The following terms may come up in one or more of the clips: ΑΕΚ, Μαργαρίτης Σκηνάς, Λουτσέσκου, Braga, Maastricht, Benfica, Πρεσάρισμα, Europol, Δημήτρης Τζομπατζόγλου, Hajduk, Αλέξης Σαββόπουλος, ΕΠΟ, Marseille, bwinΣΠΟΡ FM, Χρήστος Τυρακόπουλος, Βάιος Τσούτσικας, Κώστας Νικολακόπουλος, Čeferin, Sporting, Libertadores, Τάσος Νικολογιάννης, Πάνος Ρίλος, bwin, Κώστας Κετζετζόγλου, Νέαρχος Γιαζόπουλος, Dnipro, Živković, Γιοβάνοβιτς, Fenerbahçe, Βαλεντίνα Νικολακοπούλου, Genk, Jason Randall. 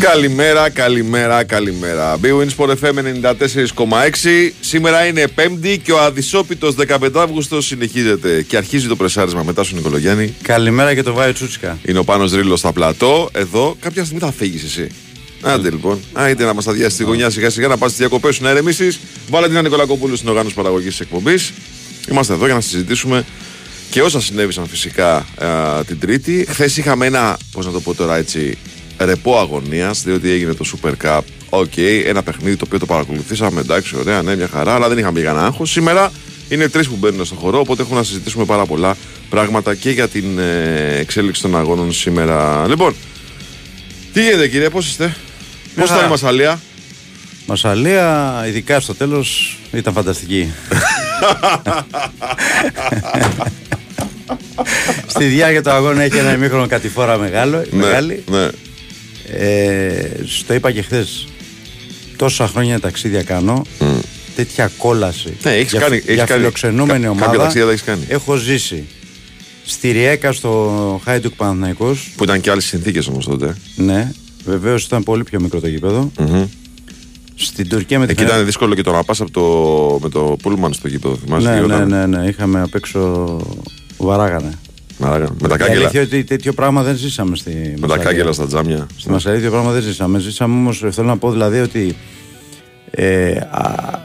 Καλημέρα. bwin Sport FM 94,6. Σήμερα είναι Πέμπτη και ο αδυσόπιτος 15 Αύγουστος συνεχίζεται. Και αρχίζει το πρεσάρισμα με Τάσο Νικολογιάννη. Καλημέρα και το Βάιο Τσούτσικα. Είναι ο Πάνος Ρίλος στα πλατό. Εδώ κάποια στιγμή θα φύγεις εσύ. Άντε λοιπόν, είτε να μας τα διάσεις στη γωνιά σιγά σιγά, να πας στις διακοπές σου να ερεμήσεις. Βάλε την Νικολακοπούλου στην οργάνωση παραγωγής της εκπομπής. Είμαστε εδώ για να συζητήσουμε και όσα συνέβησαν φυσικά την Τρίτη. Χθες είχαμε ένα, πώς να το πω τώρα έτσι, ρεπό αγωνίας, διότι έγινε το Super Cup. Ένα παιχνίδι το οποίο το παρακολουθήσαμε, εντάξει, ωραία, ναι, μια χαρά, αλλά δεν είχαμε κανένα άγχος. Σήμερα είναι τρεις που μπαίνουν στο χορό, οπότε έχουμε να συζητήσουμε πάρα πολλά πράγματα και για την εξέλιξη των αγώνων σήμερα. Λοιπόν, τι γίνεται, κύριε, πώς είστε, πώς ήταν η Μασσαλία? Μασσαλία, ειδικά στο τέλος, ήταν φανταστική. Στη διάρκεια του αγώνα έχει ένα ημίχρονο κατηφόρα μεγάλη. Ναι. Στο είπα και χθες, τόσα χρόνια ταξίδια κάνω, τέτοια κόλαση για φιλοξενούμενη ομάδα έχω ζήσει. Στη Ριέκα, στο Hajduk Παναθηναϊκός, που ήταν και άλλες συνθήκες όμως τότε. Ναι, βεβαίως ήταν πολύ πιο μικρό το γήπεδο. Στην Τουρκία με την Εκεί ήταν δύσκολο και το να πας με το πούλμαν στο γήπεδο, θυμάσαι? Ναι, είχαμε απ' έξω βαράγανε. Με τα κάγκελα. Αλήθεια ότι τέτοιο πράγμα δεν ζήσαμε στη Μασσαλία. Με τα κάγκελα στα τζάμια. Στη Μασσαλία τέτοιο πράγμα δεν ζήσαμε. Ζήσαμε όμως, θέλω να πω δηλαδή ότι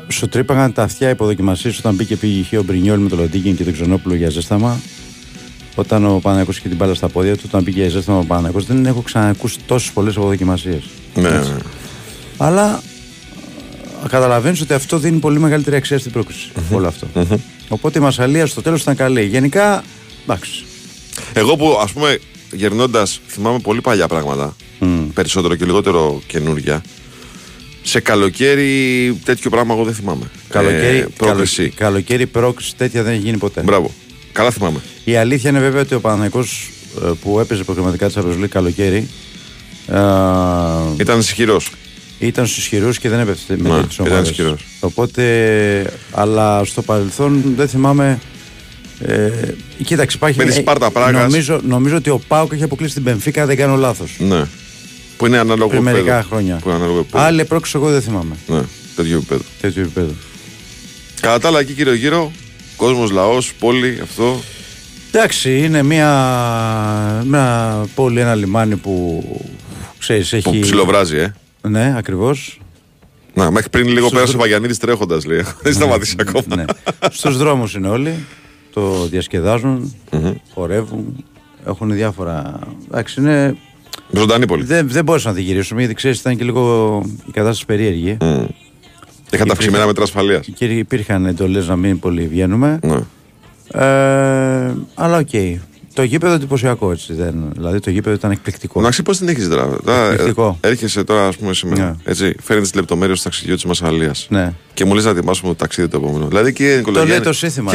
σου τρύπαγαν τα αυτιά υποδοκιμασίες όταν πήγε ο Μπρινιόλ με το Λοντίγκιν και τον Ξενόπουλο για ζέσταμα. Όταν ο Παναθηναϊκός είχε την μπάλα στα πόδια του, όταν πήγε για ζέσταμα ο Παναθηναϊκός, δεν έχω ξανακούσει τόσες πολλές αποδοκιμασίες. Ναι. Αλλά καταλαβαίνεις ότι αυτό δίνει πολύ μεγαλύτερη αξία στην πρόκληση. Όλο αυτό. Οπότε η Μασσαλία στο τέλος ήταν καλή. Γενικά, εντάξει. Εγώ που, ας πούμε, γερνώντας, θυμάμαι πολύ παλιά πράγματα, περισσότερο και λιγότερο καινούργια. Σε καλοκαίρι τέτοιο πράγμα εγώ δεν θυμάμαι. Καλοκαίρι πρόκληση τέτοια δεν έχει γίνει ποτέ. Μπράβο. Καλά θυμάμαι. Η αλήθεια είναι βέβαια ότι ο Παναθηναϊκός που έπαιζε προκριματικά της Απροσβολής καλοκαίρι ήταν ισχυρός. Ήταν στους ισχυρούς και δεν έπεφτε με τις ομάδες. Οπότε, αλλά στο παρελθόν δεν θυμάμαι. Κοίταξε, υπάρχει. Με τη Σπάρτα Πράγας. Νομίζω ότι ο ΠΑΟΚ έχει αποκλείσει την Μπενφίκα, δεν κάνω λάθος. Ναι. Που είναι ανάλογο επίπεδο. Πριν μερικά χρόνια. Άλλη πρόκληση εγώ δεν θυμάμαι. Ναι, τέτοιο επίπεδο. Κατά τα άλλα, εκεί κύριο-γύρο, κόσμος, λαός, πόλη, αυτό. Εντάξει, είναι μια πόλη, ένα λιμάνι που ξέρεις έχει. Που ψιλοβράζει, Ναι, ακριβώς. Να, μέχρι πριν λίγο πέρασε ο Παγιαννίδης τρέχοντας, λέει. Δεν σταματήσει ακόμα. Ναι. Στους δρόμους είναι όλοι. Το διασκεδάζουν, χορεύουν, έχουν διάφορα. Εντάξει, είναι. Ζωντανή πολύ. Δεν μπορούσαμε να την γυρίσουμε, γιατί ξέρεις, ήταν και λίγο η κατάσταση περίεργη. Είχαν τα αυξημένα μέτρα ασφαλείας. Και υπήρχαν εντολές να μην πολύ βγαίνουμε. Αλλά οκ. Το γήπεδο εντυπωσιακό, έτσι. Δηλαδή το γήπεδο ήταν εκπληκτικό. Να ξέρεις πώς την έχεις τώρα. Έρχεσαι τώρα, ας πούμε, σήμερα. Φέρνεις τις λεπτομέρειες του ταξιδιού της Μασσαλίας. Ναι. Και μου λες να ετοιμάσουμε το ταξίδι το επόμενο. Δηλαδή και η Νικολογιάννη. Το λέει το σύνθημα.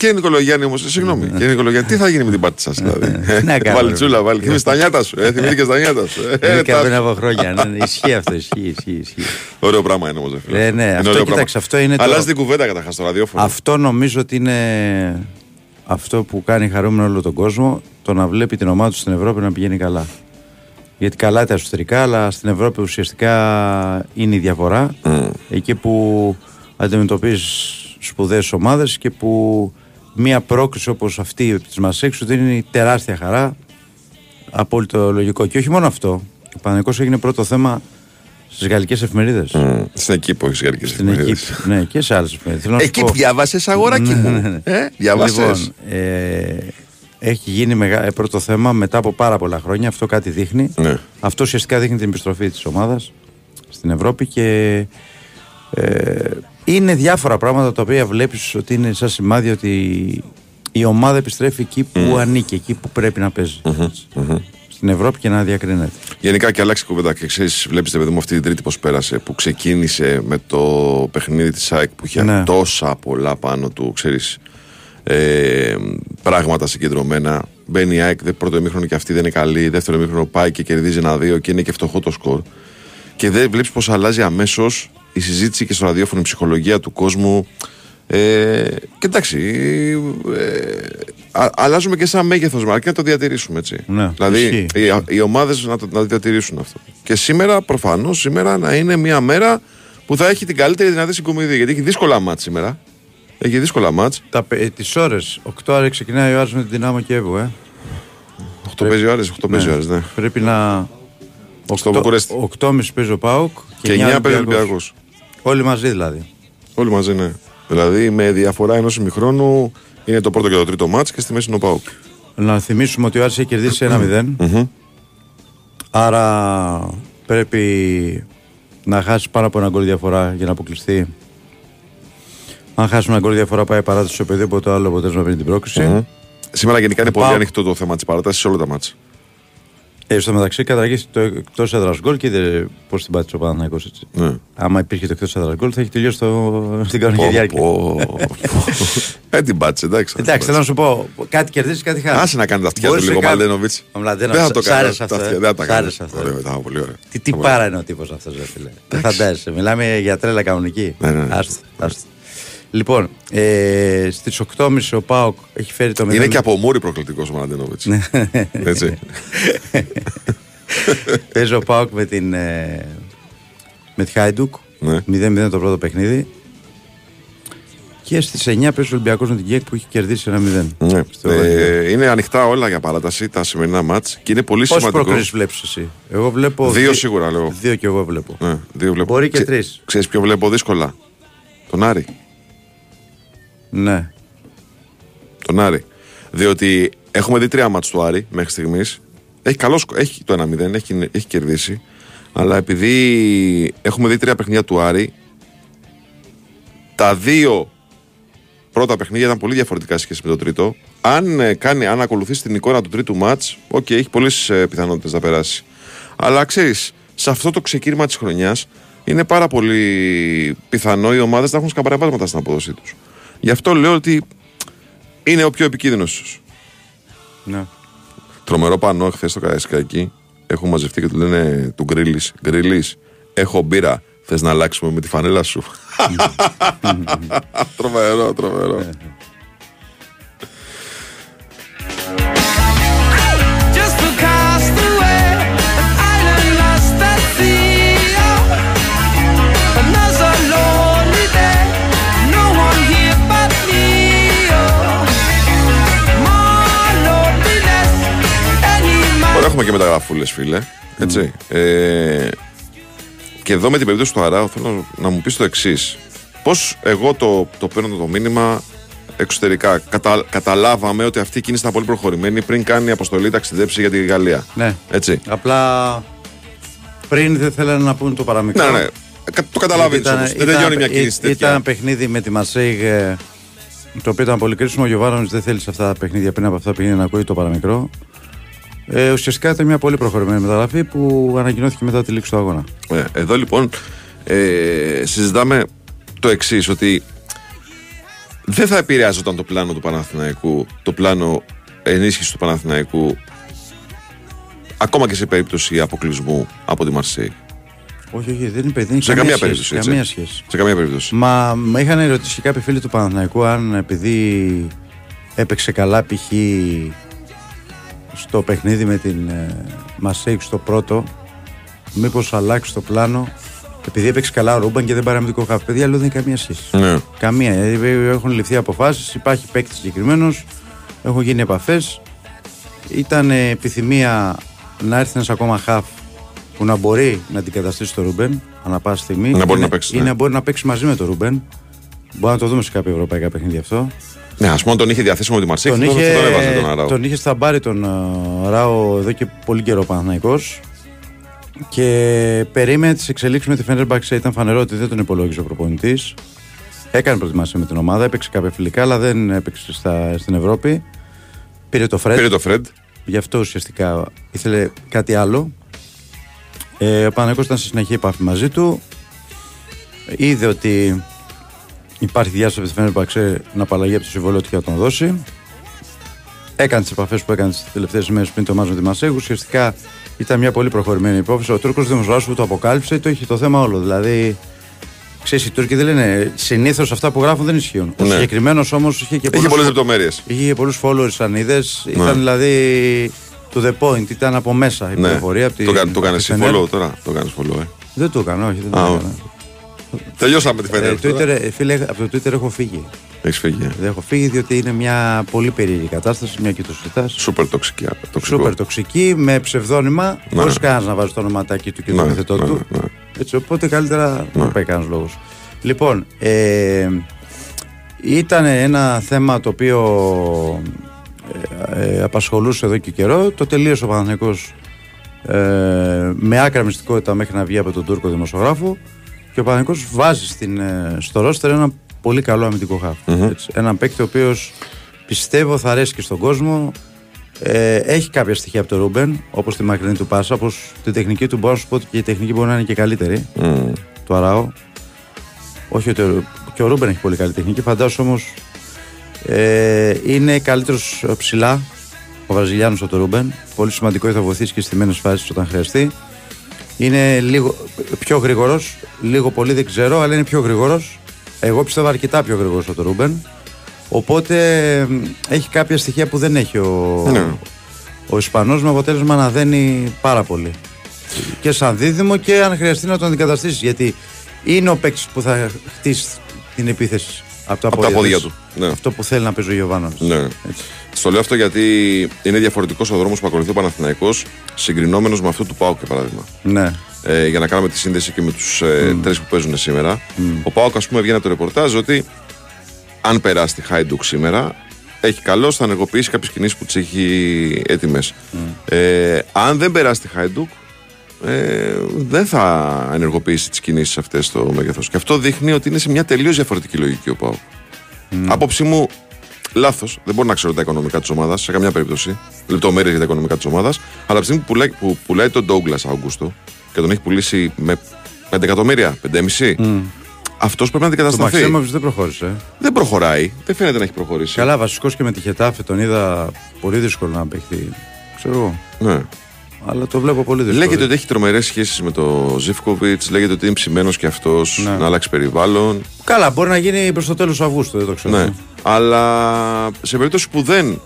Και η Νικολογιάννη όμως. Συγγνώμη. Και η Νικολογιάννη, τι θα γίνει με την πάρτι σας, δηλαδή? Βαλτσούλα, βάλει στα νιάτα σου. Θυμήθηκε στα νιάτα σου. Πριν από χρόνια. Ισχύει αυτό. Ωραίο πράγμα είναι όμως. Αλλάζει την κουβέντα καταρχάς στο ραδιόφωνο. Αυτό νομίζω ότι είναι. Αυτό που κάνει χαρούμενο όλο τον κόσμο, το να βλέπει την ομάδα του στην Ευρώπη να πηγαίνει καλά. Γιατί καλά ήταν εσωτερικά, αλλά στην Ευρώπη ουσιαστικά είναι η διαφορά. Εκεί που αντιμετωπίζεις σπουδαίες ομάδες και που μία πρόκληση όπως αυτή της Μασσέξ σου δίνει τεράστια χαρά. Απόλυτο λογικό. Και όχι μόνο αυτό. Ο Παναθηναϊκός έγινε πρώτο θέμα στις γαλλικές εφημερίδες. Στην Εκύπο, στις γαλλικές εφημερίδες. Ναι, και σε άλλες εφημερίδες. Εκεί διάβασες, αγοράκι μου. Διάβασες. Έχει γίνει πρώτο θέμα μετά από πάρα πολλά χρόνια. Αυτό κάτι δείχνει. Ναι. Αυτό ουσιαστικά δείχνει την επιστροφή της ομάδας στην Ευρώπη και είναι διάφορα πράγματα τα οποία βλέπεις ότι είναι σαν σημάδι ότι η ομάδα επιστρέφει εκεί που ανήκει, εκεί που πρέπει να παίζει. Στην Ευρώπη και να διακρίνεται. Γενικά και αλλάξει κουβέντα. Και ξέρεις, βλέπεις παιδί μου αυτή την Τρίτη πώς πέρασε, που ξεκίνησε με το παιχνίδι της ΑΕΚ που είχε τόσα πολλά πάνω του, ξέρεις, πράγματα συγκεντρωμένα. Μπαίνει η ΑΕΚ, πρώτο ημίχρονο και αυτή δεν είναι καλή. Δεύτερο ημίχρονο πάει και κερδίζει 1-2 και είναι και φτωχό το σκορ. Και δεν βλέπεις πώς αλλάζει αμέσως η συζήτηση και στο ραδιόφωνο, η ψυχολογία του κόσμου. Και εντάξει, αλλάζουμε και σαν μέγεθος, αρκεί να το διατηρήσουμε, έτσι. Ναι, δηλαδή οι ομάδες να το διατηρήσουν αυτό. Και σήμερα, προφανώς, σήμερα να είναι μια μέρα που θα έχει την καλύτερη δυνατή συγκομιδή. Γιατί έχει δύσκολα μάτς σήμερα. Έχει δύσκολα μάτς. Τις ώρες, 8 ξεκινάει ο Άρης με την Δυνάμω Κιέβου, 8 παίζει ο Άρης, 8 παίζει ο Άρης, ναι. Πρέπει να... 8.30 παίζει ο ΠΑΟΚ και 9 παίζει ο Ολυμπιακός. Όλοι μαζί δηλαδή. Όλοι μαζί, ναι. Δηλαδή με διαφορά ενός ημιχρόνου είναι το πρώτο και το τρίτο μάτς και στη μέση είναι ο ΠΑΟΚ. Να θυμίσουμε ότι ο Άρης έχει κερδίσει 1-0. Άρα πρέπει να χάσει πάνω από ένα γκολ διαφορά για να αποκλειστεί. Αν χάσει ένα γκολ διαφορά, πάει παράταση στο παιδί, οπότε άλλο αποτέλεσμα πριν την πρόκριση. Σήμερα γενικά είναι πολύ ανοιχτό το θέμα της παράτασης σε όλα τα μάτς. Στο μεταξύ, καταργήσει το εκτός έδρας γκολ και είδε πώς την πάτησε ο Παναθηναϊκός. Άμα υπήρχε το εκτός έδρας γκολ, θα έχει τελειώσει στην κανονική διάρκεια. Δεν την πάτησε, εντάξει. Εντάξει, θέλω να σου πω, κάτι κερδίζει, κάτι χάνει. Άσε να κάνει τα αυτιά του λίγο, Μλαντένοβιτς. Δεν θα το κάνει. Δεν τα κάνει. Τι πάρα είναι ο τύπος αυτός, δεν φίλε. Δεν φαντάζεσαι. Μιλάμε για τρέλα κανονική. Λοιπόν, στις 8.30 ο ΠΑΟΚ έχει φέρει το μηδέν. Είναι και από Μούρη προκλητικός ο Μαναντενόβιτς. Έτσι. Παίζει ο ΠΑΟΚ με την Χάιντουκ. 0-0 το πρώτο παιχνίδι. Και στις 9 παίζει ο Ολυμπιακός με την Genk που έχει κερδίσει 1-0. Είναι ανοιχτά όλα για παράταση τα σημερινά μάτς και είναι πολύ σημαντικό. Πόσες προκρίσεις βλέπεις εσύ? Εγώ βλέπω 2 σίγουρα λέω. 2 και εγώ βλέπω. Μπορεί και 3. Ξέρεις ποιο βλέπω δύσκολα? Τον Άρη. Ναι. Τον Άρη. Διότι έχουμε δει 3 μάτς του Άρη μέχρι στιγμής. Έχει το 1-0, έχει κερδίσει. Αλλά επειδή έχουμε δει 3 παιχνίδια του Άρη, τα 2 πρώτα παιχνίδια ήταν πολύ διαφορετικά σχέση με το τρίτο. Αν ακολουθήσει την εικόνα του τρίτου μάτς, έχει πολλές πιθανότητες να περάσει. Αλλά ξέρεις, σε αυτό το ξεκίνημα της χρονιάς είναι πάρα πολύ πιθανό οι ομάδες να έχουν σκαμπανεπάσματα στην απόδοσή τους. Γι' αυτό λέω ότι είναι ο πιο επικίνδυνος ίσως. Ναι. Τρομερό πανό χθες στο Καραϊσκάκι. Έχω μαζευτεί και του λένε του Γκρίλης. Γκρίλης, έχω μπύρα. Θες να αλλάξουμε με τη φανέλα σου? Τρομερό, τρομερό. Έχουμε και μεταγραφούλες, φίλε. Έτσι. Και εδώ με την περίπτωση του Αράου θέλω να μου πεις το εξής. Πώς εγώ το παίρνω το μήνυμα εξωτερικά? Καταλάβαμε ότι αυτή η κίνηση ήταν πολύ προχωρημένη πριν κάνει αποστολή ταξιδέψη για τη Γαλλία. Ναι. Έτσι. Απλά πριν δεν θέλανε να πούνε το παραμικρό. Ναι. Το καταλαβαίνεις όμως. Δεν τελειώνει μια κίνηση τέτοια. Ήταν παιχνίδι με τη Marseille το οποίο ήταν πολύ κρίσιμο. Ο Γιωβάνοβιτς δεν θέλει σε αυτά τα παιχνίδια πριν από αυτά τα παιχνίδια να ακούει το παραμικρό. Ουσιαστικά ήταν μια πολύ προχωρημένη μεταγραφή που ανακοινώθηκε μετά τη λήξη του αγώνα. Εδώ λοιπόν συζητάμε το εξής, ότι δεν θα επηρεάζονταν το πλάνο του Παναθηναϊκού, το πλάνο ενίσχυσης του Παναθηναϊκού, ακόμα και σε περίπτωση αποκλεισμού από τη Μαρσέη. Όχι, δεν σε καμία περίπτωση. Καμία σχέση. Σε καμία περίπτωση. Μα με είχαν ερωτήσει κάποιοι φίλοι του Παναθηναϊκού αν επειδή έπαιξε καλά π.χ. στο παιχνίδι με την Marseille στο πρώτο, μήπως αλλάξει το πλάνο επειδή έπαιξε καλά ο Ρούμπαν και δεν πάρει αμυντικό χαφ? Παιδιά, λέω, δεν είναι καμία σχέση. Ναι. Καμία. Έχουν ληφθεί αποφάσεις, υπάρχει παίκτη συγκεκριμένος, έχουν γίνει επαφές. Ήταν επιθυμία να έρθει ένας ακόμα χαφ που να μπορεί να αντικαταστήσει το Ρούμπεν ανά πάση στιγμή. Να μπορεί να παίξει. Ή να μπορεί να παίξει μαζί με το Ρούμπεν. Μπορεί να το δούμε σε κάποια ευρωπαϊκά παιχνίδια αυτό. Ναι, ας πούμε, αν τον είχε διαθέσιμο με τη Μαρσέικ, τον έβαζε τον Αράο. Τον είχε στα μπάρι τον Αράο εδώ και πολύ καιρό ο Παναθηναϊκός. Και περίμενε τις εξελίξεις με τη Fenerbahçe. Ήταν φανερό ότι δεν τον υπολόγιζε ο προπονητής. Έκανε προετοιμασία με την ομάδα, έπαιξε κάποια φιλικά, αλλά δεν έπαιξε στην Ευρώπη. Πήρε το Φρεντ. Γι' αυτό ουσιαστικά ήθελε κάτι άλλο. Ο Παναθηναϊκός ήταν σε συνεχή επαφή μαζί του. Είδε ότι υπάρχει διάσταση που φαίνεται να απαλλαγεί από το συμβόλαιο ότι θα τον δώσει. Έκανε τις επαφές που έκανε τις τελευταίες μέρες πριν το μάτς με τη Marseille. Ουσιαστικά ήταν μια πολύ προχωρημένη υπόθεση. Ο Τούρκος δημοσιογράφος που το αποκάλυψε το είχε το θέμα όλο. Δηλαδή, ξέρεις, οι Τούρκοι δεν λένε. Συνήθως αυτά που γράφουν δεν ισχύουν. Ναι. Ο συγκεκριμένος όμως είχε και πολλές λεπτομέρειες. Είχε πολλούς followers, ανίδες. Ήταν δηλαδή του The Point, ήταν από μέσα η πληροφορία. Ναι. Το κάνεις follow τώρα, το κάνεις follow, Δεν το έκανα, όχι, Τελειώσαμε τη Φενέρ. Φίλε, από το Twitter έχω φύγει. Έχεις φύγει. Δεν έχω φύγει διότι είναι μια πολύ περίεργη κατάσταση, μια κοιτοσυστά. Σούπερ τοξική. Σούπερ τοξική, με ψευδόνυμα, χωρίς κανένας να βάζει το ονοματάκι του και το επιθετό του. Έτσι, οπότε καλύτερα δεν πάει κανένας λόγος. Λοιπόν, ήταν ένα θέμα το οποίο απασχολούσε εδώ και καιρό. Το τελείωσε ο Παναθηναϊκός με άκρα μυστικότητα μέχρι να βγει από τον Τούρκο δημοσιογράφο. Και ο Παναθηναϊκός βάζει στο ρόστερ ένα πολύ καλό αμυντικό χαφ. Έναν παίκτη ο οποίος πιστεύω θα αρέσει και στον κόσμο. Έχει κάποια στοιχεία από τον Ρούμπεν, όπως τη μακρινή του πάσα, όπως την τεχνική του. Μπορώ να σου πω ότι και η τεχνική μπορεί να είναι και καλύτερη του Αράο. Όχι ότι και ο Ρούμπεν έχει πολύ καλή τεχνική, φαντάζομαι όμως είναι καλύτερος ψηλά ο Βραζιλιάνος από τον Ρούμπεν. Πολύ σημαντικό, θα βοηθήσει και στις τιμένες φάσεις όταν χρειαστεί. Είναι λίγο πιο γρήγορος, λίγο πολύ δεν ξέρω, αλλά είναι πιο γρήγορος. Εγώ πιστεύω αρκετά πιο γρήγορος από τον Ρούμπεν. Οπότε έχει κάποια στοιχεία που δεν έχει ο Ισπανός, με αποτέλεσμα να δένει πάρα πολύ. Και σαν δίδυμο και αν χρειαστεί να τον αντικαταστήσει. Γιατί είναι ο παίκτης που θα χτίσει την επίθεση από τα πόδια του. Ναι. Αυτό που θέλει να παίζει ο Γιωβάνοβιτς. Ναι. Στο λέω αυτό γιατί είναι διαφορετικός ο δρόμος που ακολουθεί ο Παναθηναϊκός συγκρινόμενος με αυτό του ΠΑΟΚ, για παράδειγμα. Ναι. Για να κάνουμε τη σύνδεση και με τους τρεις που παίζουν σήμερα. Ο ΠΑΟΚ, ας πούμε, βγαίνει από το ρεπορτάζ ότι αν περάσει τη Hajduk σήμερα, έχει καλώς, θα ενεργοποιήσει κάποιες κινήσεις που τις έχει έτοιμες. Αν δεν περάσει τη Hajduk, δεν θα ενεργοποιήσει τις κινήσεις αυτές στο μέγεθος. Και αυτό δείχνει ότι είναι σε μια τελείως διαφορετική λογική ο ΠΑΟΚ. Απόψη μου, λάθος. Δεν μπορώ να ξέρω τα οικονομικά της ομάδας σε καμιά περίπτωση. Λεπτομέρειες για τα οικονομικά της ομάδας. Αλλά από τη στιγμή που πουλάει τον Ντόγκλας Αυγούστο και τον έχει πουλήσει με 5 εκατομμύρια, 5,5. Αυτός πρέπει να αντικατασταθεί. Το Μαξίμοβιτς δεν προχώρησε. Δεν προχωράει. Δεν φαίνεται να έχει προχωρήσει. Καλά, βασικός και με τη Χετάφη τον είδα πολύ δύσκολο να παίχτη. Ξέρω εγώ. Ναι. Αλλά το βλέπω πολύ δύσκολο. Λέγεται ότι έχει τρομερές σχέσεις με το Živković, λέγεται ότι είναι ψημένος κι αυτός να αλλάξει περιβάλλον. Καλά, μπορεί να γίνει προς το τέλος Αυγούστου, δεν το ξέρω. Ναι. Αλλά σε περίπτωση που δεν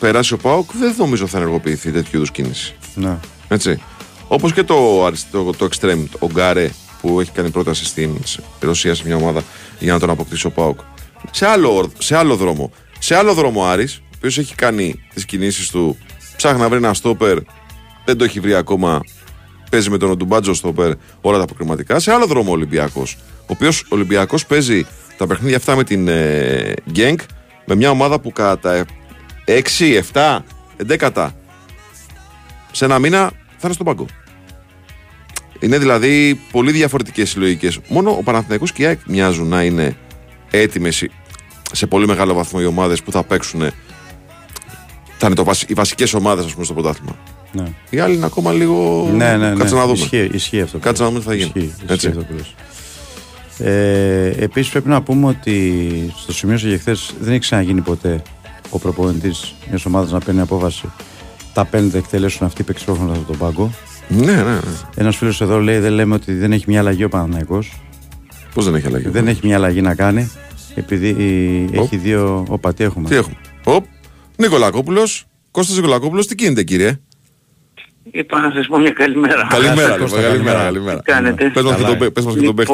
περάσει ο ΠΑΟΚ, δεν νομίζω θα ενεργοποιηθεί τέτοιου είδους κίνηση. Ναι. Έτσι. Όπως και το Extreme, ο Γκάρε, που έχει κάνει πρόταση στην Ρωσία σε μια ομάδα για να τον αποκτήσει ο ΠΑΟΚ. Σε άλλο δρόμο Άρης, ο οποίος έχει κάνει τις κινήσεις του, ψάχνει να βρει ένα στόπερ. Δεν το έχει βρει ακόμα. Παίζει με τον Οντουμπάτζο στο Περ όλα τα προκριματικά. Σε άλλο δρόμο ο Ολυμπιακός. Ο οποίος Ολυμπιακός παίζει τα παιχνίδια αυτά με την Genk, με μια ομάδα που κατά 6, 7, 11 σε ένα μήνα θα είναι στον πάγκο. Είναι δηλαδή πολύ διαφορετικές συλλογικές. Μόνο ο Παναθηναϊκός και η ΑΕΚ μοιάζουν να είναι έτοιμες σε πολύ μεγάλο βαθμό οι ομάδες που θα παίξουν. Θα είναι οι βασικές ομάδες, ας πούμε, στο πρωτάθλημα. Ναι. Οι άλλοι είναι ακόμα λίγο. Ναι. Κάτσε να δούμε. Ισχύει αυτό. Κάτσε να δούμε τι θα γίνει. Επίσης πρέπει να πούμε ότι στο σημείο και χθες δεν έχει ξαναγίνει ποτέ ο προπονητής μιας ομάδας να παίρνει απόφαση. Τα 5 εκτελέσουν αυτοί που εξόφωναν από τον πάγκο. Ναι. Ένας φίλος εδώ λέει: δεν λέμε ότι δεν έχει μια αλλαγή ο Παναθηναϊκός. Πώς δεν έχει αλλαγή? Δεν έχει μια αλλαγή να κάνει. Επειδή έχει δύο. Οπα, τι έχουμε. Νικολακόπουλος, Κώστας Νικολακόπουλος, τι γίνεται, κύριε? Είπα να σας πω μια καλημέρα. Καλημέρα. Τι κάνετε? Πες μας και τον παίχτη.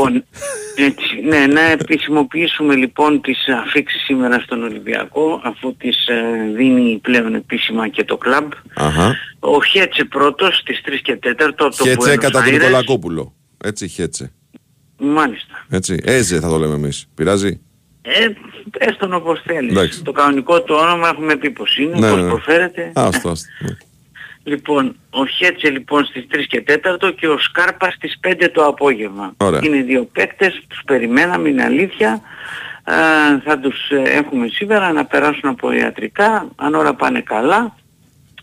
Ναι, να επισημοποιήσουμε λοιπόν τις αφήξεις σήμερα στον Ολυμπιακό, αφού τις δίνει πλέον επίσημα και το κλαμπ. Ο Χέτσε πρώτος στις 3 και 4 από το Χέτσε κατά τον Νικολακόπουλο. Έτσι, Χέτσε. Μάλιστα. Έτσι, Έζε θα το λέμε εμείς. Πειράζει? Έστω όπως θέλεις. Το κανονικό του όνομα έχουμε πει πως είναι, πως προφέρεται. Λοιπόν, ο Χέτσε λοιπόν στις 3 και 4 και ο Σκάρπα στις 5 το απόγευμα. Ωραία. Είναι δύο παίκτες, τους περιμέναμε, είναι αλήθεια. Θα τους έχουμε σήμερα να περάσουν από ιατρικά, αν όλα πάνε καλά,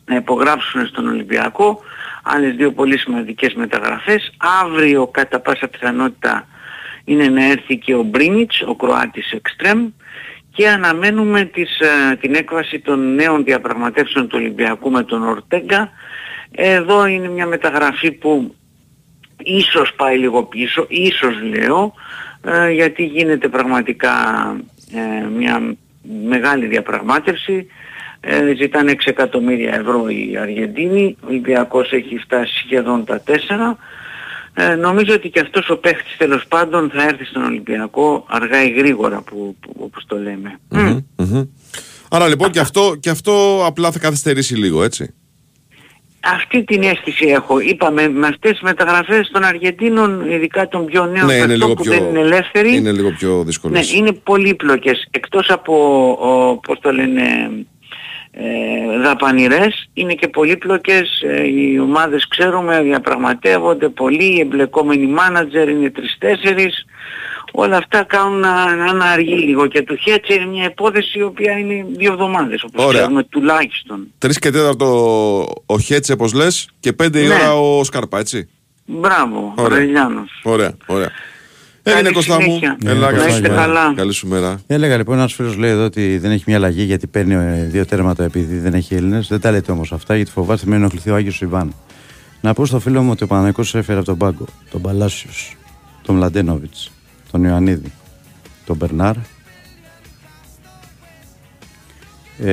να υπογράψουν στον Ολυμπιακό. Άλλες δύο πολύ σημαντικές μεταγραφές. Αύριο κατά πάσα πιθανότητα είναι να έρθει και ο Μπρίνιτς, ο Κροάτης Extreme. Και αναμένουμε την έκβαση των νέων διαπραγματεύσεων του Ολυμπιακού με τον Ορτέγκα. Εδώ είναι μια μεταγραφή που ίσως πάει λίγο πίσω, ίσως λέω, γιατί γίνεται πραγματικά μια μεγάλη διαπραγμάτευση. Ζητάνε 6 εκατομμύρια ευρώ οι Αργεντίνοι, ο Ολυμπιακός έχει φτάσει σχεδόν τα 4. Νομίζω ότι και αυτός ο παίχτης τέλος πάντων θα έρθει στον Ολυμπιακό αργά ή γρήγορα, όπως το λέμε. Άρα λοιπόν και αυτό απλά θα καθυστερήσει λίγο, έτσι. Αυτή την αίσθηση έχω. Είπαμε με αυτές τις μεταγραφές των Αργεντίνων, ειδικά των πιο νέων, δεν είναι ελεύθεροι. Είναι λίγο πιο δύσκολες. Ναι, είναι πολύπλοκες. Εκτός από, πώς το λένε, δαπανηρές, είναι και πολύπλοκες. Οι ομάδες, ξέρουμε, διαπραγματεύονται πολύ, οι εμπλεκόμενοι μάνατζερ είναι 3-4. Όλα αυτά κάνουν να αργεί λίγο, και του Χέτσε είναι μια υπόθεση η οποία είναι 2 εβδομάδες, όπως ξέρουμε, τουλάχιστον. 3 και 4 ο Χέτσε, όπως λες, και 5 η ώρα ο Σκάρπα, έτσι. Μπράβο, ο Βραζιλιάνος. Ωραία. Έγινε, Κωστά μου. Να είστε καλά. Καλή σου μέρα. Έλεγα λοιπόν, ένας φίλος λέει εδώ ότι δεν έχει μια αλλαγή γιατί παίρνει 2 τέρματα επειδή δεν έχει Έλληνες. Δεν τα λέτε όμως αυτά, γιατί φοβάστε με ενοχληθεί ο Άγιος Ιβάν. Να πω στο φίλο μου ότι ο Παναθηναϊκός έφερε από τον πάγκο τον Παλάσιος, τον Μλαντένοβιτς, τον Ιωαννίδη, τον Μπερνάρ.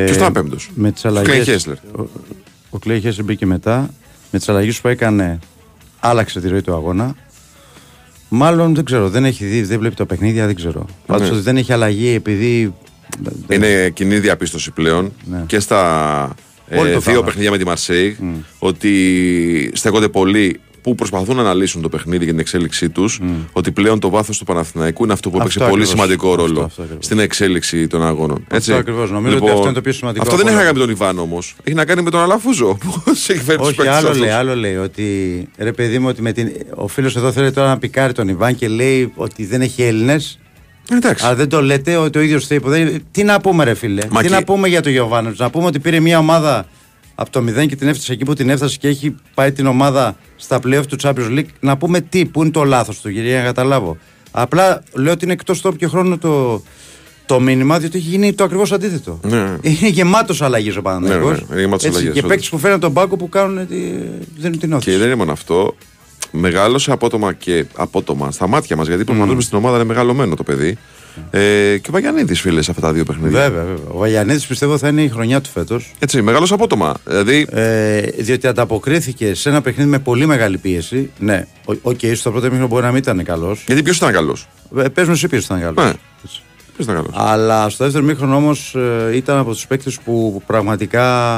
Ποιος ήταν πέμπτος? Με τις αλλαγές. Ο Κλέι Χέσλερ μπήκε μετά. Με τις αλλαγές που έκανε, άλλαξε τη ροή του αγώνα. Μάλλον δεν ξέρω, δεν έχει δει, δεν βλέπει τα παιχνίδια, δεν ξέρω. Πάντως ότι δεν έχει αλλαγή επειδή. Είναι κοινή διαπίστωση πλέον, ναι, και στα δύο παιχνίδια με τη Μαρσέιγ, ότι στέκονται πολλοί που προσπαθούν να αναλύσουν το παιχνίδι και την εξέλιξή τους, ότι πλέον το βάθος του Παναθηναϊκού είναι αυτό που έπαιξε πολύ σημαντικό ρόλο στην εξέλιξη των αγώνων. Αυτό ακριβώς. Νομίζω ότι αυτό είναι το πιο σημαντικό. Αυτό δεν έχει να κάνει με τον Ιβάν όμως. Έχει να κάνει με τον Αλαφούζο. Όχι, άλλο λέει. Ότι ρε παιδί μου, ότι ο φίλος εδώ θέλει τώρα να πικάρει τον Ιβάν και λέει ότι δεν έχει Έλληνες. Αλλά δεν το λέτε, ότι ο ίδιος θέλει. Τι να πούμε, ρε φίλε. Τι να πούμε για τον Γιοβάνοβιτς? Να πούμε ότι πήρε μια ομάδα από το 0 και την έφτασε εκεί που την έφτασε και έχει πάει την ομάδα στα play-off του Champions League. Να πούμε τι, πού είναι το λάθος του, κυρία, να καταλάβω. Απλά λέω ότι είναι εκτός τόπου και χρόνου το μήνυμα, διότι έχει γίνει το ακριβώς αντίθετο. Ναι. Είναι γεμάτος αλλαγές ο Παναθηναϊκός. Ναι, και παίκτες που φέρνουν τον πάγκο που κάνουν δίνουν την όθηση. Και δεν είναι μόνο αυτό. Μεγάλωσε απότομα και απότομα στα μάτια μας, γιατί προφανώς στην ομάδα είναι μεγαλωμένο το παιδί. Και ο Βαγιανίδης, φίλε, σε αυτά τα δύο παιχνίδια. Βέβαια. Ο Βαγιανίδης πιστεύω θα είναι η χρονιά του φέτος. Έτσι, μεγάλος απότομα. Δηλαδή... διότι ανταποκρίθηκε σε ένα παιχνίδι με πολύ μεγάλη πίεση. Ναι, οκ, στο πρώτο μήχρονο μπορεί να μην ήταν καλός. Γιατί ποιος ήταν καλός? Πες μου εσύ ποιος ήταν καλός. Ναι. Ποιος ήταν καλός. Αλλά στο δεύτερο μήχρονο όμως ήταν από τους παίκτες που πραγματικά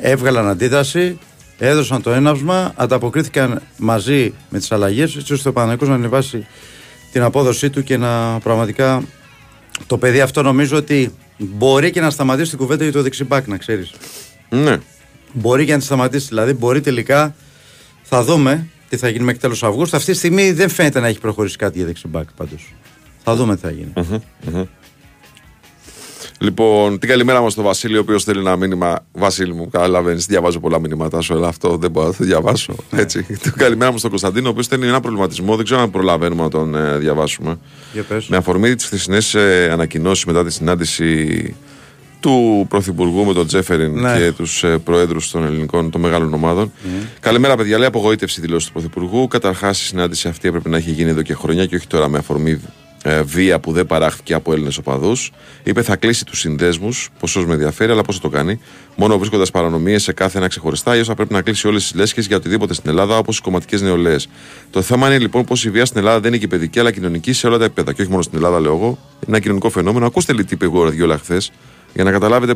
έβγαλαν αντίδραση, έδωσαν το έναυσμα, ανταποκρίθηκαν μαζί με τις αλλαγές, έτσι ώστε ο Παναθηναϊκός να ανεβάσει την απόδοσή του και να πραγματικά το παιδί αυτό νομίζω ότι μπορεί και να σταματήσει την κουβέντα για το δεξιμπάκ, να ξέρεις. Ναι. Μπορεί και να τη σταματήσει, δηλαδή μπορεί τελικά, θα δούμε τι θα γίνει μέχρι τέλος Αυγούστου. Αυτή τη στιγμή δεν φαίνεται να έχει προχωρήσει κάτι για δεξιμπάκ πάντως. Θα δούμε τι θα γίνει. Λοιπόν, την καλημέρα μας στον Βασίλη, ο οποίος στέλνει ένα μήνυμα. Βασίλη μου, καταλαβαίνεις, διαβάζω πολλά μηνύματά σου, αλλά αυτό δεν μπορώ να το διαβάσω. Έτσι. Την καλημέρα μας στον Κωνσταντίνο, ο οποίος στέλνει ένα προβληματισμό, δεν ξέρω αν προλαβαίνουμε να τον διαβάσουμε. Με αφορμή τις χθεσινές ανακοινώσεις μετά τη συνάντηση του Πρωθυπουργού με τον Čeferin, ναι, και τους προέδρους των ελληνικών των μεγάλων ομάδων. Καλημέρα, παιδιά. Λέει απογοήτευση δηλώσεις του Πρωθυπουργού. Καταρχάς, η συνάντηση αυτή έπρεπε να έχει γίνει εδώ και χρόνια και όχι τώρα με αφορμή βία που δεν παράχθηκε από Έλληνες οπαδούς. Είπε θα κλείσει τους συνδέσμους, πόσο με ενδιαφέρει, αλλά πώς θα το κάνει. Μόνο βρίσκοντας παρανομίες σε κάθε ένα ξεχωριστά, ή θα πρέπει να κλείσει όλες τις λέσχες για οτιδήποτε στην Ελλάδα, όπως οι κομματικές νεολαίες. Το θέμα είναι λοιπόν πως η βία στην Ελλάδα δεν είναι και παιδική, αλλά κοινωνική σε όλα τα επίπεδα. Και όχι μόνο στην Ελλάδα, λέω εγώ. Είναι ένα κοινωνικό φαινόμενο. Ακούστε λίγο τι είπε ο Ραδιόλα χθες, για να καταλάβετε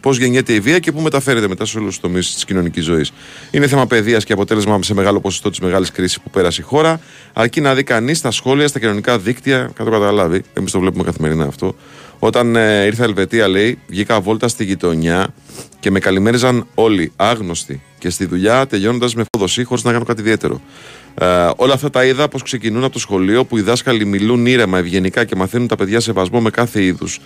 πώς γεννιέται η βία και πού μεταφέρεται μετά σε όλους τους τομείς της κοινωνικής ζωής. Είναι θέμα παιδείας και αποτέλεσμα σε μεγάλο ποσοστό της μεγάλης κρίσης που πέρασε η χώρα. Αρκεί να δει κανείς τα σχόλια, στα κοινωνικά δίκτυα, κατά το καταλάβει. Εμείς το βλέπουμε καθημερινά αυτό. Όταν ήρθα Ελβετία, λέει, βγήκα βόλτα στη γειτονιά και με καλημέριζαν όλοι, άγνωστοι. Και στη δουλειά τελειώνοντας με φοδοσή, χωρίς να κάνω κάτι ιδιαίτερο. Όλα αυτά τα είδα πως ξεκινούν από το σχολείο, που οι δάσκαλοι μιλούν ήρεμα, ευγενικά και μαθαίνουν τα παιδιά σεβασμό με κάθε είδους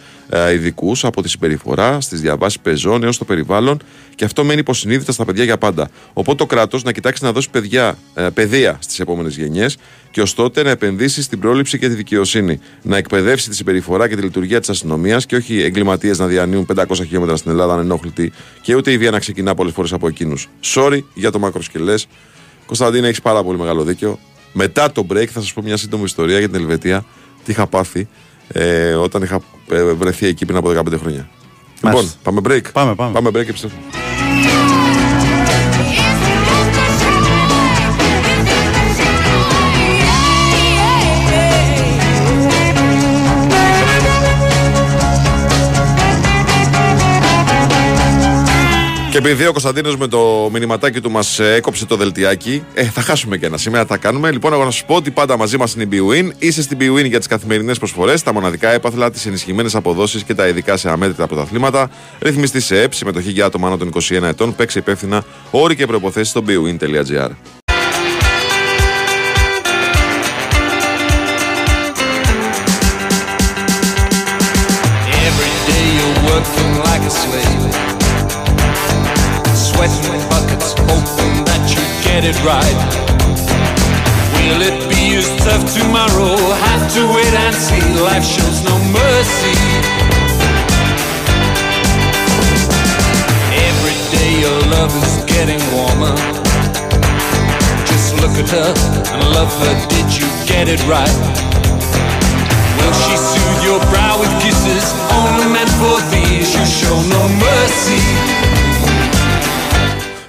ειδικούς, από τη συμπεριφορά, στις διαβάσεις πεζών έως το περιβάλλον, και αυτό μένει υποσυνείδητα στα παιδιά για πάντα. Οπότε το κράτος να κοιτάξει να δώσει παιδεία στις επόμενες γενιές και ως τότε να επενδύσει στην πρόληψη και τη δικαιοσύνη. Να εκπαιδεύσει τη συμπεριφορά και τη λειτουργία της αστυνομίας και όχι εγκληματίες να διανύουν 500 χιλιόμετρα στην Ελλάδα ανενόχλητοι και ούτε η βία να ξεκινά πολλές φορές από εκείνους. Sorry για το μακροσκελές. Κωνσταντίνε, έχεις πάρα πολύ μεγάλο δίκιο. Μετά το break θα σας πω μια σύντομη ιστορία για την Ελβετία. Τι είχα πάθει όταν είχα βρεθεί εκεί πριν από 15 χρόνια. Λοιπόν, πάμε break. Πάμε break και επιστρέφουμε. Και επειδή ο Κωνσταντίνος με το μηνυματάκι του μας έκοψε το δελτιάκι, θα χάσουμε και ένα σήμερα, θα κάνουμε. Λοιπόν, εγώ να σας πω ότι πάντα μαζί μας είναι η bwin. Είσαι στην bwin για τις καθημερινές προσφορές, τα μοναδικά έπαθλα, τις ενισχυμένες αποδόσεις και τα ειδικά σε αμέτρητα πρωταθλήματα. Ρυθμιστή σε ΕΠ, συμμετοχή για άτομα άνω των 21 ετών. Παίξε υπεύθυνα, όροι και προϋποθέσεις στο bwin.gr.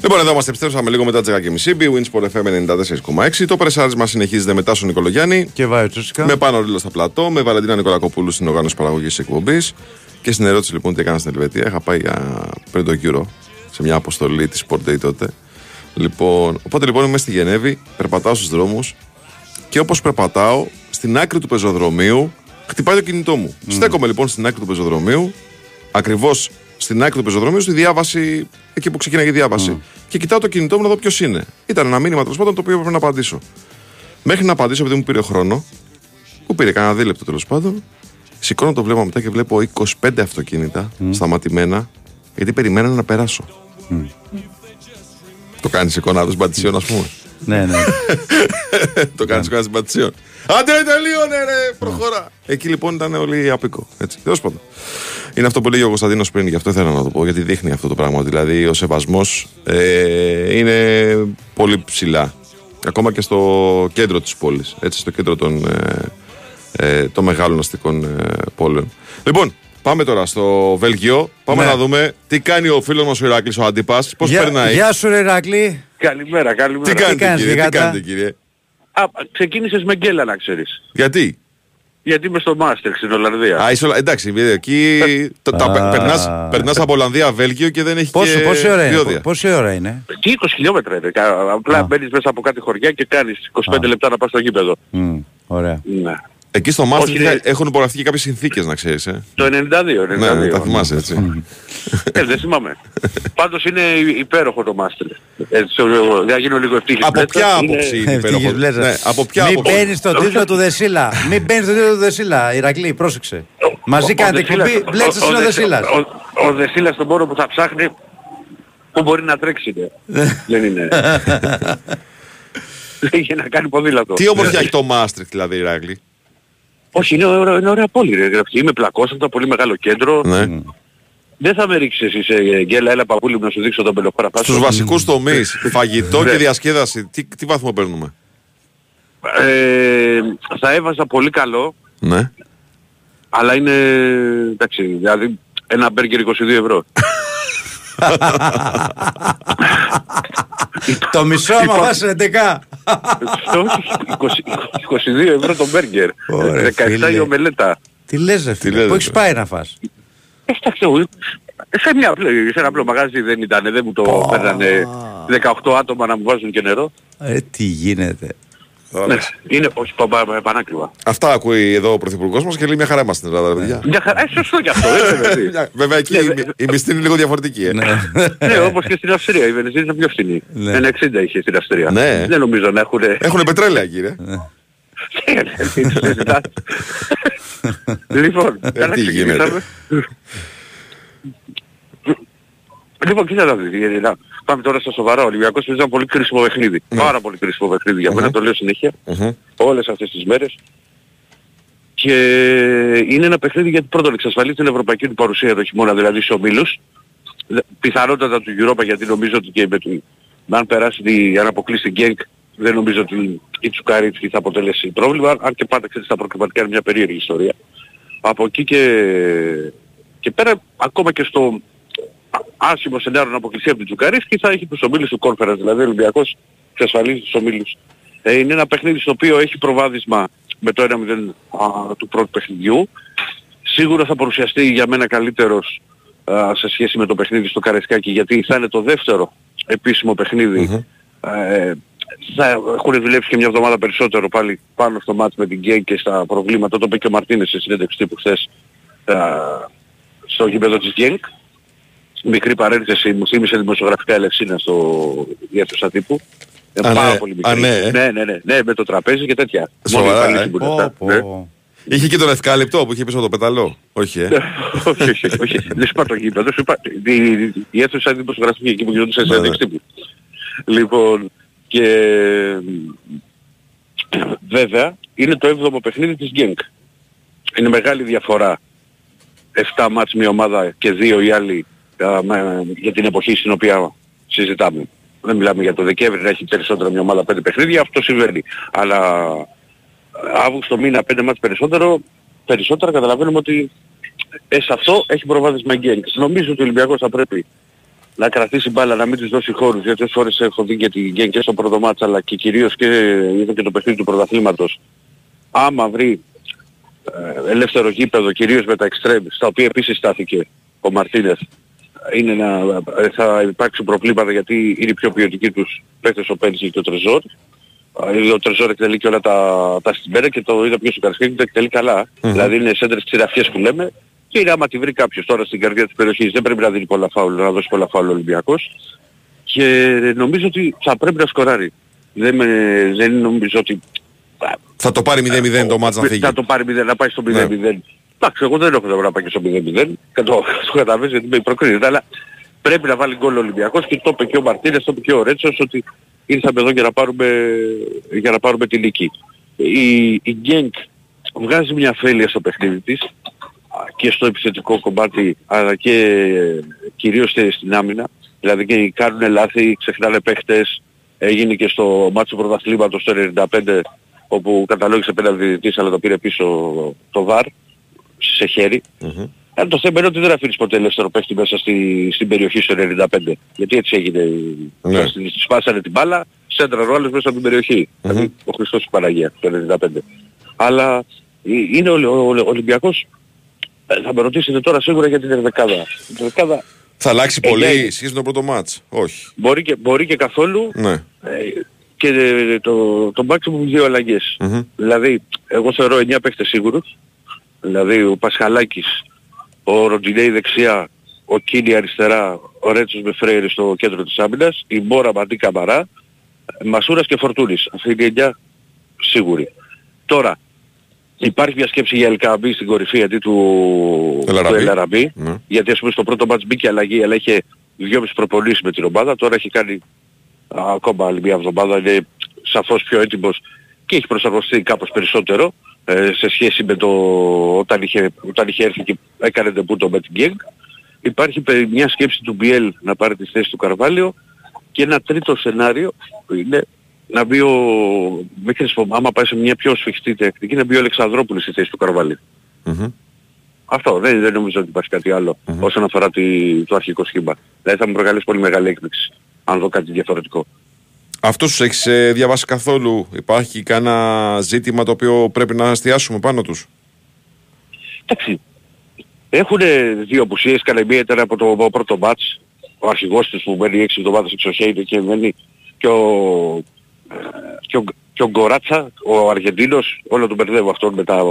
Λοιπόν, εδώ μας επιστρέψαμε λίγο μετά τις 10.30. Bwin Sport FM 94,6. Το Πρεσάρισμα συνεχίζεται με Τάσο Νικολογιάννη και Βάιο Τσούτσικα. Με Πάνο Ρίλο στα πλατό, με Βαλεντίνα Νικολακοπούλου στην οργάνωση παραγωγής εκπομπής. Και στην ερώτηση λοιπόν τι έκανα στην Ελβετία, είχα πάει πριν το γύρο σε μια αποστολή τη Sport Day τότε. Λοιπόν, οπότε λοιπόν είμαι στη Γενέβη, περπατάω στους δρόμους και όπως περπατάω στην άκρη του πεζοδρομίου, χτυπάει το κινητό μου. Στέκομαι λοιπόν στην άκρη του πεζοδρομίου, ακριβώς στην άκρη του πεζοδρομίου, στη διάβαση, εκεί που ξεκινάει η διάβαση. Και κοιτάω το κινητό μου να δω ποιος είναι. Ήταν ένα μήνυμα τέλος πάντων το οποίο έπρεπε να απαντήσω. Μέχρι να απαντήσω, επειδή μου πήρε χρόνο, που πήρε κανένα δίλεπτο τέλος πάντων, σηκώνω το βλέμμα μετά και βλέπω 25 αυτοκίνητα σταματημένα, γιατί περιμένανε να περάσω. Το κάνεις εικόνα των Πατησίων, ας πούμε. Ναι. Το κάνεις εικόνα των Πατησίων. Άντε, τελείωνε, ρε, προχώρα. Εκεί λοιπόν ήταν όλοι απίκο. Τέλος πάντων. Είναι αυτό που λέει ο Κωνσταντίνος πριν, γι' αυτό ήθελα να το πω, γιατί δείχνει αυτό το πράγμα. Δηλαδή, ο σεβασμός είναι πολύ ψηλά. Ακόμα και στο κέντρο της πόλης. Έτσι, στο κέντρο των μεγάλων αστικών πόλεων. Λοιπόν. Πάμε τώρα στο Βέλγιο. Πάμε να δούμε τι κάνει ο φίλος μας ο Ηράκλης, ο Αντίπας. Πώς περνάει. Γεια σου, Ηράκλη. Καλημέρα. Τι κάνετε, κύριε. Ξεκίνησες με γκέλα, να ξέρεις. Γιατί. Γιατί είμαι στο Μάστερ στην Ολλανδία. Εντάξει, εκεί περνάς από Ολλανδία, Βέλγιο και δεν έχει διόδια. Πόση ώρα είναι. Και 20 χιλιόμετρα είναι. Απλά μπαίνεις μέσα από κάτι χωριά και κάνεις 25 λεπτά να πας στο γήπεδο. Ωραία. Εκεί στο Μάστρι έχουν υπογραφεί και κάποιες συνθήκες, να ξέρεις. Το 92. Ναι, τα θυμάσαι έτσι. Δεν θυμάμαι. Πάντως είναι υπέροχο το Μάστρι. Για γίνω λίγο ευτύχης. Από ποια άποψη είναι υπέροχο. Μην μπαίνεις στον τίτλο του Δεσίλα. Ηρακλή, πρόσεξε. Μαζί κάνετε εκπομπή, μπλέξεις ο Δεσίλας. Ο Δεσίλας τον πόρο που θα ψάχνει, που μπορεί να τρέξει. Δεν είναι. Είχε να κάνει ποδήλατο. Τι όμορφια έχει το Μάστρι δηλαδή, Ηρακλή. Όχι, είναι ωραία πόλη. Ρε. Είμαι πλακόστα, πολύ μεγάλο κέντρο. Ναι. Δεν θα με ρίξεις εσύ σε γκέλα, έλα παππούλη μου να σου δείξω τον πελοπάρα. Στους βασικούς τομείς, φαγητό και διασκέδαση, τι βάθμο παίρνουμε. Θα έβαζα πολύ καλό, ναι. Αλλά είναι, εντάξει, δηλαδή ένα μπέργκερ 22€. Το μισό άμα βάζεις εντεκά. 22€ το μπέργκερ, 17 η ομελέτα. Τι λες ρε φίλε, πού έχεις πάει να φας. Σε ένα απλό μαγάζι δεν ήτανε, δεν μου το παίρνανε 18 άτομα να μου βάζουν και νερό. Τι γίνεται. Είναι όχι πανάκριβα. Αυτά ακούει εδώ ο Πρωθυπουργός μας και λέει μια χαρά μας στην Ελλάδα, παιδιά. Μια χαρά, σωστό κι αυτό. Βέβαια εκεί η μισθή είναι λίγο διαφορετική. Ναι, όπως και στην Αυστρία. Η Βενεζίνη είναι πιο φθηνή. 1,60 είχε στην Αυστρία. Δεν νομίζω να έχουν. Έχουν πετρέλαια, κύριε. Λοιπόν, καλά ξεκινήσαμε. Λοιπόν, κοίτα να δει. Πάμε τώρα στα σοβαρά. Ο Ολυμπιακός παίζει ένα πολύ κρίσιμο παιχνίδι. Πάρα πολύ κρίσιμο παιχνίδι για μένα, το λέω συνέχεια. Όλες αυτές τις μέρες. Και είναι ένα παιχνίδι γιατί πρώτον εξασφαλίζει την ευρωπαϊκή του παρουσία το χειμώνα, δηλαδή σε ομίλους. Πιθανότατα του Europa, γιατί νομίζω ότι και με του... αν περάσει αν αποκλείσει την Genk, δεν νομίζω ότι η Čukarički θα αποτελέσει πρόβλημα. Αν και πάντα ξέρετε στα προκριματικά είναι μια περίεργη ιστορία. Από εκεί και... Και πέρα ακόμα και στο άσχημο σενάριο να αποκλειστεί από την Čukarički θα έχει τους ομίλους του Conference, δηλαδή ο Ολυμπιακός εξασφαλίζει τους ομίλους. Είναι ένα παιχνίδι στο οποίο έχει προβάδισμα με το 1-0 του πρώτου παιχνιδιού. Σίγουρα θα παρουσιαστεί για μένα καλύτερος σε σχέση με το παιχνίδι στο Καραϊσκάκι, γιατί θα είναι το δεύτερο επίσημο παιχνίδι. Mm-hmm. Θα έχουν δουλέψει και μια εβδομάδα περισσότερο πάλι πάνω στο μάτς με την Genk και στα προβλήματα. Το είπε και ο Μαρτίνες σε συνέντευξη τύπου χθες στο γήπεδο της Genk. Μικρή παρένθεση, μου θύμισε δημοσιογραφικά Ελευσίνα στο διεύθυνσα τύπου. Πάρα πολύ μικρή. Ναι, με το τραπέζι και τέτοια. Μόνο οι που είχε και τον ευκάλυπτο που είχε πίσω από το πεταλό. Όχι. Δεν σου είπα το γήπεδο, σου είπα η αίθουσα δημοσιογραφική εκεί που γινόντουσαν σε συνέντευξη τύπου. Λοιπόν, και βέβαια είναι το 7ο παιχνίδι της Genk. Είναι μεγάλη διαφορά 7 μάτς μια ομάδα και 2 οι άλλοι για την εποχή στην οποία συζητάμε. Δεν μιλάμε για το Δεκέμβρη να έχει περισσότερα μια ομάδα 5 παιχνίδια, αυτό συμβαίνει. Αλλά Αύγουστο μήνα 5 μάτς περισσότερα καταλαβαίνουμε ότι σε αυτό έχει προβάδισμα η Genk. Νομίζω ότι ο Ολυμπιακός θα πρέπει να κρατήσει μπάλα, να μην τους δώσει χώρους, γιατί όσες φορές έχω δει και την Genk και στο πρώτο μάτς, αλλά και κυρίως και είδα και το παιχνίδι του πρωταθλήματος, άμα βρει ελεύθερο γήπεδο, κυρίως με τα extreme, στα οποία επίσης στάθηκε ο Μαρτίνες, θα υπάρξουν προβλήματα, γιατί είναι οι πιο ποιοτικοί τους παίκτες ο Πέντζη και ο Τρεζόρ. Ο Τρεζόρ εκτελεί και όλα τα στιγμένα και το είδα πιο στο Καρασκέκι, το εκτελεί καλά. Mm-hmm. Δηλαδή είναι σέντρες ξηραφιές που λέμε. Και είναι άμα τη βρει κάποιος τώρα στην καρδιά της περιοχής, δεν πρέπει να δίνει πολλά φάουλ, να δώσει πολλά φάουλ ο Ολυμπιακός. Και νομίζω ότι θα πρέπει να σκοράρει. Δεν νομίζω ότι... Θα το πάρει 0-0 το μάτς να φύγει. Θα το πάρει 0, να πάει στο 0-0. Εντάξει, εγώ δεν έχω να πάω και στο 0-0. Το καταλαβαίνεις γιατί με προκρίνεται. Αλλά πρέπει να βάλει γκολ ο Ολυμπιακός και το είπε και ο Μαρτίνες, το είπε και ο Ρέτσος ότι ήρθαμε εδώ για να πάρουμε τη νίκη. Η Genk βγάζει μια αφέλεια στο παιχνίδι της και στο επιθετικό κομμάτι, αλλά και κυρίως στην άμυνα. Δηλαδή κάνουν λάθη, ξεχνάνε παίχτες. Έγινε και στο μάτσο πρωταθλήματος το 95 όπου καταλόγησε πέναλτι διαιτητής, αλλά το πήρε πίσω το βαρ σε χέρι. Mm-hmm. Αλλά το θέμα είναι ότι δεν αφήνεις ποτέ ελεύθερο παίχτη μέσα στην περιοχή στο 95. Γιατί έτσι έγινε. Mm-hmm. Σπάσανε την μπάλα, σέντραν όλες μέσα από την περιοχή. Mm-hmm. Δηλαδή ο Χριστός της Παναγίας το 95. Αλλά είναι ο Ολυμπιακός. Θα με ρωτήσετε τώρα σίγουρα για την ενδεκάδα. Θα αλλάξει πολύ σχέση με το πρώτο μάτς. Όχι. Μπορεί και καθόλου. Ναι. Και το maximum 2 αλλαγές. Mm-hmm. Δηλαδή, εγώ θεωρώ 9 παίχτες σίγουρους. Δηλαδή, ο Πασχαλάκης, ο Ροντινέη δεξιά, ο Κίνη αριστερά, ο Ρέτσος με Φρέιρη στο κέντρο της άμυνας, η Μπόρα Μαντί Καμαρά, Μασούρας και Φορτούνης. Αυτή είναι 9 σίγουροι. Τώρα, υπάρχει μια σκέψη για Ελκαμπή στην κορυφή αντί του Ελαραμπή. Ναι. Γιατί ας πούμε στο πρώτο μάτς μπήκε αλλαγή, αλλά είχε 2,5 προπονήσεις με την ομάδα. Τώρα έχει κάνει ακόμα άλλη μια εβδομάδα, είναι σαφώς πιο έτοιμος και έχει προσαρμοστεί κάπως περισσότερο σε σχέση με το όταν είχε έρθει και έκανε τεπούτο με την Genk. Υπάρχει μια σκέψη του Μπιέλ να πάρει τη θέση του Καρβάλιο και ένα τρίτο σενάριο είναι να μπει άμα πάει σε μια πιο σφιχτή τεχνική, να μπει ο Αλεξανδρόπουλος στη θέση του Καρβαλίου. Mm-hmm. Αυτό δεν νομίζω ότι υπάρχει κάτι άλλο όσον αφορά το αρχικό σχήμα. Δηλαδή θα μου προκαλέσει πολύ μεγάλη έκπληξη αν δω κάτι διαφορετικό. Αυτό τους έχεις διαβάσει καθόλου? Υπάρχει κανένα ζήτημα το οποίο πρέπει να εστιάσουμε πάνω τους? Εντάξει, έχουν δύο απουσίες, κανένα μία ήταν από το πρώτο μπάτς. Ο αρχηγός τους που μένει 6 εβδομάδες εξοχέινε και μένει και ο Γκοράτσα, ο Αργεντίνος, όλο τον μπερδεύω αυτόν μετά.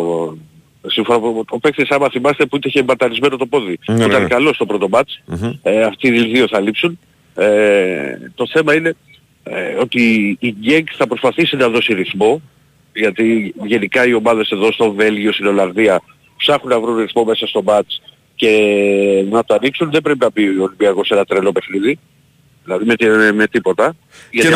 Ο παίκτης, άμα θυμάστε, που είχε μπαταρισμένο το πόδι, που ήταν καλός στο πρώτο μπάτς. Mm-hmm. Αυτοί οι δύο θα λείψουν. Το θέμα είναι ότι η Genk θα προσπαθήσει να δώσει ρυθμό, γιατί γενικά οι ομάδες εδώ στο Βέλγιο, στην Ολλανδία, ψάχνουν να βρουν ρυθμό μέσα στο μπάτς και να το ανοίξουν. Δεν πρέπει να πει ο Ολυμπιακός ένα τρελό παιχνίδι. Δηλαδή με τίποτα. Και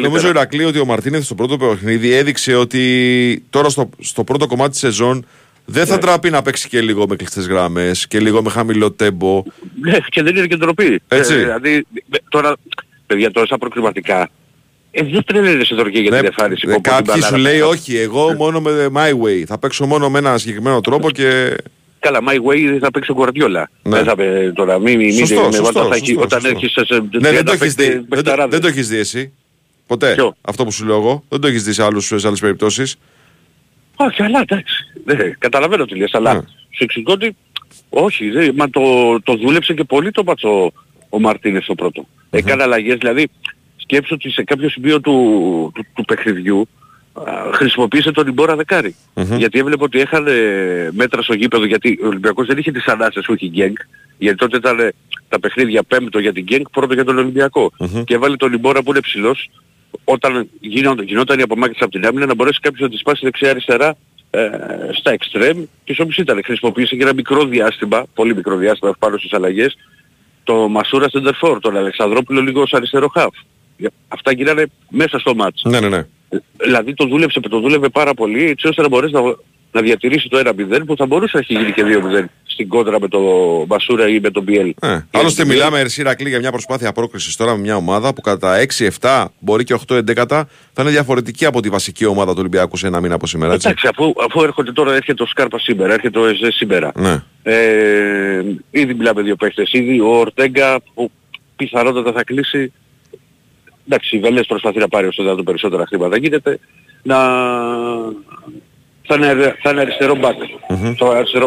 νομίζω Ηρακλή ότι ο Μαρτίνεθ στο πρώτο παιχνίδι έδειξε ότι τώρα στο πρώτο κομμάτι της σεζόν δεν θα τραπεί να παίξει και λίγο με κλειστές γραμμές και λίγο με χαμηλό τέμπο. Ναι, και δεν είναι και ντροπή. Έτσι. Δηλαδή τώρα, παιδιά, τώρα στα προκριματικά δεν τρελαίνεσαι τώρα και για την εμφάνιση. Κάποιοι σου λέει όχι, εγώ μόνο με my way. Θα παίξω μόνο με ένα συγκεκριμένο τρόπο και... Καλά, my way θα παίξει ο Γκουαρδιόλα. Ναι. Τώρα, σωστό. Όταν έρχεσαι σε... Ναι, δεν το έχεις δει εσύ. Ποτέ. Ποιο? Αυτό που σου λέω εγώ. Δεν το έχεις δει σε άλλες περιπτώσεις. Α, καλά, εντάξει. Καταλαβαίνω τι λες, αλλά σου εξηγώ ότι... Όχι, μα το δούλεψε και πολύ το πατσό ο Μαρτίνες το πρώτο. Έκανε αλλαγές, δηλαδή σκέψου ότι σε κάποιο σημείο του παιχνιδιού χρησιμοποίησε τον Ιμπόρα δεκάρι. Γιατί έβλεπε ότι έχανε μέτρα στο γήπεδο, γιατί ο Ολυμπιακός δεν είχε τις ανάσες που είχε η Genk, γιατί τότε ήταν τα παιχνίδια πέμπτο για την Genk, πρώτο για τον Ολυμπιακό. Και έβαλε τον Ιμπόρα που είναι ψηλός, όταν γινόταν η απομάκρυνση από την άμυνα, να μπορέσει κάποιος να τη σπάσει δεξιά-αριστερά στα εξτρέμ, και όπως ήταν. Χρησιμοποίησε και ένα μικρό διάστημα, πολύ μικρό διάστημα πάνω στις αλλαγές, το Μασούρα Σεντερφόρ, τον Αλεξανδρόπουλο λίγο ως αριστερό χαφ. Αυτά γίνανε μέσα στο μάτς. Ναι. Δηλαδή το δούλευε πάρα πολύ, έτσι ώστε να μπορέσει να διατηρήσει το 1-0 που θα μπορούσε να έχει γίνει και 2-0 στην κόντρα με το Μασούρα ή με τον Μπιέλ. Άλλωστε μιλάμε Ερσίρακλή για μια προσπάθεια πρόκρισης τώρα με μια ομάδα που κατά 6-7 μπορεί και 8-11 θα είναι διαφορετική από τη βασική ομάδα του Ολυμπιακού σε ένα μήνα από σήμερα. Έτσι. Εντάξει, αφού έρχεται ο Σκάρπα σήμερα, έρχεται ο ΕΖΕ σήμερα. Ναι. Ήδη μιλάμε δύο παίχτες, ήδη ο Ορτέγκα που πιθανότατα θα κλείσει. Εντάξει, οι Βελές προσπαθεί να πάρει όσο δυνατόν περισσότερα χρήματα γίνεται. Θα είναι αριστερό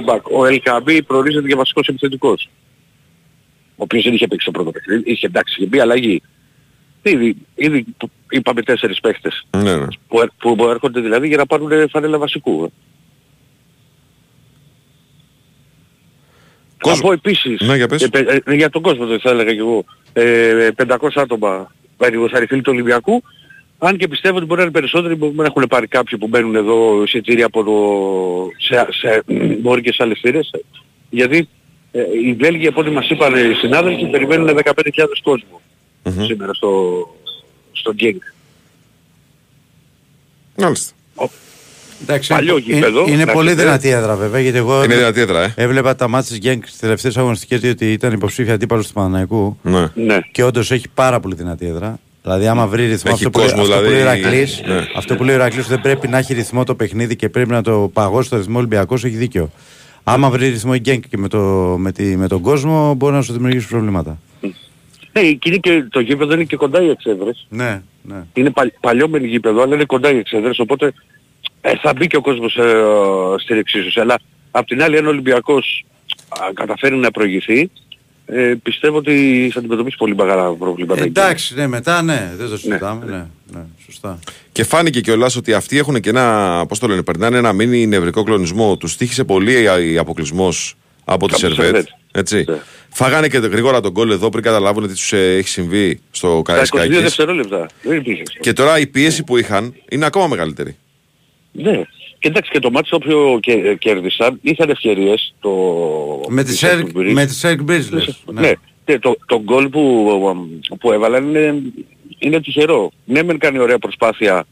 μπακ. Ο Ελκαμπή προορίζεται για βασικός επιθετικός. Ο οποίος δεν είχε παίξει το πρώτο παιχνίδι. Είχε εντάξει, είχε μπει αλλαγή. Ήδη είπαμε 4 παίχτες. Ναι. Που έρχονται δηλαδή για να πάρουν φανέλα βασικού. Θα πω επίσης, για τον κόσμο θα έλεγα κι εγώ, 500 άτομα οι φίλοι του Ολυμπιακού, αν και πιστεύω ότι μπορεί να είναι περισσότεροι, μπορεί να έχουν πάρει κάποιοι που μπαίνουν εδώ εισιτήρια από μπορεί και σε άλλες θύρες, γιατί οι Βέλγοι, από ό,τι μας είπαν οι συνάδελφοι, περιμένουν 15.000 κόσμο σήμερα στο Genk. Μάλιστα. Εντάξει, είναι πολύ δυνατή έδρα βέβαια, γιατί εγώ έβλεπα τα μάτς της Genk στις τελευταίες αγωνιστικές, διότι ήταν υποψήφια αντίπαλος του Παναθηναϊκού. Ναι. Και όντως έχει πάρα πολύ δυνατή έδρα. Δηλαδή άμα βρει ρυθμό, αυτό που λέει ο Ηρακλής, δεν πρέπει να έχει ρυθμό το παιχνίδι και πρέπει να το παγώσει το ρυθμό Ολυμπιακός, έχει δίκιο. Άμα βρει ρυθμό η Genk και με τον κόσμο, μπορεί να σου δημιουργήσει προβλήματα. Ναι, και το γήπεδο είναι και κοντά οι εξέδρες. Ναι. Είναι παλιόμενο γήπεδο, αλλά είναι κοντά οι εξέδρες, οπότε θα μπει και ο κόσμος στη εξίσωση. Αλλά απ' την άλλη, αν ο Ολυμπιακός καταφέρει να προηγηθεί, πιστεύω ότι θα αντιμετωπίσει πολύ μεγάλα προβλήματα. Εντάξει, δεν το συζητάμε. Ναι, σωστά. Και φάνηκε κιόλας ότι αυτοί έχουν και περνάνε ένα μίνι νευρικό κλονισμό. Τους τύχησε πολύ ο αποκλεισμός από τη Σερβέτ. Έτσι. Yeah. Φάγανε και γρήγορα τον γκολ εδώ πριν καταλάβουν τι τους έχει συμβεί στο Καραϊσκάκη. 22 δευτερόλεπτα. Και τώρα η πίεση που είχαν είναι ακόμα μεγαλύτερη. Ναι. Και εντάξει, και το μάτς το οποίο κέρδισαν είχαν ευκαιρίες με τη Σέρκ Μπρίζλες. Ναι. Το γκολ που έβαλαν είναι τυχερό. Ναι, μεν κάνει ωραία προσπάθεια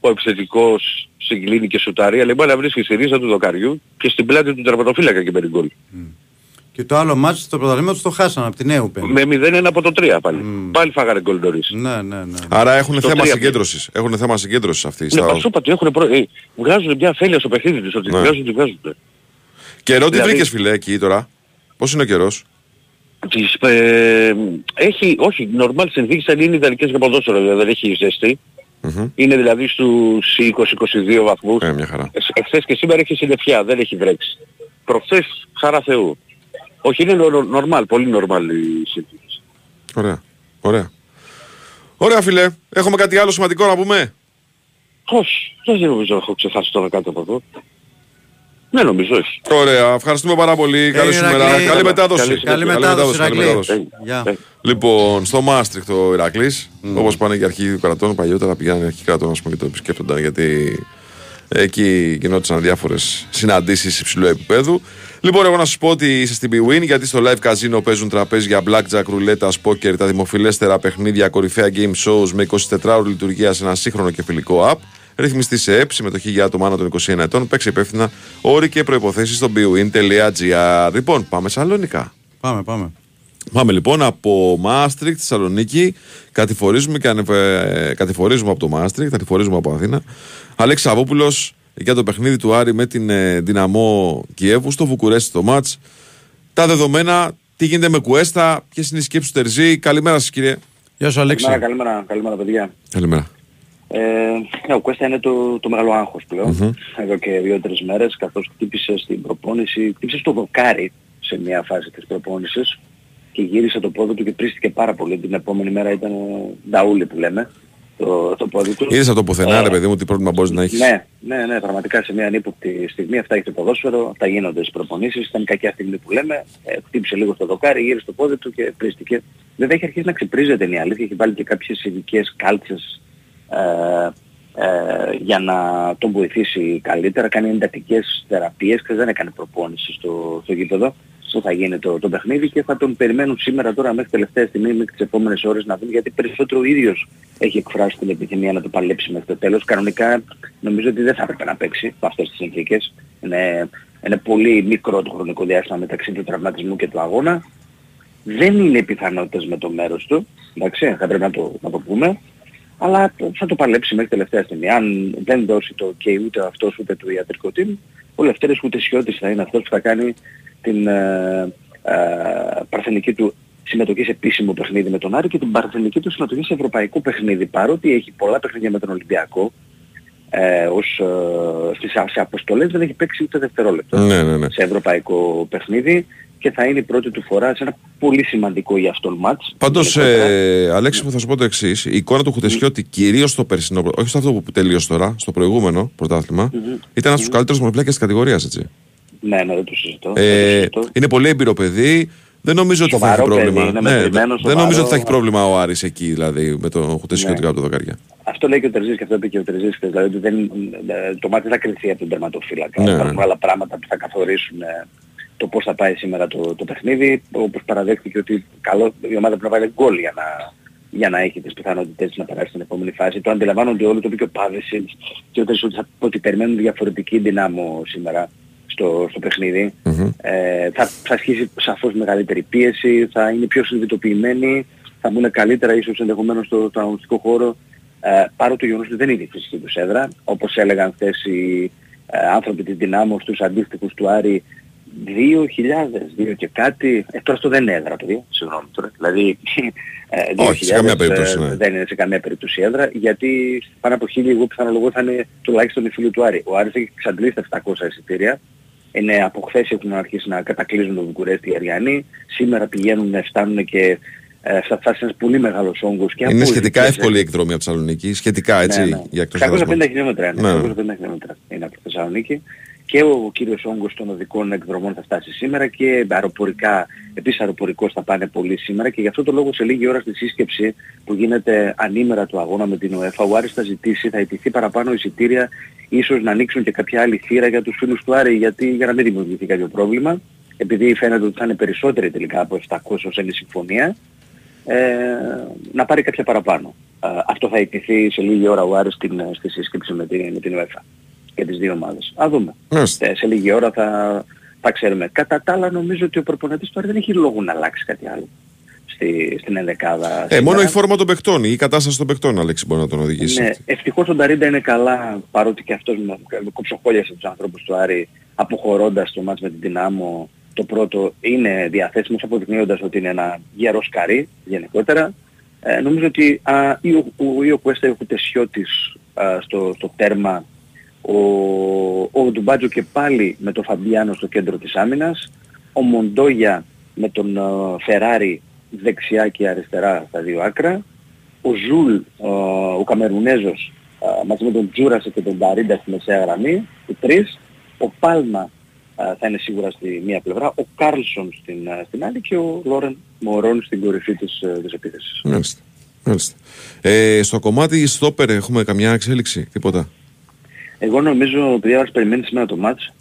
ο επιθετικός, συγκλίνει και σουτάρει, αλλά μπορεί να βρίσκει στη ρίζα του δοκαριού και στην πλάτη του τερματοφύλακα και παίρνει γκολ. Και το άλλο μάτς στο πρωταθλήματος το χάσανε από την Νέουπε. Με 0-1 από το 3 πάλι. Πάλι φάγανε γκολ νωρίς. Ναι. Άρα έχουν θέμα συγκέντρωσης. Έχουν θέμα συγκέντρωσης αυτοί. Ναι, μα σου είπα ότι βγάζουν μια αφέλεια στο παιχνίδι τους. Ότι βγάζουν. Καιρό τι βρήκες φίλε εκεί τώρα? Πώς είναι ο καιρός? Όχι, νορμάλ συνθήκες, αλλά είναι ιδανικές για ποδόσφαιρο. Δηλαδή δεν έχει ζέστη. Είναι δηλαδή στους 20-22 βαθμούς. Εχθές και σήμερα έχει συννεφιά, δεν έχει βρέξει. Προχθές χαρά Θεού. Όχι, είναι normal, πολύ normal οι συνθήκες. Ωραία. Ωραία φίλε, έχουμε κάτι άλλο σημαντικό να πούμε? Όχι, δεν νομίζω έχω ξεχάσει τώρα κάτι από εδώ. Ναι, νομίζω όχι. Ωραία, ευχαριστούμε πάρα πολύ. Καλή σήμερα. Καλή μετάδοση. Καλή μετάδοση. Λοιπόν, στο Μάστριχτ ο Ηρακλής, όπως πάνε και αρχηγοί κρατών, παλιότερα πηγαίνανε αρχηγοί κρατών και το επισκέφτονταν, γιατί εκεί γινόντουσαν διάφορες συναντήσεις υψηλού επίπεδου. Λοιπόν, εγώ να σας πω ότι είστε στην bwin, γιατί στο live casino παίζουν τραπέζια, blackjack, ρουλέτα, poker, τα δημοφιλέστερα παιχνίδια, κορυφαία game shows με 24ωρο λειτουργία σε ένα σύγχρονο και φιλικό app. Ρυθμιστή σε ΕΠ, συμμετοχή για άτομα άνω των 21 ετών. Παίξε υπεύθυνα, όροι και προϋποθέσεις στο bwin.gr. Λοιπόν, πάμε Σαλονικά. Πάμε. Πάμε λοιπόν από Maastricht, Θεσσαλονίκη. Κατηφορίζουμε από το Maastricht, κατηφορίζουμε από Αθήνα. Αλέξη Σαββόπουλος, για το παιχνίδι του Άρη με την Dynamo Kyiv στο Βουκουρέστι το μάτς. Τα δεδομένα, τι γίνεται με Κουέστα, ποιες είναι οι σκέψεις του Τερζή. Καλημέρα σας κύριε. Γεια σου Αλέξη. Καλημέρα παιδιά. Καλημέρα. Ο Κουέστα είναι το μεγάλο άγχος πλέον. Εδώ και 2-3 μέρες, καθώς χτύπησε στην προπόνηση, χτύπησε στο δοκάρι σε μια φάση της προπόνησης και γύρισε το πόδι του και πρίστηκε πάρα πολύ. Την επόμενη μέρα ήταν νταούλι που λέμε. Το πόδι του. Είδες από το πουθενά ρε παιδί μου τι πρόβλημα μπορείς να έχεις. Ναι, πραγματικά σε μια ανύποπτη στιγμή αυτά έχει το ποδόσφαιρο, αυτά γίνονται στις προπονήσεις, ήταν κακιά στιγμή που λέμε, χτύπησε λίγο στο δοκάρι, γύρισε το πόδι του και πρίστηκε. Βέβαια έχει αρχίσει να ξεπρίζεται η αλήθεια, έχει βάλει και κάποιες ειδικές κάλτσες για να τον βοηθήσει καλύτερα, κάνει εντατικές θεραπείες, δεν έκανε προπόνηση στο γήπεδο. Θα γίνει το παιχνίδι και θα τον περιμένουν σήμερα τώρα μέχρι τελευταία στιγμή, μέχρι τις επόμενες ώρες να δουν, γιατί περισσότερο ο ίδιος έχει εκφράσει την επιθυμία να το παλέψει μέχρι το τέλος. Κανονικά νομίζω ότι δεν θα έπρεπε να παίξει από αυτές τις συνθήκες. Είναι πολύ μικρό το χρονικό διάστημα μεταξύ του τραυματισμού και του αγώνα. Δεν είναι πιθανότητες με το μέρος του, εντάξει, θα πρέπει να το πούμε, αλλά θα το παλέψει μέχρι τελευταία στιγμή. Αν δεν δώσει το OK ούτε αυτός ούτε το ιατρικό team, ο Λευτέρης Χουτεσιώτης θα είναι αυτός που θα κάνει την παρθενική του συμμετοχή σε επίσημο παιχνίδι με τον Άρη και την παρθενική του συμμετοχή σε ευρωπαϊκό παιχνίδι, παρότι έχει πολλά παιχνίδια με τον Ολυμπιακό σε αποστολές δεν έχει παίξει ούτε δευτερόλεπτο σε ευρωπαϊκό παιχνίδι και θα είναι η πρώτη του φορά σε ένα πολύ σημαντικό για αυτόν μάτς. Πάντως Αλέξη μου θα σου πω το εξής, η εικόνα του Χουτεσιώτη κυρίως στο περσινό, όχι σε αυτό που τελείωσε τώρα, στο προηγούμενο πρωτάθλημα, ήταν ένας από τους καλύτερους μορφλάκες της κατηγορίας, έτσι. Ναι, δεν το συζητώ. Είναι πολύ έμπειρο παιδί. Δεν νομίζω ότι θα έχει πρόβλημα. Δεν νομίζω ότι θα έχει πρόβλημα ο Άρης εκεί, δηλαδή, με το Χουτεσιώτη κάτω από τα δοκάρια. Αυτό λέει και ο Τερζής και αυτό είπε και ο Τερζής. Δηλαδή, το μάτι θα κρυφθεί από τον τερματοφύλακα. Υπάρχουν άλλα πράγματα που θα καθορίσουν το πώς θα πάει σήμερα το παιχνίδι. Όπως παραδέχτηκε ότι η ομάδα πρέπει να βάλει γκολ για να έχει τις πιθανότητες να περάσει στην επόμενη φάση. Το αντιλαμβάνονται όλοι, το είπε και ο Πάβεσης και ο Τερζής ότι περιμένουν διαφορετική δυνάμω σήμερα στο παιχνίδι. Θα ασχίσει σαφώς μεγαλύτερη πίεση, θα είναι πιο συνειδητοποιημένοι, θα μπουν καλύτερα ίσως ενδεχομένως στο αγωνιστικό χώρο, παρότι το γεγονός ότι δεν είναι η φυσική τους έδρα. Όπως έλεγαν χθες οι άνθρωποι της Dynamo στους αντίστοιχους του Άρη, 2.000 και κάτι, τώρα αυτό δεν είναι έδρα παιδιά, συγγνώμη τώρα, δηλαδή 2.000 δεν είναι σε καμία περίπτωση έδρα, γιατί πάνω από 1.000 εγώ πιθανολογώ θα είναι τουλάχιστον οι φίλοι του Άρη. Ο Άρης έχει εξαντλήσει τα 700 εισιτήρια, είναι από χθες έχουν αρχίσει να κατακλείζουν το Βουκουρέστι οι Αριανοί, σήμερα πηγαίνουν, φτάνουν και θα φτάσει ένας πολύ μεγάλος όγκος. Και είναι σχετικά εύκολη η εκδρομή από Θεσσαλονίκη, σχετικά έτσι, για εκτός δράσμα. 350 χιλιόμετρα είναι από Θεσσαλονίκη. Και ο κύριος όγκος των οδικών εκδρομών θα φτάσει σήμερα και αεροπορικά, επίσης αεροπορικός θα πάνε πολύ σήμερα και γι' αυτό το λόγο σε λίγη ώρα στη σύσκεψη που γίνεται ανήμερα του αγώνα με την ΟΕΦΑ, ο Άρης θα ζητήσει, θα αιτηθεί παραπάνω εισιτήρια, ίσως να ανοίξουν και κάποια άλλη θύρα για τους φίλους του Άρη, γιατί για να μην δημιουργηθεί κάποιο πρόβλημα, επειδή φαίνεται ότι θα είναι περισσότεροι τελικά από 700 ως είναι η συμφωνία, να πάρει κάποια παραπάνω. Αυτό θα αιτηθεί σε λίγη ώρα ο Άρης στη σύσκεψη με την ΟΕΦΑ. Και τις δύο ομάδες. Α δούμε. Σε λίγη ώρα θα ξέρουμε. Κατά τα άλλα νομίζω ότι ο προπονητής τώρα δεν έχει λόγο να αλλάξει κάτι άλλο στην ενδεκάδα. Μόνο η φόρμα των παικτών ή η κατάσταση των παικτών, Αλέξη, μπορεί να τον οδηγήσει. Ναι, ευτυχώς ο Νταρίντα είναι καλά, παρότι και αυτός κοψοχόλιασε τους ανθρώπους του Άρη αποχωρώντας το μάτς με την Dynamo. Το πρώτο είναι διαθέσιμος, αποδεικνύοντας ότι είναι ένα γερό σκαρί γενικότερα. Νομίζω ότι ο Κουέστα ή ο Χουτεσιώτης στο τέρμα, ο Ντουμπάτζο και πάλι με τον Φαμπιάνο στο κέντρο της άμυνας, ο Μοντόγια με τον Φεράρι δεξιά και αριστερά στα δύο άκρα, ο Ζουλ, ο Καμερουνέζος μαζί με τον Τζούρασε και τον Νταρίντα στη μεσαία γραμμή, οι τρεις, ο Πάλμα θα είναι σίγουρα στη μία πλευρά, ο Κάρλσον στην άλλη και ο Λόρεν Μωρόν στην κορυφή της επίθεσης. Μάλιστα. Στο κομμάτι στόπερ έχουμε καμιά εξέλιξη, τίποτα? Εγώ νομίζω ότι ας περιμένει σήμερα το μάτς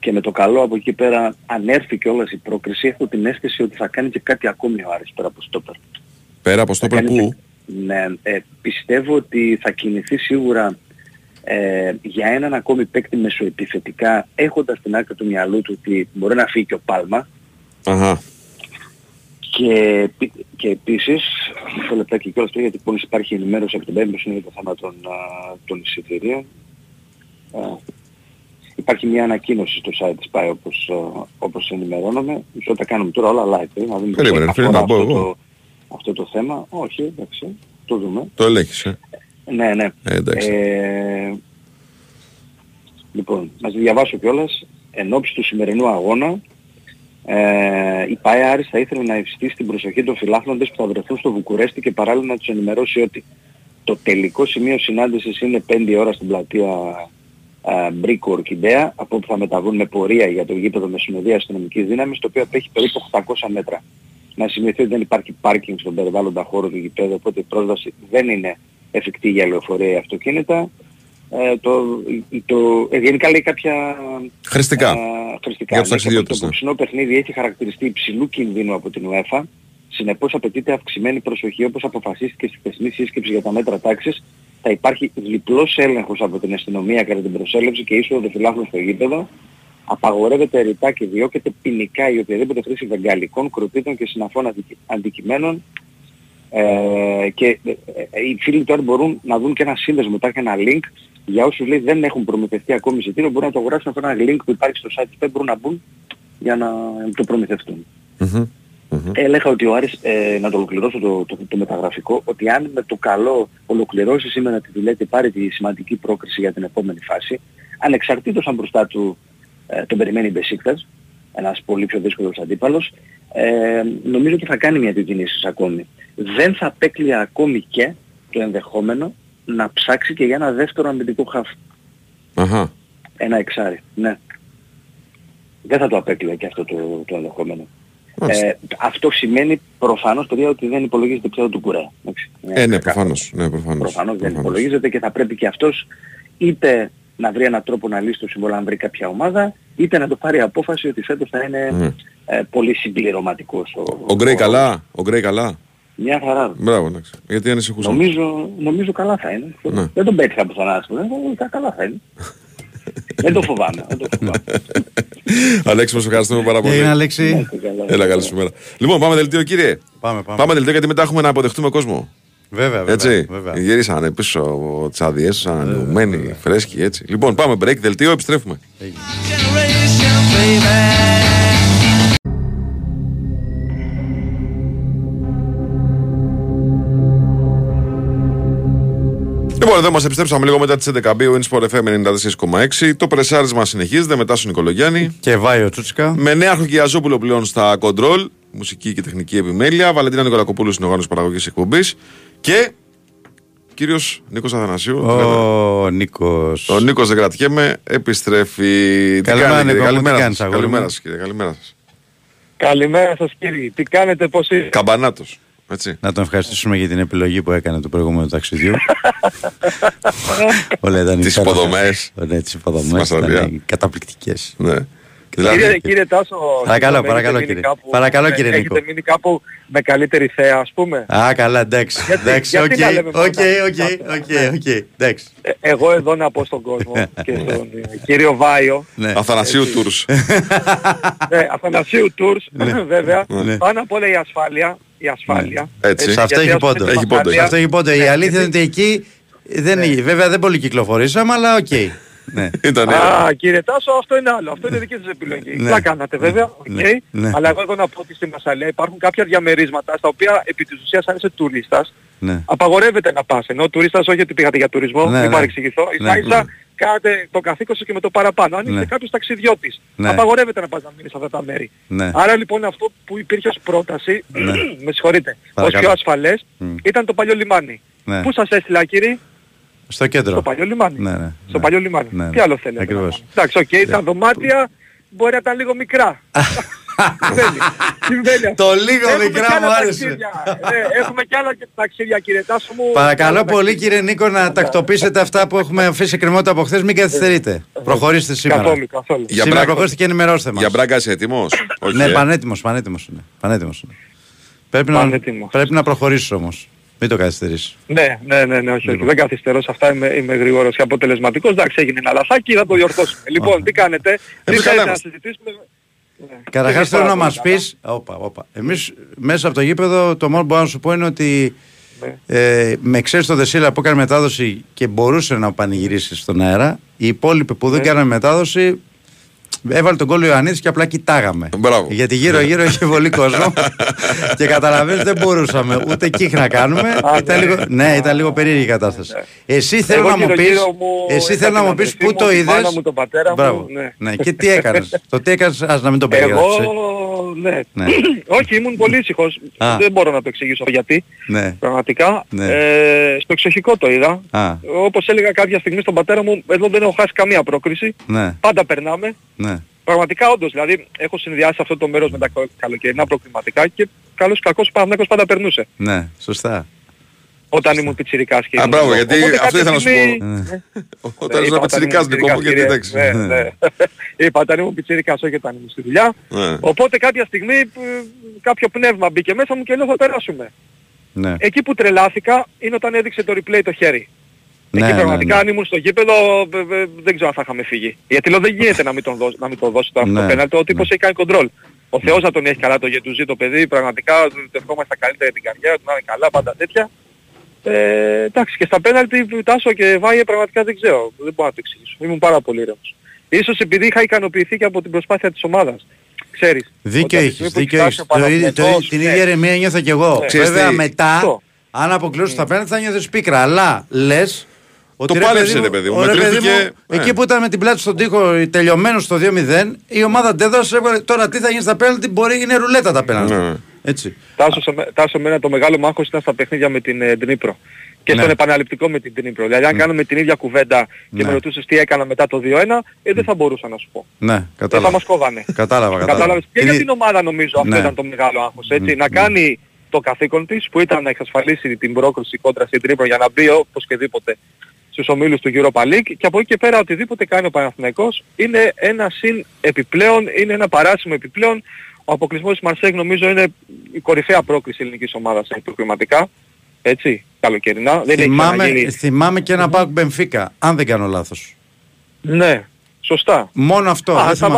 και με το καλό από εκεί πέρα, αν έρθει κιόλας η πρόκριση, έχω την αίσθηση ότι θα κάνει και κάτι ακόμη ο Άρης πέρα από στόπερ. Πέρα από στόπερ πού? Ναι, πιστεύω ότι θα κινηθεί σίγουρα για έναν ακόμη παίκτη μεσοεπιθετικά, έχοντας την άκρη του μυαλού του ότι μπορεί να φύγει και ο Πάλμα. Και επίσης, μισό λεπτάκι κιόλας, γιατί μόλις υπάρχει ενημέρωση από τον Πέμπτο είναι το θέμα των εισιτηρίων. Υπάρχει μια ανακοίνωση στο site της ΠΑΕ όπως ενημερώνομαι. Όταν κάνουμε τώρα όλα live, να δούμε αυτό το θέμα. Όχι, εντάξει, το δούμε. Το ελέγχεις, ναι, ναι. Λοιπόν, να σας διαβάσω κιόλας. Εν ώψη του σημερινού αγώνα, η ΠΑΕ Άρης θα ήθελε να ευστήσει την προσοχή των φιλάθλοντες που θα βρεθούν στο Βουκουρέστι και παράλληλα να τους ενημερώσει ότι το τελικό σημείο συνάντησης είναι 5 ώρα στην πλατεία Μπρίκο Ορκιντέα, από όπου θα μεταβούν με πορεία για το γήπεδο με συνοδεία αστυνομικής δύναμης, το οποίο απέχει περίπου 800 μέτρα. Να σημειωθεί ότι δεν υπάρχει πάρκινγκ στον περιβάλλοντα χώρο του γηπέδου, οπότε η πρόσβαση δεν είναι εφικτή για λεωφορεία ή αυτοκίνητα. Γενικά λέει κάποια χρηστικά. Για τους ταξιδιώτες. Το προξινό παιχνίδι έχει χαρακτηριστεί υψηλού κινδύνου από την UEFA. Συνεπώς απαιτείται αυξημένη προσοχή, όπως αποφασίστηκε στη χθεσινή σύσκεψη για τα μέτρα τάξης. Θα υπάρχει διπλός έλεγχος από την αστυνομία κατά την προσέλευση και είσοδο φιλάθλων στο γήπεδο. Απαγορεύεται ρητά και διώκεται ποινικά η οποιαδήποτε χρήση βεγγαλικών, κροτήτων και συναφών αντικειμένων. Και οι φίλοι τώρα μπορούν να δουν και ένα σύνδεσμο, υπάρχει ένα link. Για όσους λέει δεν έχουν προμηθευτεί ακόμη εισιτήριο, μπορούν να το αγοράσουν από ένα link που υπάρχει στο site που μπορούν να μπουν για να το προμηθευτούν. Έλεγα ότι ο Άρης, να το ολοκληρώσω το μεταγραφικό, ότι αν με το καλό ολοκληρώσει σήμερα τη δουλειά και πάρει τη σημαντική πρόκριση για την επόμενη φάση, ανεξαρτήτως αν μπροστά του τον περιμένει η Μπεσίκτας, ένας πολύ πιο δύσκολος αντίπαλος, νομίζω ότι θα κάνει μια-δυο κινήσεις ακόμη. Δεν θα απέκλει ακόμη και το ενδεχόμενο να ψάξει και για ένα δεύτερο αμυντικό χαφ. Ένα εξάρι, ναι. Δεν θα το απέκλειε και αυτό το ενδεχόμενο. Αυτό σημαίνει προφανώς, παιδιά, ότι δεν υπολογίζεται ψέδο του Κουρέα. Ναι, προφανώς. Δεν υπολογίζεται και θα πρέπει και αυτός είτε να βρει έναν τρόπο να λύσει το συμβόλαιο αν βρει κάποια ομάδα, είτε να το πάρει απόφαση ότι φέτος θα είναι πολύ συμπληρωματικός. Ο Γκρέι καλά, μια χαρά. Μπράβο, εντάξει. Γιατί ανησυχούσα. Νομίζω καλά θα είναι. Ναι. Δεν τον πέτυχα από τον Άσπρο. Καλά θα είναι. Δεν το φοβάμαι. Αλέξη, μας ευχαριστούμε πάρα πολύ. Αλέξη. Έλα, καλή σου μέρα. Λοιπόν, πάμε δελτίο, κύριε. Πάμε δελτίο, γιατί μετά έχουμε να αποδεχτούμε κόσμο. Βέβαια, βέβαια. Γυρίσανε πίσω τσάδιες, ανανεωμένοι, φρέσκοι, έτσι. Λοιπόν, πάμε break, δελτίο, επιστρέφουμε. Λοιπόν, εδώ μας επιστρέψαμε λίγο μετά τις 11 μπίου, Winsport FM 94,6. Το πρεσάρισμα συνεχίζεται με Τάσο Νικολογιάννη. Και Βάιο Τσούτσικα. Με Νέαρχο Γιαζόπουλο πλέον στα κοντρόλ, μουσική και τεχνική επιμέλεια. Βαλεντίνα Νικολακοπούλου στην οργάνωση παραγωγής εκπομπής. Και κύριος Νίκος Αθανασίου. Ο Νίκος. Ο Νίκος δεν κρατιέμαι, επιστρέφει. Καλημέρα σας, κύριε. Καλημέρα σας. Καλημέρα σας, κύριε. Τι κάνετε, πώς είστε? Καμπανάτος. Έτσι. Να τον ευχαριστήσουμε για την επιλογή που έκανε του προηγούμενου ταξιδιού. Όλα ήταν υπέροχα. Τις υποδομές ήταν καταπληκτικές. Ναι. Κύριε Τάσο, παρακαλώ κύριε Νίκο. Έχετε μείνει κάπου με καλύτερη θέα, ας πούμε. Α, καλά, εντάξει. Οκ. Εγώ εδώ να πω στον κόσμο και στον κύριο Βάιο. Αθανασίου Tours. Ναι, Αθανασίου Tours, βέβαια. Πάνω απ' όλα η ασφάλεια. Έτσι. Σε αυτό έχει πόντο. Η αλήθεια είναι ότι εκεί βέβαια δεν πολύ κυκλοφορήσαμε, αλλά οκ. Κύριε Τάσο, αυτό είναι άλλο. Αυτό είναι δική σας επιλογή. Τα κάνατε βέβαια, αλλά εγώ να πω ότι στη Μασσαλία υπάρχουν κάποια διαμερίσματα στα οποία επί της ουσίας αν είσαι τουρίστας απαγορεύεται να πας. Ενώ ο τουρίστας, όχι ότι πήγατε για τουρισμό, μην παρεξηγηθώ, ίσα-ίσα κάνατε το καθήκον και με το παραπάνω. Αν είστε κάποιος ταξιδιώτης, απαγορεύεται να πας να μείνεις σε αυτά τα μέρη. Άρα λοιπόν αυτό που υπήρχε ως πρόταση, με συγχωρείτε, ως πιο ασφαλές, ήταν το παλιό λιμάνι. Πού σας έστειλα, κύριε? Στο κέντρο. Στο παλιό λιμάνι. Στο παλιό λιμάνι. Τι άλλο θέλετε? Ακριβώς. Εντάξει, οκ, τα δωμάτια μπορεί να ήταν λίγο μικρά. Το λίγο μικρά μου άρεσε. Έχουμε κι άλλα ταξίδια, κύριε Τάσο μου. Παρακαλώ πολύ, κύριε Νίκο, να τακτοποιήσετε αυτά που έχουμε αφήσει κρεμότητα από χθες. Μην καθυστερείτε. Προχωρήστε σήμερα. Καθόλου. Σήμερα προχωρήστε και ενημερώστε μας. Για Μπράγκα είσαι έτοιμος? Ναι, πανέτοιμος είναι. Πρέπει να προχωρήσεις όμως. Μην το καθυστερείς. Ναι, όχι. Δεν καθυστερώ. Σε αυτά είμαι γρήγορος και αποτελεσματικός. Εντάξει, έγινε ένα λαθάκι, θα το διορθώσουμε. Λοιπόν, τι κάνετε? Τι θέλετε να συζητήσουμε? Καταρχάς θέλω να μας πεις. Εμείς μέσα από το γήπεδο το μόνο που μπορώ να σου πω είναι ότι με ξέρει τον Δεσίλα που έκανε μετάδοση και μπορούσε να πανηγυρίσει στον αέρα. Οι υπόλοιποι που δεν κάνανε μετάδοση, έβαλε τον κόλλο Ιωαννίδης και απλά κοιτάγαμε. Μπράβο. Γιατί γύρω-γύρω είχε πολύ κόσμο και καταλαβαίνεις δεν μπορούσαμε ούτε εκεί να κάνουμε. Ήταν λίγο περίεργη η κατάσταση. Εσύ θέλω να μου πεις πού το είδες. Μάνα μου, τον πατέρα μου. Ναι. Και τι έκανες. Το τι έκανες, ας να μην το περιγράψεις. Εγώ, ναι. Όχι, ήμουν πολύ ήσυχος. Δεν μπορώ να το εξηγήσω γιατί. Πραγματικά. Στο εξοχικό το είδα. Όπως έλεγα κάποια στιγμή στον πατέρα μου, εδώ δεν έχω χάσει καμία πρόκριση. Πάντα περνάμε. Ναι. Πραγματικά όντως, δηλαδή έχω συνδυάσει αυτό το μέρος με τα καλοκαιρινά προκριματικά και καλώς κακώς ο Παναθηναϊκός πάντα περνούσε. Ναι, σωστά. Όταν ήμουν πιτσιρικάς και... Α, μπράβο, γιατί αυτό ήθελα να σου πω. Όταν ήσουν πιτσιρικάς, λοιπόν, γιατί εντάξει. Ναι. Είπα, όταν ήμουν πιτσιρικάς, όχι όταν ήμουν στη δουλειά. Οπότε κάποια στιγμή κάποιο πνεύμα μπήκε μέσα μου και λέω θα περάσουμε. Εκεί που τρελάθηκα είναι όταν έδειξε το replay το χέρι. Εκεί πραγματικά αν ήμουν στο γήπεδο δεν ξέρω αν θα είχαμε φύγει. Γιατί λέω δεν γίνεται να μην τον δώσει το πέναλτι, ο τύπος έχει κάνει κοντρόλ. Ο Θεός να τον έχει καλά, το γετουζί το παιδί, πραγματικά το ευχόμαστε τα καλύτερα για την καριέρα του, να είναι καλά, πάντα τέτοια. Εντάξει, και στα πέναλτι Τάσο και Βάιε πραγματικά δεν ξέρω, δεν μπορώ να το εξηγήσω. Ήμουν πάρα πολύ ήρεμος. Ίσως επειδή είχα ικανοποιηθεί και από την προσπάθεια της ομάδας. Ξέρεις. Δίκαιο έχεις, δίκαιο έχεις. Την ίδια ηρεμία νιώθω κι εγώ. Βέβαια μετά, αν αποκλείσω τα πέναλτι θα νιώθεις πίκρα, αλλά λες. Το πάλεψε ρε παιδί μου, μετρήθηκε... Εκεί που ήταν με την πλάτη στον τοίχο τελειωμένο στο 2-0, η ομάδα αντέδρασε, τώρα τι θα γίνει στα πέναλτι, μπορεί είναι ρουλέτα τα πέναλτι. Έτσι. Τάσο μένα το μεγάλο μάχος ήταν στα παιχνίδια με την Dnipro. Και στον επαναληπτικό με την Dnipro. Δηλαδή αν κάνουμε την ίδια κουβέντα και με ρωτούσες τι έκανα μετά το 2-1, δεν θα μπορούσα να σου πω. Ναι, κατάλαβα. Θα μας κόβανε. Κατάλαβα. Και για την ομάδα νομίζω αυτό ήταν το μεγάλο άγχος. Να κάνει το καθήκον της που ήταν να εξασφαλίσει την πρόκριση κόντρα στην Dnipro για να μπει οπωσδήποτε στους ομίλους του Europa League και από εκεί και πέρα οτιδήποτε κάνει ο Παναθηναϊκός είναι ένα συν επιπλέον, είναι ένα παράσημο επιπλέον. Ο αποκλεισμός της Μαρσέγ νομίζω είναι η κορυφαία πρόκληση ελληνικής ομάδας προκριματικά, έτσι, καλοκαιρινά. Θυμάμαι και ένα Μπάουκ Benfica, αν δεν κάνω λάθος. Ναι, σωστά. Μόνο αυτό. Ας τα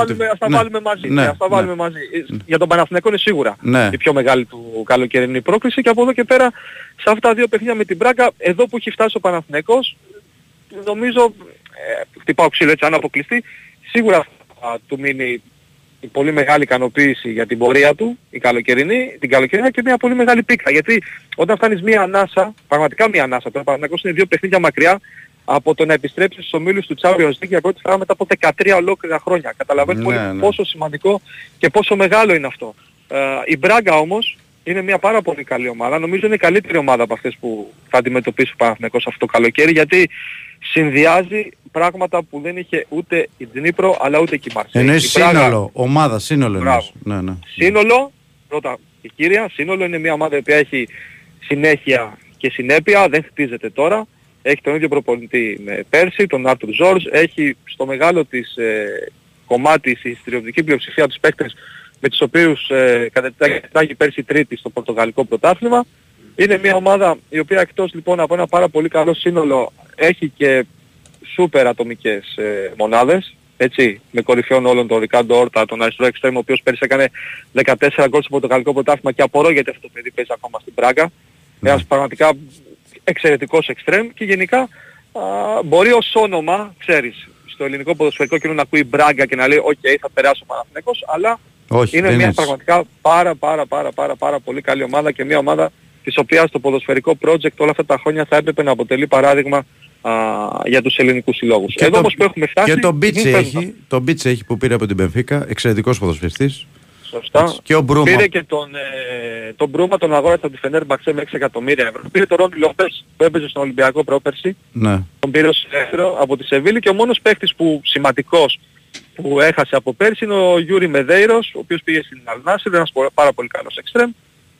βάλουμε μαζί. Για τον Παναθηναϊκό είναι σίγουρα η πιο μεγάλη του καλοκαιρινή πρόκληση και από εδώ και πέρα σε αυτά τα δύο παιχνίδια με την Braga, εδώ που έχει φτάσει ο Παναθηναϊκός, νομίζω, χτυπάω ξύλο έτσι, αν αποκλειστεί, σίγουρα θα του μείνει η πολύ μεγάλη ικανοποίηση για την πορεία του, η καλοκαιρινή, την καλοκαιρινή και μια πολύ μεγάλη πίκρα. Γιατί όταν φτάνεις μια ανάσα, πραγματικά μια ανάσα, τώρα Παναθηναϊκός είναι δύο παιχνίδια μακριά από το να επιστρέψεις στους ομίλους του Champions League για πρώτη φορά μετά από 13 ολόκληρα χρόνια. Καταλαβαίνετε πόσο σημαντικό και πόσο μεγάλο είναι αυτό. Η Braga όμως είναι μια πάρα πολύ καλή ομάδα. Νομίζω είναι η καλύτερη ομάδα από αυτές που θα αντιμετωπίσει ο Παναθηναϊκός αυτό το καλοκαίρι, γιατί συνδυάζει πράγματα που δεν είχε ούτε η Dnipro αλλά ούτε και η Marseille. Εννοείς σύνολο, ομάδα, σύνολο. Ναι. Σύνολο, πρώτα η κύρια, σύνολο είναι μια ομάδα που έχει συνέχεια και συνέπεια, δεν χτίζεται τώρα. Έχει τον ίδιο προπονητή με πέρσι, τον Άρτουρ Ζόρζ, έχει στο μεγάλο της κομμάτι η στριοπτική πλειοψηφία τους παίκτες με τους οποίους κατατάχει πέρσι τρίτη στο πορτογαλικό πρωτάθλημα. Είναι μια ομάδα η οποία εκτός λοιπόν από ένα πάρα πολύ καλό σύνολο έχει και σούπερ ατομικές μονάδες, έτσι, με κορυφαίων όλων τον Ρικάντο Όρτα, τον αριστερό εξτρέμ, ο οποίος πέρσι έκανε 14 γκολ στο πορτογαλικό πρωτάθλημα και απορώ γιατί αυτό το παιδί παίζει ακόμα στην Braga. Ένας πραγματικά εξαιρετικός εξτρέμ και γενικά μπορεί ως όνομα, ξέρεις, στο ελληνικό ποδοσφαιρικό κοινό να ακούει Braga και να λέει «ΟΚ, θα περάσει ο Παναθηναϊκός», αλλά όχι, είναι μια πραγματικά πάρα πολύ καλή ομάδα και μια ομάδα της οποίας το ποδοσφαιρικό project όλα αυτά τα χρόνια θα έπρεπε να αποτελεί παράδειγμα για τους ελληνικούς συλλόγους. Εδώ όμως που έχουμε φτάσει... Και τον Μπίτσε έχει που πήρε από την Benfica, εξαιρετικός ποδοσφαιριστής. Σωστά. Και ο Μπρούμα. Πήρε και τον Μπρούμα, τον αγόρασε από τη Fenerbahçe με 6 εκατομμύρια ευρώ. Πήρε τον Ρόνι Λόπες που έπαιζε στον Ολυμπιακό πρόπερση. Ναι. Τον πήρε ως ελεύθερο από τη Σεβίλη και ο μόνος παίκτης που σημαντικός που έχασε από πέρσι είναι ο Γιούρι Μεδέιρος, ο οποίος πήγε στην Αλ-Νάσιρ, ένας πάρα πολύ καλός εξτρέμ.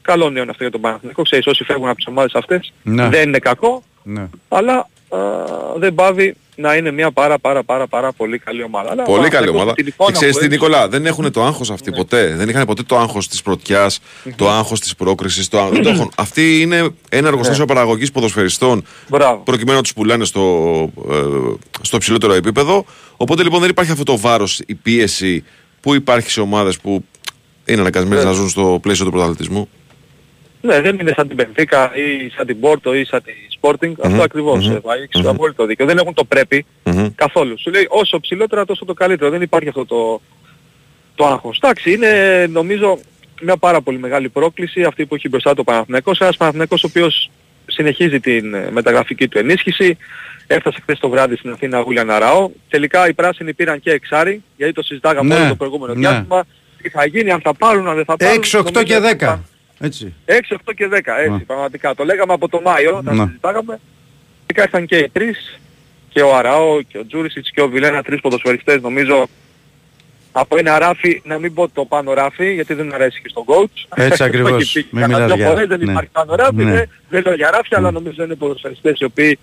Καλό νέο είναι αυτό για τον Παναθηναϊκό. Ξέρεις, όσοι φεύγουν από τις ομάδες αυτές δεν είναι κακό, αλλά δεν πάβει να είναι μια πάρα πολύ καλή ομάδα. Αλλά, πολύ καλή ομάδα. Και ξέρεις τι, Νικόλα, δεν έχουν το άγχος αυτοί ποτέ. Δεν είχαν ποτέ το άγχος της πρωτιάς, το άγχος της πρόκρισης. Αυτοί είναι ένα εργοστάσιο παραγωγής ποδοσφαιριστών προκειμένου να τους πουλάνε στο ψηλότερο επίπεδο. Οπότε λοιπόν δεν υπάρχει αυτό το βάρος, η πίεση που υπάρχει σε ομάδες που είναι αναγκασμένες να ζουν στο πλαίσιο του πρωταθλητισμού. Ναι, δεν είναι σαν την Benfica ή σαν την Porto ή σαν την Sporting. Mm-hmm. Αυτό ακριβώς. Mm-hmm. Έχεις απόλυτο δίκιο. Δεν έχουν το πρέπει καθόλου. Σου λέει όσο ψηλότερα τόσο το καλύτερο. Δεν υπάρχει αυτό το άγχος. Εντάξει, είναι νομίζω μια πάρα πολύ μεγάλη πρόκληση αυτή που έχει μπροστά το Παναθηναϊκός. Ένας Παναθηναϊκός ο οποίος συνεχίζει την μεταγραφική του ενίσχυση. Έφτασε χθες το βράδυ στην Αθήνα Γούλιαν Αραώ. Τελικά οι πράσινοι πήραν και εξάρι, γιατί το συζητάγαμε όλο το προηγούμενο διάστημα. Τι θα γίνει, αν θα πάρουν, αν δεν θα πάρουν. 6, 8 και 10. Έτσι. 6, 8 και 10, έτσι πραγματικά. Το λέγαμε από το Μάιο όταν συζητάγαμε. Τελικά ήρθαν και οι τρεις, και ο Αραώ και ο Τζούρισιτς και ο Βιλένα, τρεις ποδοσφαιριστές νομίζω από ένα ράφι, να μην πω το πάνω ράφι, γιατί δεν αρέσει και στον coach. Έτσι ακριβώς. Μην μιλάς για ράφι. Δεν υπάρχει πάνω ράφι, δεν λέω για ράφι, αλλά νομίζω είναι ποδοσφαιριστές οι οποίοι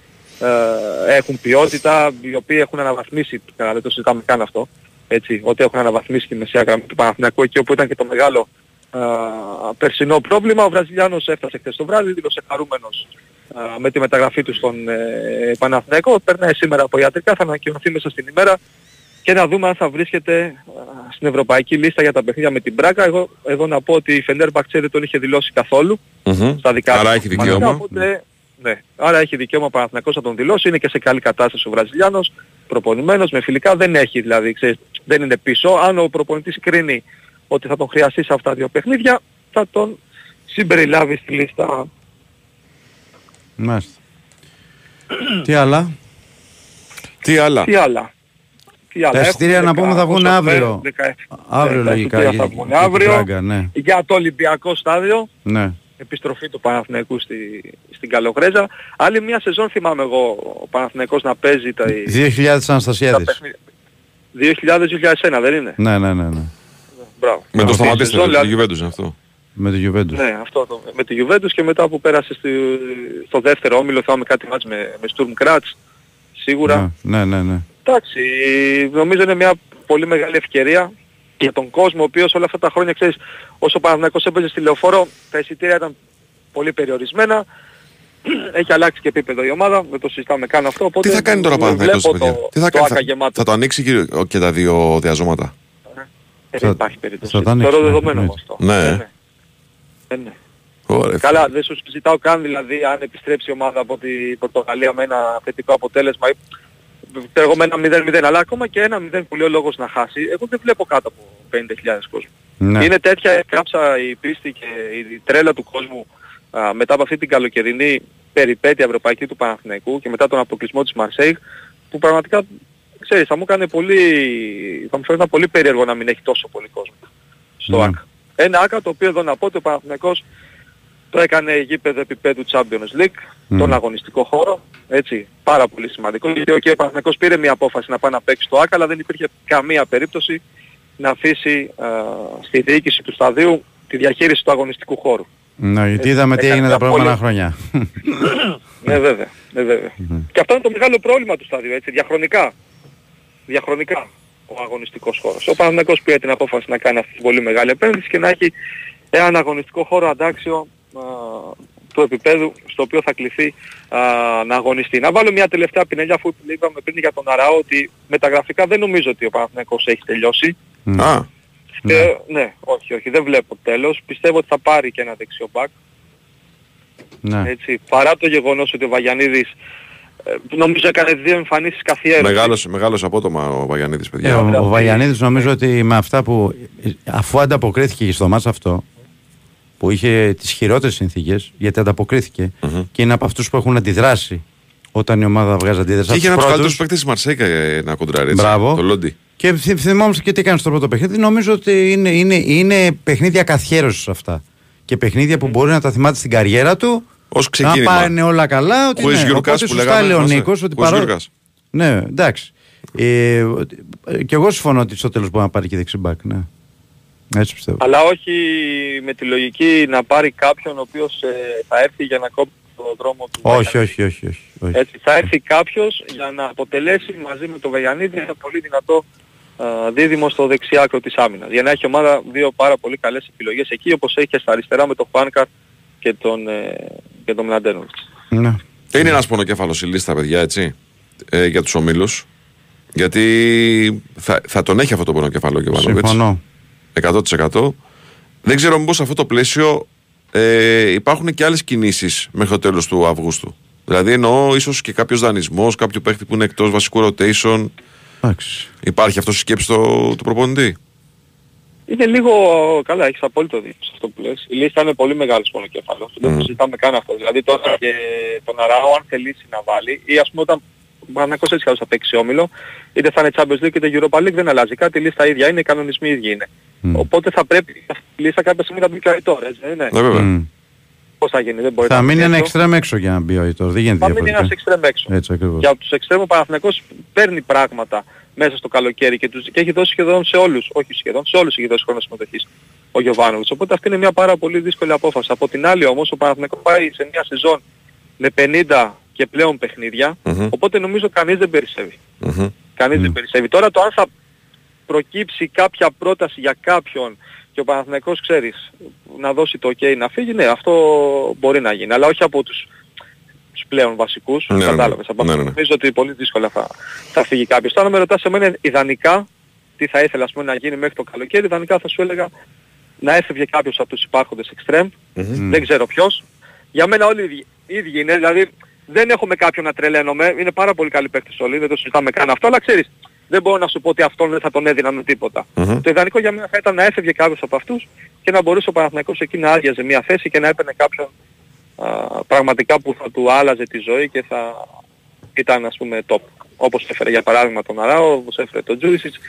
έχουν ποιότητα, οι οποίοι έχουν αναβαθμίσει, δεν το συζητάμε καν αυτό, έτσι, ότι έχουν αναβαθμίσει τη μεσαία γραμμή του Παναθηναϊκού, εκεί όπου ήταν και το μεγάλο περσινό πρόβλημα. Ο Βραζιλιάνος έφτασε χθες το βράδυ, δήλωσε χαρούμενος με τη μεταγραφή του στον Παναθηναϊκό. Περνάει σήμερα από ιατρικά, θα ανακοινωθεί μέσα στην ημέρα και να δούμε αν θα βρίσκεται στην ευρωπαϊκή λίστα για τα παιχνίδια με την Braga. Εγώ εδώ να πω ότι η Fenerbahçe δεν τον είχε δηλώσει καθόλου στα δικά του. Άρα έχει δικαίωμα. Οπότε, ναι. Άρα έχει δικαίωμα Παναθηναϊκός να τον δηλώσει. Είναι και σε καλή κατάσταση ο Βραζιλιάνος, προπονημένος, με φιλικά, δεν έχει δηλαδή, ξέρεις, δεν είναι πίσω. Αν ο προπονητής κρίνει ότι θα τον χρειαστεί σε αυτά τα δύο παιχνίδια, θα τον συμπεριλάβει στη λίστα. Μάλιστα. Τι άλλα. Τα εισιτήρια να πούμε θα βγουν αύριο. Αύριο λογικά. Θα βγουν αύριο για το Ολυμπιακό στάδιο. Ναι. Επιστροφή του Παναθηναϊκού στην Καλογρέζα. Άλλη μια σεζόν θυμάμαι εγώ ο Παναθηναϊκός να παίζει τα 2000 Αναστασιάδης. 2000-2001 δεν είναι. Ναι. Μπράβο. Με το σταματήστε με τη Γιουβέντους αυτό. Με τη Γιουβέντους. Ναι, αυτό το, με τη Γιουβέντους, και μετά που πέρασε στο δεύτερο όμιλο θυμάμαι κάτι μάτς με Στουρμ Κράτς. Σίγουρα. Ναι. Εντάξει, νομίζω είναι μια πολύ μεγάλη ευκαιρία για τον κόσμο, ο οποίος όλα αυτά τα χρόνια, ξέρεις, όσο ο Παναθηναϊκός έπαιζε στη Λεωφόρο, τα εισιτήρια ήταν πολύ περιορισμένα. Έχει αλλάξει και επίπεδο η ομάδα, δεν το συζητάμε καν αυτό. Οπότε, τι θα κάνει τώρα ο Παναθηναϊκός, παιδιά? Τι θα κάνει, θα το ανοίξει και τα δύο διαζώματα? Δεν υπάρχει περίπτωση. Τώρα δεδομένο αυτό. Ναι. Καλά, δεν σου συζητάω καν δηλαδή αν επιστρέψει η ομάδα από την Πορτογαλία με ένα θετικό αποτέλεσμα. Εγώ με ένα 0-0, αλλά ακόμα και ένα 0 που λέει ο λόγος να χάσει, εγώ δεν βλέπω κάτω από 50.000 κόσμου. Ναι. Είναι τέτοια κάψα η πίστη και η τρέλα του κόσμου μετά από αυτή την καλοκαιρινή περιπέτεια ευρωπαϊκή του Παναθηναϊκού και μετά τον αποκλεισμό της Marseille, που πραγματικά, ξέρεις, θα μου φέρνει πολύ περίεργο να μην έχει τόσο πολύ κόσμο στο ΑΚΑ. Ένα ΑΚΑ το οποίο εδώ να πω ότι ο Παναθηναϊκός το έκανε γήπεδο επίπεδου Champions League, τον αγωνιστικό χώρο, έτσι, πάρα πολύ σημαντικό, γιατί ο Παναθηναϊκός πήρε μια απόφαση να πάει να παίξει στο ΑΚΑ, αλλά δεν υπήρχε καμία περίπτωση να αφήσει στη διοίκηση του σταδίου τη διαχείριση του αγωνιστικού χώρου. Ναι, γιατί είδαμε τι έγινε τα προηγούμενα χρόνια. Ναι, βέβαια. Και αυτό είναι το μεγάλο πρόβλημα του σταδίου, έτσι, διαχρονικά ο αγωνιστικός χώρος. Ο Παναθηναϊκός πήρε την απόφαση να κάνει αυτή την πολύ μεγάλη επένδυση και να έχει έναν αγωνιστικό χώρο αντάξιο του επίπεδου στο οποίο θα κληθεί να αγωνιστεί. Να βάλω μια τελευταία πινελιά, αφού είπαμε πριν για τον Αραώ ότι μεταγραφικά δεν νομίζω ότι ο Παναθηναϊκός έχει τελειώσει. Όχι, δεν βλέπω τέλος. Πιστεύω ότι θα πάρει και ένα δεξιό μπακ. Έτσι, παρά το γεγονός ότι ο Βαγιανίδης νομίζω έκανε δύο εμφανίσεις καθιέρωση. Μεγάλος απότομα ο Βαγιανίδης, παιδιά. Ο Βαγιανίδης νομίζω ότι με αυτά που, αφού ανταποκρίθηκε στο μάτς αυτό, που είχε τις χειρότερες συνθήκες, γιατί ανταποκρίθηκε, και είναι από αυτούς που έχουν αντιδράσει όταν η ομάδα βγάζει αντίδραση. Είχε έναν από τους καλύτερους παίκτες της Μαρσέικα να κοντράρει, έτσι, το Λόντι. Και θυμόμαστε και τι έκανε στο πρώτο παιχνίδι. Νομίζω ότι είναι παιχνίδια καθιέρωσης αυτά. Και παιχνίδια που μπορεί να τα θυμάται στην καριέρα του, να πάνε όλα καλά. Ότι οπότε σωστά λέει ο Νίκος. Ναι, εντάξει. Και εγώ συμφωνώ ότι στο τέλος μπορεί να πάρει και δεξιμπάκ. Έτσι πιστεύω. Αλλά όχι με τη λογική να πάρει κάποιον ο οποίος θα έρθει για να κόψει τον δρόμο του. Όχι. Έτσι, θα έρθει κάποιος για να αποτελέσει μαζί με τον Βαγιανίδη ένα πολύ δυνατό δίδυμο στο δεξιά άκρο της άμυνας. Για να έχει ομάδα δύο πάρα πολύ καλές επιλογές εκεί, όπως έχει και στα αριστερά με τον Πάνκαρ και τον Μλαντένοβιτς. Ναι. Είναι ένας πονοκέφαλος η λίστα, παιδιά, έτσι, για τους ομίλους. Γιατί θα τον έχει αυτό το πονοκέφαλο και ο Βαλόβιτς. 100%. Δεν ξέρω μήπως σε αυτό το πλαίσιο υπάρχουν και άλλες κινήσεις μέχρι το τέλος του Αυγούστου. Δηλαδή εννοώ ίσως και κάποιος δανεισμός, κάποιο παίχτη που είναι εκτός βασικού rotation. Άξι. Υπάρχει αυτό στη σκέψη του προπονητή? Είναι λίγο καλά, έχεις απόλυτο δίκιο σε αυτό που λες. Η λίστα είναι πολύ μεγάλη στο πονοκέφαλο. Δεν το συζητάμε καν αυτό. Δηλαδή τώρα και τον Αράο, αν θελήσει να βάλει, ή ας πούμε όταν Παναθηναϊκός έτσι θα παίξει όμιλο, είτε θα είναι Champions League είτε Europa League, δεν αλλάζει κάτι. Η λίστα ίδια είναι, οι κανονισμοί ίδιοι είναι. Οπότε θα πρέπει αυτή η λίστα κάποια στιγμή να μπει και ο Αιτόρ, έτσι δεν είναι? Πώς θα γίνει, δεν μπορεί να μείνει ένα εξτρέμ έξω για να μπει ο Αιτόρ. Δεν γίνεται διαφορετικά. Θα μείνει ένας εξτρέμ έξω. Έτσι, ακριβώς. Για τους εξτρέμ ο Παναθηναϊκός παίρνει πράγματα μέσα στο καλοκαίρι και, και έχει δώσει σχεδόν σε όλους, όχι σχεδόν, σε όλους έχει δώσει χρόνο συμμετοχής ο Γιοβάνοβιτς. Οπότε αυτή είναι μια πάρα πολύ δύσκολη απόφαση. Από την άλλη όμως ο Παναθηναϊκός πάει σε μια σεζόν με 50 και πλέον παιχνίδια, οπότε νομίζω κανείς δεν περισσεύει. Κανείς δεν περισσεύει. Τώρα το αν θα προκύψει κάποια πρόταση για κάποιον και ο Παναθηναϊκός, ξέρεις, να δώσει το ok να φύγει, ναι, αυτό μπορεί να γίνει. Αλλά όχι από τους πλέον βασικούς, κατάλαβες. Νομίζω ότι πολύ δύσκολα θα φύγει κάποιος. Τώρα με ρωτάς εμένα ιδανικά τι θα ήθελα, ας πούμε, να γίνει μέχρι το καλοκαίρι, ιδανικά θα σου έλεγα να έφευγε κάποιος από τους υπάρχοντες εξτρέμ, δεν ξέρω ποιος. Για μένα όλοι οι ίδιοι είναι, δηλαδή δεν έχουμε κάποιον να τρελαίνομαι, είναι πάρα πολύ καλοί παίκτες όλοι, δεν το συζητάμε καν αυτό, αλλά ξέρεις, δεν μπορώ να σου πω ότι αυτόν δεν θα τον έδινα με τίποτα. Το ιδανικό για μένα θα ήταν να έφευγε κάποιος από αυτούς και να μπορούσε ο Παναθηναϊκός εκεί να άδειαζε μια θέση και να έπαιρνε κάποιον πραγματικά που θα του άλλαζε τη ζωή και θα ήταν, ας πούμε, top. Όπως έφερε για παράδειγμα τον Αράο, όπως έφερε τον Τζούρισιτς,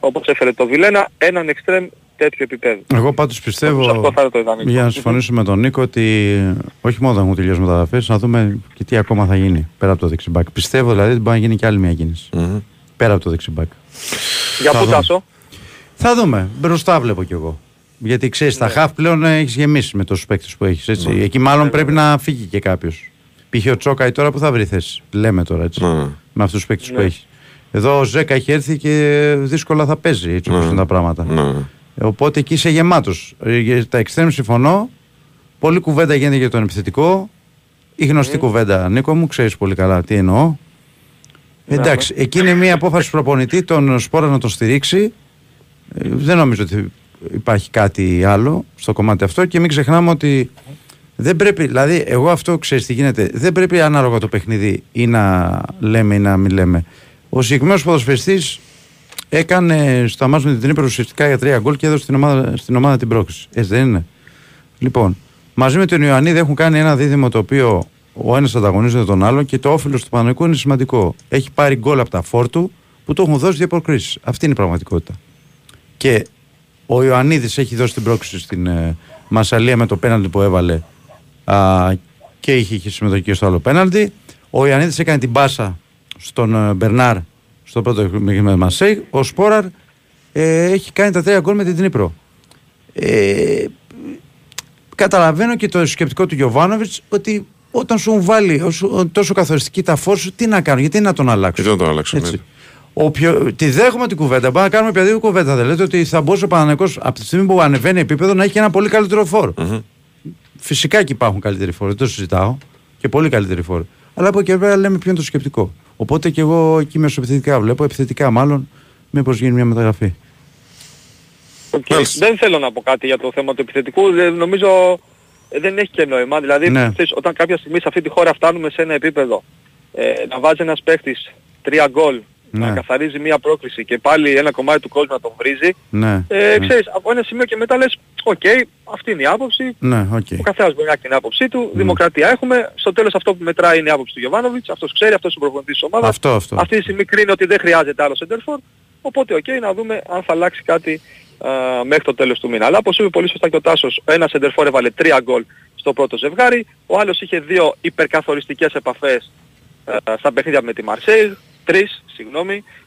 όπως έφερε τον Βιλένα, έναν εξτρέμ τέτοιο επίπεδο. Εγώ πάντως πιστεύω, αυτό θα το για να συμφωνήσουμε με τον Νίκο, ότι όχι μόνο θα έχουν τελειώσει μεταγραφές, να δούμε και τι ακόμα θα γίνει πέρα από το δεξιμπάκ. Πιστεύω δηλαδή ότι μπορεί να γίνει και άλλη μια κίνηση πέρα από το δεξιμπάκ. Για πού, Τάσο? Θα δούμε. Μπροστά βλέπω κι εγώ. Γιατί ξέρεις, τα χαφ πλέον έχεις γεμίσει με τόσους παίκτες που έχεις. Έτσι. Εκεί μάλλον πρέπει να φύγει και κάποιος. Π.χ. ο Τσόκαη τώρα που θα βρει θέση. Λέμε τώρα έτσι. Με αυτούς τους παίκτες που έχει. Εδώ ο Ζέκα έχει έρθει και δύσκολα θα παίζει έτσι όπως είναι τα πράγματα. Οπότε εκεί είσαι γεμάτος. Τα εξτρέμ συμφωνώ. Πολύ κουβέντα γίνεται για τον επιθετικό. Η γνωστή κουβέντα, Νίκο μου, ξέρεις πολύ καλά τι εννοώ. Εντάξει, εκεί είναι μια απόφαση προπονητή, τον Σπόρα να τον στηρίξει. Δεν νομίζω ότι υπάρχει κάτι άλλο στο κομμάτι αυτό και μην ξεχνάμε ότι δεν πρέπει, δηλαδή εγώ αυτό ξέρεις τι γίνεται, δεν πρέπει ανάλογα το παιχνίδι ή να λέμε ή να μην λέμε. Ο συγκεκριμένος ποδοσφαιριστής έκανε στα μάτς με την Ντνίπρο ουσιαστικά για 3 γκολ και έδωσε στην ομάδα την πρόκριση. Έτσι δεν είναι? Λοιπόν, μαζί με τον Ιωαννίδη έχουν κάνει ένα δίδυμο το οποίο ο ένας ανταγωνίζεται τον άλλο και το όφελος του Παναθηναϊκού είναι σημαντικό. Έχει πάρει γκολ από τα φόρτου που το έχουν δώσει 2 προκρίσεις. Αυτή είναι η πραγματικότητα. Και ο Ιωαννίδης έχει δώσει την πρόκριση στην Μασσαλία με το πέναλτι που έβαλε και είχε συμμετοχή στο άλλο πέναλτι. Ο Ιωαννίδης έκανε την πάσα στον Μπερνάρ στο πρώτο με Μασσέιγ. Ο Σπόραρ έχει κάνει τα 3 γκολ με την Ντνίπρο. Καταλαβαίνω και το σκεπτικό του Γιοβάνοβιτς ότι όταν σου βάλει τόσο καθοριστική τα φόρ σου, τι να κάνω, γιατί να τον αλλάξω. Γιατί να τον αλλάξω, έτσι. Τη δέχομαι την κουβέντα. Πάμε να κάνουμε οποιαδήποτε κουβέντα. Δεν λέτε ότι θα μπορούσε ο Παναθηναϊκός από τη στιγμή που ανεβαίνει επίπεδο να έχει ένα πολύ καλύτερο φόρο. Φυσικά και υπάρχουν καλύτεροι φόροι, δεν το συζητάω. Και πολύ καλύτεροι φόροι. Αλλά από εκεί πέρα λέμε ποιο είναι το σκεπτικό. Οπότε και εγώ εκεί μεσοεπιθετικά βλέπω, επιθετικά μάλλον, μήπως γίνει μια μεταγραφή. Okay. Δεν θέλω να πω κάτι για το θέμα του επιθετικού. Νομίζω δεν έχει και νόημα. Δηλαδή, ξέρεις, όταν κάποια στιγμή σε αυτή τη χώρα φτάνουμε σε ένα επίπεδο να βάζει ένας παίχτης 3 γκολ. Να καθαρίζει μία πρόκληση και πάλι ένα κομμάτι του κόσμου να τον βρίζει. Ξέρεις, από ένα σημείο και μετά λες, οκ, αυτή είναι η άποψη. Ο καθένας μπορεί να έχει την άποψή του. Δημοκρατία έχουμε. Στο τέλος αυτό που μετράει είναι η άποψη του Γιοβάνοβιτς. Αυτός ξέρει, αυτός είναι ο προπονητής της ομάδας. Αυτή τη στιγμή κρίνει ότι δεν χρειάζεται άλλο σεντερφόρ. Οπότε, οκ, να δούμε αν θα αλλάξει κάτι μέχρι το τέλος του μήνα. Αλλά όπως είπε πολύ σωστά και ο Τάσος, ένας σεντερφόρ έβαλε 3 γκολ στο πρώτο ζευγάρι. Ο άλλος είχε 2 υπερκαθοριστικές επαφές στα παιχνίδια με τη Μαρσέιγ. 3,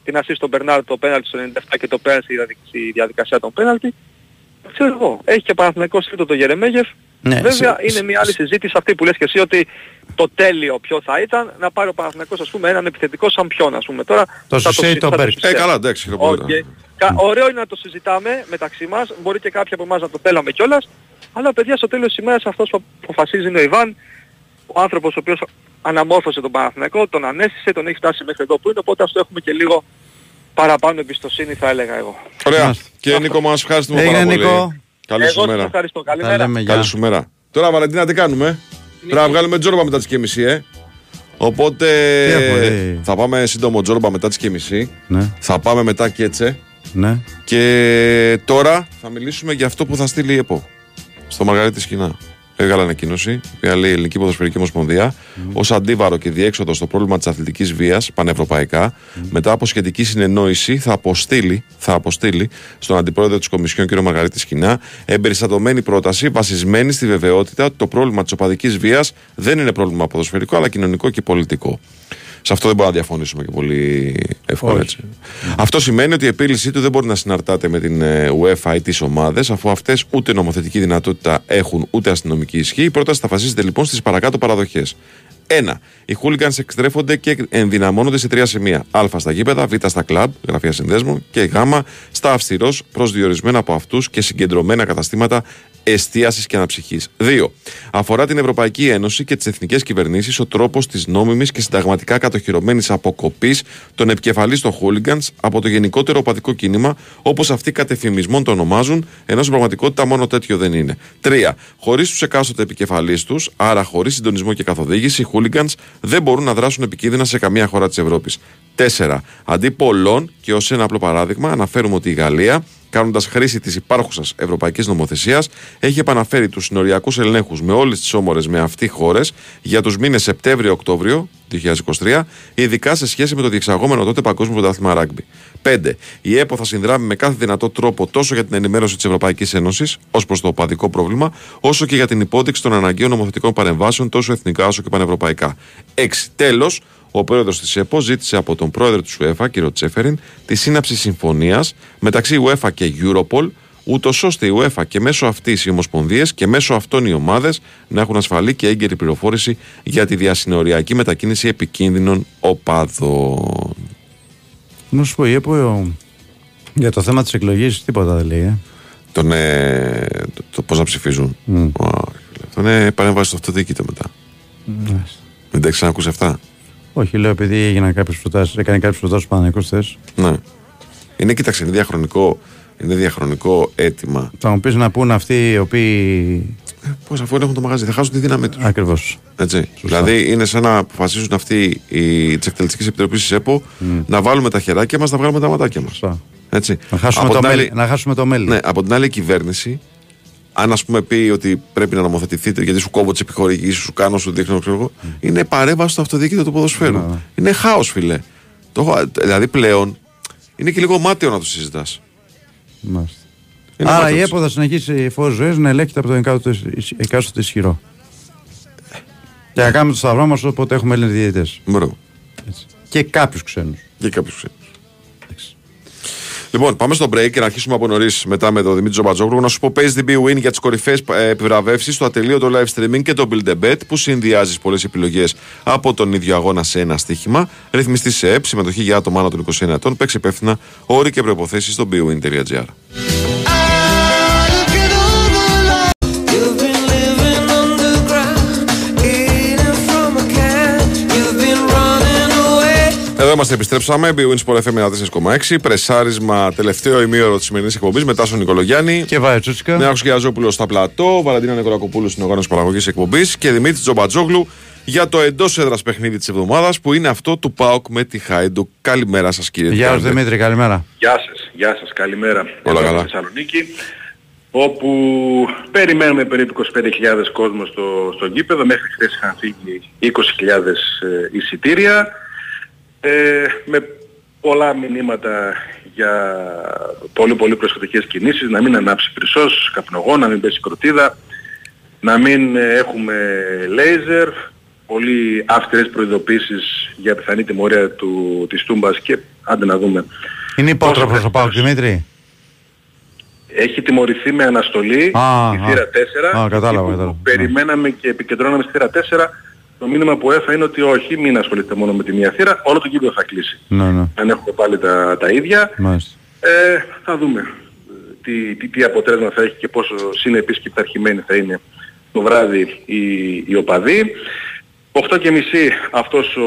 την ασίστ στον Μπερνάρ, το πέναλτι στο 97 και το πέρασε η διαδικασία των πέναλτι. Ξέρω εγώ, έχει και Παναθηναϊκός σύντο το Γερεμέγεφ. Βέβαια είναι μια άλλη συζήτηση αυτή που λες και εσύ ότι το τέλειο ποιο θα ήταν να πάρει ο Παναθηναϊκός, ας πούμε, έναν επιθετικό σαν ποιον, ας πούμε. Τώρα, το Σουσέι τον Μπέρκ. Καλά, εντάξει. Ωραίο είναι να το συζητάμε μεταξύ μας, μπορεί και κάποιοι από εμάς να το θέλαμε κιόλας, αλλά παιδιά στο τέλος της ημέρας αυτός που αποφασίζει είναι ο Ιβάν, ο άνθρωπος ο οποίος αναμόρφωσε τον Παναθηναϊκό, τον ανέστησε, τον έχει φτάσει μέχρι εδώ που είναι, οπότε ας το έχουμε και λίγο παραπάνω εμπιστοσύνη, θα έλεγα εγώ. Ωραία. Και Νίκο, μας ευχαριστούμε πάρα πολύ. Καλή σου μέρα. Καλή σου μέρα. Τώρα Βαλεντίνα τι κάνουμε. Πρέπει να βγάλουμε τζόρμπα μετά τις και μισή, Οπότε θα πάμε σύντομο τζόρμπα μετά τις και μισή. Ναι. Θα πάμε μετά και έτσι. Ναι. Και τώρα θα μιλήσουμε για αυτό που θα στείλει η ΕΠΟ. Στο Μαργαρίτη Σκηνά. Έβγαλε ανακοίνωση, η οποία λέει η Ελληνική Ποδοσφαιρική Ομοσπονδία, ως αντίβαρο και διέξοδο στο πρόβλημα της αθλητικής βίας πανευρωπαϊκά, μετά από σχετική συνεννόηση, θα αποστείλει στον Αντιπρόεδρο της Κομισιόν, κ. Μαργαρίτη Σκηνά, εμπεριστατωμένη πρόταση βασισμένη στη βεβαιότητα ότι το πρόβλημα της οπαδικής βίας δεν είναι πρόβλημα ποδοσφαιρικό, αλλά κοινωνικό και πολιτικό. Σε αυτό δεν μπορούμε να διαφωνήσουμε και πολύ εύκολα. Έτσι. Αυτό σημαίνει ότι η επίλυσή του δεν μπορεί να συναρτάται με την UEFA ή τις ομάδες, αφού αυτές ούτε νομοθετική δυνατότητα έχουν ούτε αστυνομική ισχύ. Η πρόταση θα βασίζεται λοιπόν στις παρακάτω παραδοχές. 1. Οι χούλιγκανς εξτρέφονται και ενδυναμώνονται σε τρία σημεία. Α στα γήπεδα, Β στα κλαμπ, γραφεία συνδέσμου και Γ στα αυστηρώς προσδιορισμένα από αυτούς και συγκεντρωμένα καταστήματα εστίασης και αναψυχής. 2. Αφορά την Ευρωπαϊκή Ένωση και τις εθνικές κυβερνήσεις ο τρόπος της νόμιμης και συνταγματικά κατοχυρωμένης αποκοπής των επικεφαλής των χούλιγκανς από το γενικότερο οπαδικό κίνημα, όπως αυτοί κατ' εφημισμόν το ονομάζουν, ενώ στην πραγματικότητα μόνο τέτοιο δεν είναι. 3. Χωρίς τους εκάστοτε επικεφαλής τους, άρα χωρίς συντονισμό και καθοδήγηση, οι χούλιγκανς δεν μπορούν να δράσουν επικίνδυνα σε καμία χώρα της Ευρώπης. 4. Αντί πολλών, και ως ένα απλό παράδειγμα, αναφέρουμε ότι η Γαλλία, κάνοντας χρήση της υπάρχουσας ευρωπαϊκής νομοθεσίας, έχει επαναφέρει τους συνοριακούς ελέγχους με όλες τις όμορες με αυτή χώρες για τους μήνες Σεπτέμβριο-Οκτώβριο 2023, ειδικά σε σχέση με το διεξαγόμενο τότε Παγκόσμιο Πρωτάθλημα Ράγκμπι. 5. Η ΕΠΟ θα συνδράμει με κάθε δυνατό τρόπο τόσο για την ενημέρωση της Ευρωπαϊκής Ένωσης ως προς το οπαδικό πρόβλημα, όσο και για την υπόδειξη των αναγκαίων νομοθετικών παρεμβάσεων τόσο εθνικά όσο και πανευρωπαϊκά. 6. Τέλος, ο πρόεδρος της ΕΠΟ ζήτησε από τον πρόεδρο της UEFA, κ. Čeferin, τη σύναψη συμφωνίας μεταξύ UEFA και Europol, ούτως ώστε η UEFA και μέσω αυτής οι ομοσπονδίες και μέσω αυτών οι ομάδες να έχουν ασφαλή και έγκαιρη πληροφόρηση για τη διασυνοριακή μετακίνηση επικίνδυνων οπαδών. Να σου πω, η ΕΠΟ για το θέμα της εκλογής τίποτα δεν λέει. Το πώς να ψηφίζουν. Αυτό είναι παρέμβαση στο αυτοδιοίκητο μετά. Δεν τα ξανακούσει αυτά. Όχι, λέω επειδή έγιναν κάποιες προτάσεις, έκανε κάποιες προτάσεις Παναθηναϊκός χθες. Ναι. Είναι, κοίταξε, είναι διαχρονικό αίτημα. Θα μου πεις να πούν αυτοί οι οποίοι. Πώς, αφού έχουν το μαγαζί, θα χάσουν τη δύναμη τους. Ακριβώς. Έτσι. Δηλαδή, είναι σαν να αποφασίσουν αυτοί της Εκτελεστικής Επιτροπής της ΕΠΟ να βάλουμε τα χεράκια μας, να βγάλουμε τα ματάκια μας. Έτσι. Να χάσουμε το μέλι. Ναι, από την άλλη, η κυβέρνηση, αν ας πούμε πει ότι πρέπει να νομοθετηθείτε γιατί σου κόβω τις επιχορηγήσεις, σου κάνω, σου δείχνω, ξέρω εγώ, είναι παρέμβαση στο αυτοδιοίκητο του ποδοσφαίρου. Είναι χάος, φίλε. Δηλαδή πλέον είναι και λίγο μάταιο να το συζητάς. Άρα η ΕΠΟ θα συνεχίσει φως ζωής να ελέγχεται από το εκάστοτε ισχυρό. Και να κάνουμε το σταυρό μας όποτε έχουμε Έλληνες διαιτητές. Και κάποιους ξένους. Λοιπόν, πάμε στο break και να αρχίσουμε από νωρίς μετά με τον Δημήτρη Τζομπατζόγλου. Να σου πω: παίζει την bwin για τις κορυφαίες επιβραβεύσεις, το ατελείωτο live streaming και το build a bet που συνδυάζει πολλές επιλογές από τον ίδιο αγώνα σε ένα στοίχημα. Ρυθμιστή σε ΕΠ, συμμετοχή για άτομα άνω των 21 ετών. Παίξε υπεύθυνα, όροι και προϋποθέσεις στο bwin.gr. Εδώ είμαστε, επιστρέψαμε. bwin Sport FM 94,6. Πρεσάρισμα, τελευταίο ημίωρο της σημερινής εκπομπής με Τάσο Νικολογιάννη και Βάιο Τσούτσικα. Νέαρχος Κυριαζόπουλος στα πλατό, Βαλαντίνα Νικολακοπούλου στην οργάνωση παραγωγής εκπομπής και Δημήτρη Τζομπατζόγλου για το εντός έδρας παιχνίδι της εβδομάδας που είναι αυτό του ΠΑΟΚ με τη Hajduk. Καλημέρα σας, κύριε Δημήτρη. Γεια σας, Δημήτρη, καλημέρα. Γεια σας, καλημέρα. Όλα καλά. Θεσσαλονίκη, όπου περιμένουμε περίπου 25.000 κόσμο στο γήπεδο. Μέχρι χθες είχαν φύγει 20.000 εισιτήρια. Με πολλά μηνύματα για πολύ προσεκτικές κινήσεις, να μην ανάψει πυρσός, καπνογό, να μην πέσει κροτίδα, να μην έχουμε λέιζερ, πολύ αυστηρές προειδοποίησεις για πιθανή τιμωρία της Τούμπας και άντε να δούμε. Είναι υπότροπος ο Πάοκ, Δημήτρη. Έχει τιμωρηθεί με αναστολή η θύρα 4 κατάλαβα. Περιμέναμε και επικεντρώναμε στη θύρα 4. Το μήνυμα που έφαγε είναι ότι όχι, μην ασχολείται μόνο με τη μία θύρα, όλο το γήπεδο θα κλείσει. Αν έχουμε πάλι τα ίδια, θα δούμε τι αποτέλεσμα θα έχει και πόσο συνεπής και πειθαρχημένοι θα είναι το βράδυ οι οπαδοί. 8:30 αυτός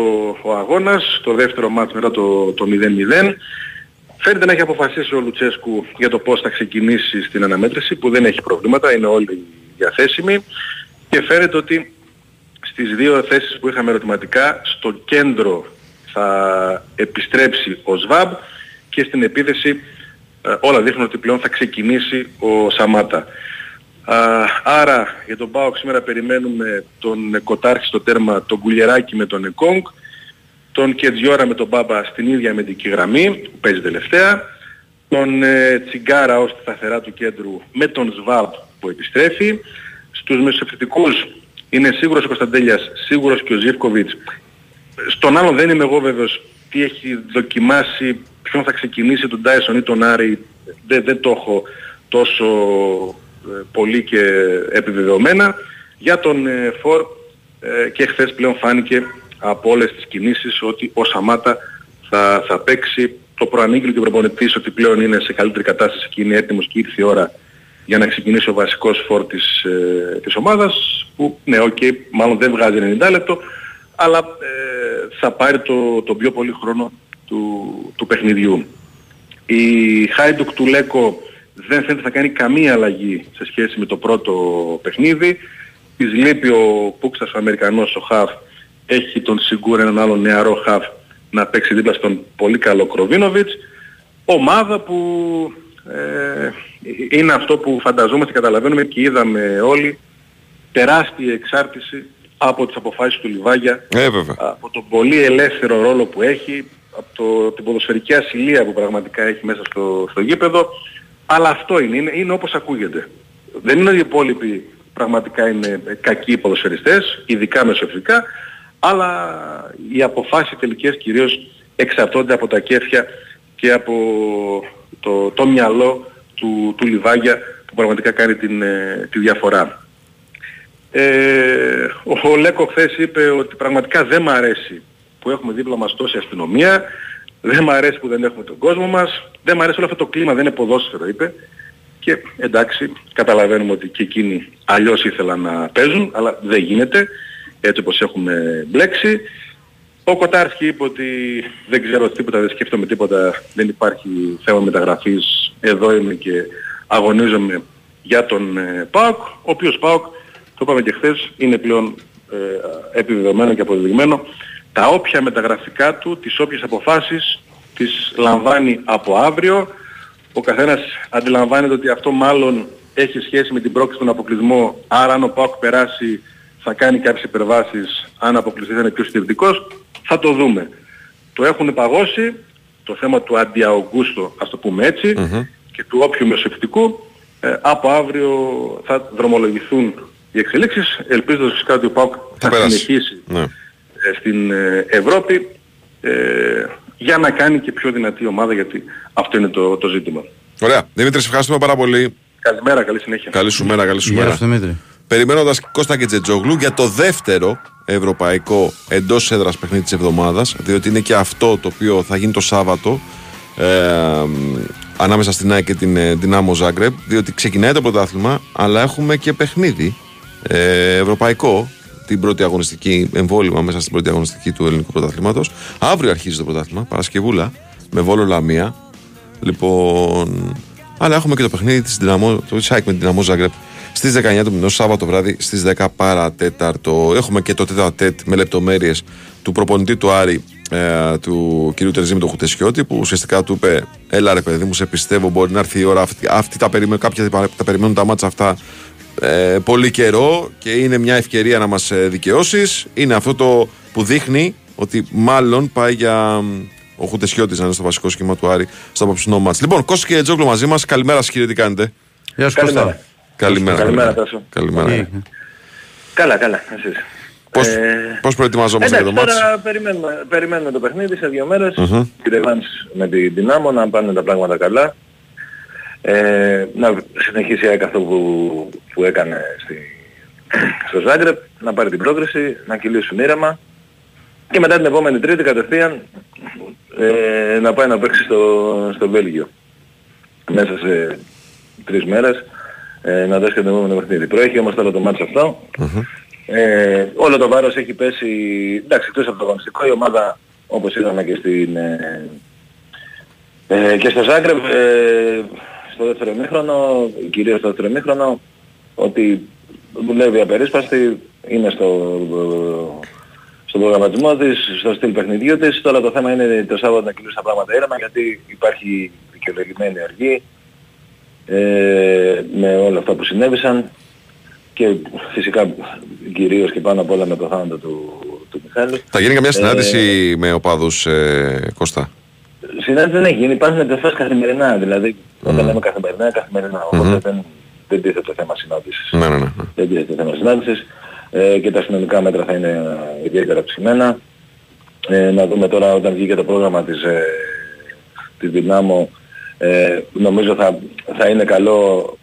ο αγώνας, το δεύτερο μάτς μετά το 0-0. Φαίνεται να έχει αποφασίσει ο Λουτσέσκου για το πώς θα ξεκινήσει στην αναμέτρηση, που δεν έχει προβλήματα, είναι όλοι διαθέσιμοι. Και φαίνεται ότι στις δύο θέσεις που είχαμε ερωτηματικά, στο κέντρο θα επιστρέψει ο ΣΒΑΜ και στην επίθεση όλα δείχνουν ότι πλέον θα ξεκινήσει ο Σαμάτα. Άρα για τον ΠΑΟΚ σήμερα περιμένουμε τον Κοτάρχη στο τέρμα, τον Κουλιεράκη με τον Εκόνγκ, τον Κετζιόρα με τον Μπάμπα στην ίδια αμυντική γραμμή που παίζει τελευταία, τον Τσιγκάρα ως τη σταθερά του κέντρου με τον ΣΒΑΜ που επιστρέφει. Στους μεσοεπιθετικούς είναι σίγουρος ο Κωνσταντέλιας, σίγουρος και ο Ζιβκοβιτς. Στον άλλον δεν είμαι εγώ βέβαιος τι έχει δοκιμάσει, ποιον θα ξεκινήσει, τον Τάισον ή τον Άρη, δεν το έχω τόσο πολύ και επιβεβαιωμένα. Για τον Φορ και χθες πλέον φάνηκε από όλες τις κινήσεις ότι ο Σαμάτα θα παίξει. Το προανήγγειλε και ο προπονητής ότι πλέον είναι σε καλύτερη κατάσταση και είναι έτοιμος και ήρθε η ώρα για να ξεκινήσει ο βασικός Φορ της ομάδας, που ναι, μάλλον δεν βγάζει 90 λεπτό, αλλά θα πάρει το πιο πολύ χρόνο του παιχνιδιού. Η Hajduk του Λέκο δεν θέλει να κάνει καμία αλλαγή σε σχέση με το πρώτο παιχνίδι. Της λείπει ο Πούξας, ο Αμερικανός, ο Χαφ, έχει τον Σιγκούρ, έναν άλλο νεαρό Χαφ, να παίξει δίπλα στον πολύ καλό Κροβίνοβιτς. Ομάδα που είναι αυτό που φανταζόμαστε, καταλαβαίνουμε και είδαμε όλοι, τεράστια εξάρτηση από τις αποφάσεις του Λιβάγια, από τον πολύ ελεύθερο ρόλο που έχει, από την ποδοσφαιρική ασυλία που πραγματικά έχει μέσα στο γήπεδο. Αλλά αυτό είναι όπως ακούγεται. Δεν είναι ότι οι υπόλοιποι πραγματικά είναι κακοί ποδοσφαιριστές, ειδικά μεσοεπιθετικά, αλλά οι αποφάσεις τελικές κυρίως εξαρτώνται από τα κέφια και από το μυαλό του Λιβάγια, που πραγματικά κάνει τη διαφορά. Ο Λέκο χθες είπε ότι πραγματικά δεν μ' αρέσει που έχουμε δίπλα μας τόση αστυνομία, δεν μ' αρέσει που δεν έχουμε τον κόσμο μας, δεν μ' αρέσει όλο αυτό το κλίμα, δεν είναι ποδόσφαιρο, είπε. Και εντάξει, καταλαβαίνουμε ότι και εκείνοι αλλιώς ήθελαν να παίζουν, αλλά δεν γίνεται έτσι όπως έχουμε μπλέξει. Ο Κοτάρχη είπε ότι δεν ξέρω τίποτα, δεν σκέφτομαι τίποτα, δεν υπάρχει θέμα μεταγραφής, εδώ είμαι και αγωνίζομαι για τον ΠΑΟΚ, ο οποίος ΠΑΟΚ, το είπαμε και χθες, είναι πλέον επιβεβαιωμένο και αποδεδειγμένο. Τα όποια μεταγραφικά του, τις όποιες αποφάσεις, τις λαμβάνει από αύριο. Ο καθένας αντιλαμβάνεται ότι αυτό μάλλον έχει σχέση με την πρόκληση στον αποκλεισμό, άρα αν ο ΠΑΟΚ περάσει θα κάνει κάποιες υπερβάσεις, αν αποκλειστεί θα είναι πιο συντηρητικός. Θα το δούμε. Το έχουν παγώσει το θέμα του αντιαογκούστο, ας το πούμε έτσι, και του όποιου μεσοεπιθετικού. Από αύριο θα δρομολογηθούν οι εξελίξεις, ελπίζοντας φυσικά ότι ο ΠΑΟΚ θα συνεχίσει στην Ευρώπη για να κάνει και πιο δυνατή ομάδα, γιατί αυτό είναι το ζήτημα. Ωραία. Δημήτρη, σε ευχαριστούμε πάρα πολύ. Καλημέρα, καλή συνέχεια. Καλή σου μέρα, καλή σου μέρα. Περιμένοντας Κώστα Κετζετζόγλου για το δεύτερο ευρωπαϊκό εντός έδρας παιχνίδι της εβδομάδας, διότι είναι και αυτό το οποίο θα γίνει το Σάββατο ανάμεσα στην ΑΕΚ και την Ντινάμό Ζάγκρεπ, διότι ξεκινάει το πρωτάθλημα, αλλά έχουμε και παιχνίδι ευρωπαϊκό, την πρώτη αγωνιστική, εμβόλυμα μέσα στην πρώτη αγωνιστική του ελληνικού πρωταθλήματος. Αύριο αρχίζει το πρωτάθλημα, Παρασκευούλα, με Βόλο Λαμία. Λοιπόν, αλλά έχουμε και το παιχνίδι της ΑΕΚ με την Ντιναμό Ζάγκρεπ στις 19 του μηνός, Σάββατο βράδυ στις 10 παρατέταρτο. Έχουμε και το τέταρτο με λεπτομέρειες του προπονητή του Άρη, του κυρίου Τερζή με τον Χουτεσιώτη, που ουσιαστικά του είπε: έλα ρε παιδί μου, σε πιστεύω, μπορεί να έρθει η ώρα αυτή, κάποια τα περιμένουν τα μάτσα αυτά πολύ καιρό και είναι μια ευκαιρία να μας δικαιώσεις. Είναι αυτό το που δείχνει ότι μάλλον πάει για ο Χουτεσιώτης να είναι στο βασικό σχήμα του Άρη στο απόψινό μάτς. Λοιπόν, Κώστα και Τζόγλου μαζί μας. Καλημέρα σας κύριε, τι κάνετε? Γεια σας Κώστα. Καλημέρα. Καλημέρα, Τάσο. Καλημέρα. Καλά, εσείς. Πώς προετοιμαζόμαστε για το μάτς? Τώρα περιμένουμε το παιχνίδι σε 2 μέρες. Κρεβάνς με την Ντιναμό, να πάνε τα πράγματα καλά. Να συνεχίσει αυτό που έκανε στο Ζάγκρεπ, να πάρει την πρόκριση, να κυλήσουν ήρεμα. Και μετά την επόμενη Τρίτη κατευθείαν να πάει να παίξει στο Βέλγιο. Μέσα σε 3 μέρες. Να δώσει και το επόμενο παιχνίδι. Προέχει όμως τώρα το μάτς αυτό. Όλο το βάρος έχει πέσει, εντάξει, εκτός από το αγωνιστικό, η ομάδα, όπως είδαμε και και στο Ζάγκρεπ, στο δεύτερο ημίχρονο, κυρίως στο δεύτερο ημίχρονο, ότι δουλεύει απερίσπαστη, είναι στον προγραμματισμό της, στο στυλ παιχνιδιού της. Τώρα το θέμα είναι το Σάββατο να κυλούν στα πράγματα έρευνα, γιατί υπάρχει δικαιολογημένη αργή με όλα αυτά που συνέβησαν και φυσικά κυρίως και πάνω απ' όλα με το θάνατο του Μιχάλη. Θα γίνει καμιά συνάντηση με οπαδούς, Κώστα? Συνάντηση δεν έχει γίνει, υπάρχουν επαφές καθημερινά, δηλαδή όταν λέμε καθημερινά, καθημερινά, οπότε δεν τίθεται το θέμα συνάντησης. Δεν τίθεται το θέμα συνάντησης και τα αστυνομικά μέτρα θα είναι ιδιαίτερα ψημένα. Να δούμε τώρα όταν βγει και το πρόγραμμα της Δυνάμω, νομίζω θα είναι καλό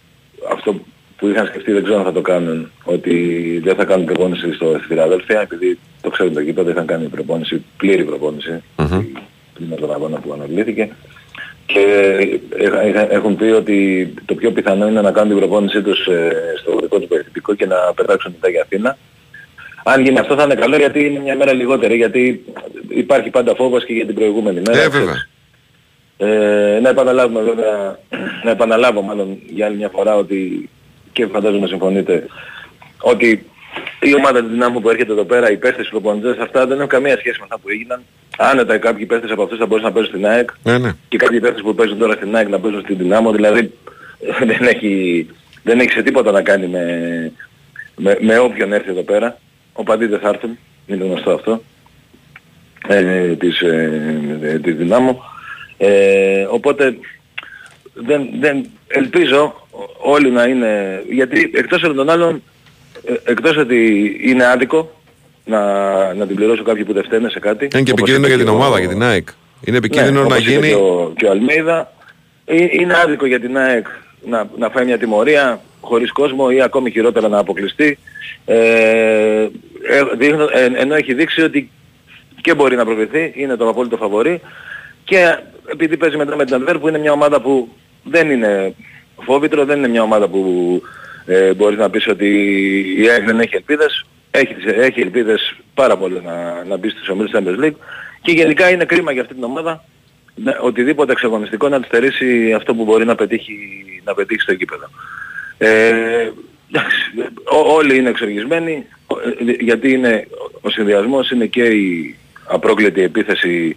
αυτό που είχαν σκεφτεί, δεν ξέρω αν θα το κάνουν, ότι δεν θα κάνουν προπόνηση στη Φιλαδέλφια, επειδή το ξέρουν το γήπεδο, είχαν κάνει προπόνηση, πλήρη προπόνηση, πριν από τον αγώνα που αναβλήθηκε, και έχουν πει ότι το πιο πιθανό είναι να κάνουν την προπόνησή τους στο δικό του περιθυπικό και να πετάξουν μετά για Αθήνα. Αν γίνει αυτό θα είναι καλό, γιατί είναι μια μέρα λιγότερη, γιατί υπάρχει πάντα φόβος και για την προηγούμενη μέρα. Να επαναλάβω μάλλον για άλλη μια φορά ότι, και φαντάζομαι συμφωνείτε, ότι η ομάδα της Δυνάμου που έρχεται εδώ πέρα, οι παίχτες, οι προπονητές, αυτά δεν έχουν καμία σχέση με αυτά που έγιναν. Άνετα κάποιοι παίχτες από αυτούς θα μπορούσαν να παίζουν στην ΑΕΚ και κάποιοι παίχτες που παίζουν τώρα στην ΑΕΚ να παίζουν στην Δυνάμο, δηλαδή δεν έχει σε τίποτα να κάνει με όποιον έρθει εδώ πέρα. Οπαδοί δεν θα έρθουν, είναι γνωστό αυτό, της Δυνάμου. Οπότε δεν ελπίζω όλοι να είναι, γιατί εκτός από τον άλλον, εκτός ότι είναι άδικο να την πληρώσω κάποιοι που δεν φταίνε σε κάτι. Είναι και επικίνδυνο για την ομάδα, για την ΑΕΚ. Είναι επικίνδυνο να γίνει... Και ο Αλμέιδα. Είναι άδικο για την ΑΕΚ να φάει μια τιμωρία χωρίς κόσμο ή ακόμη χειρότερα να αποκλειστεί. Ενώ έχει δείξει ότι και μπορεί να προβληθεί, είναι το απόλυτο φαβορί. Και επειδή παίζει μετά με την Αντβέρπ, που είναι μια ομάδα που δεν είναι φόβητρο, δεν είναι μια ομάδα που μπορείς να πεις ότι η ΑΕΚ δεν έχει ελπίδες. Έχει ελπίδες πάρα πολύ να μπει στους ομίλους Champions League, και γενικά είναι κρίμα για αυτή την ομάδα οτιδήποτε εξαγωνιστικό να της στερήσει αυτό που μπορεί να πετύχει στο γήπεδο. Όλοι είναι εξοργισμένοι, γιατί είναι ο συνδυασμός, είναι και η απρόκλητη επίθεση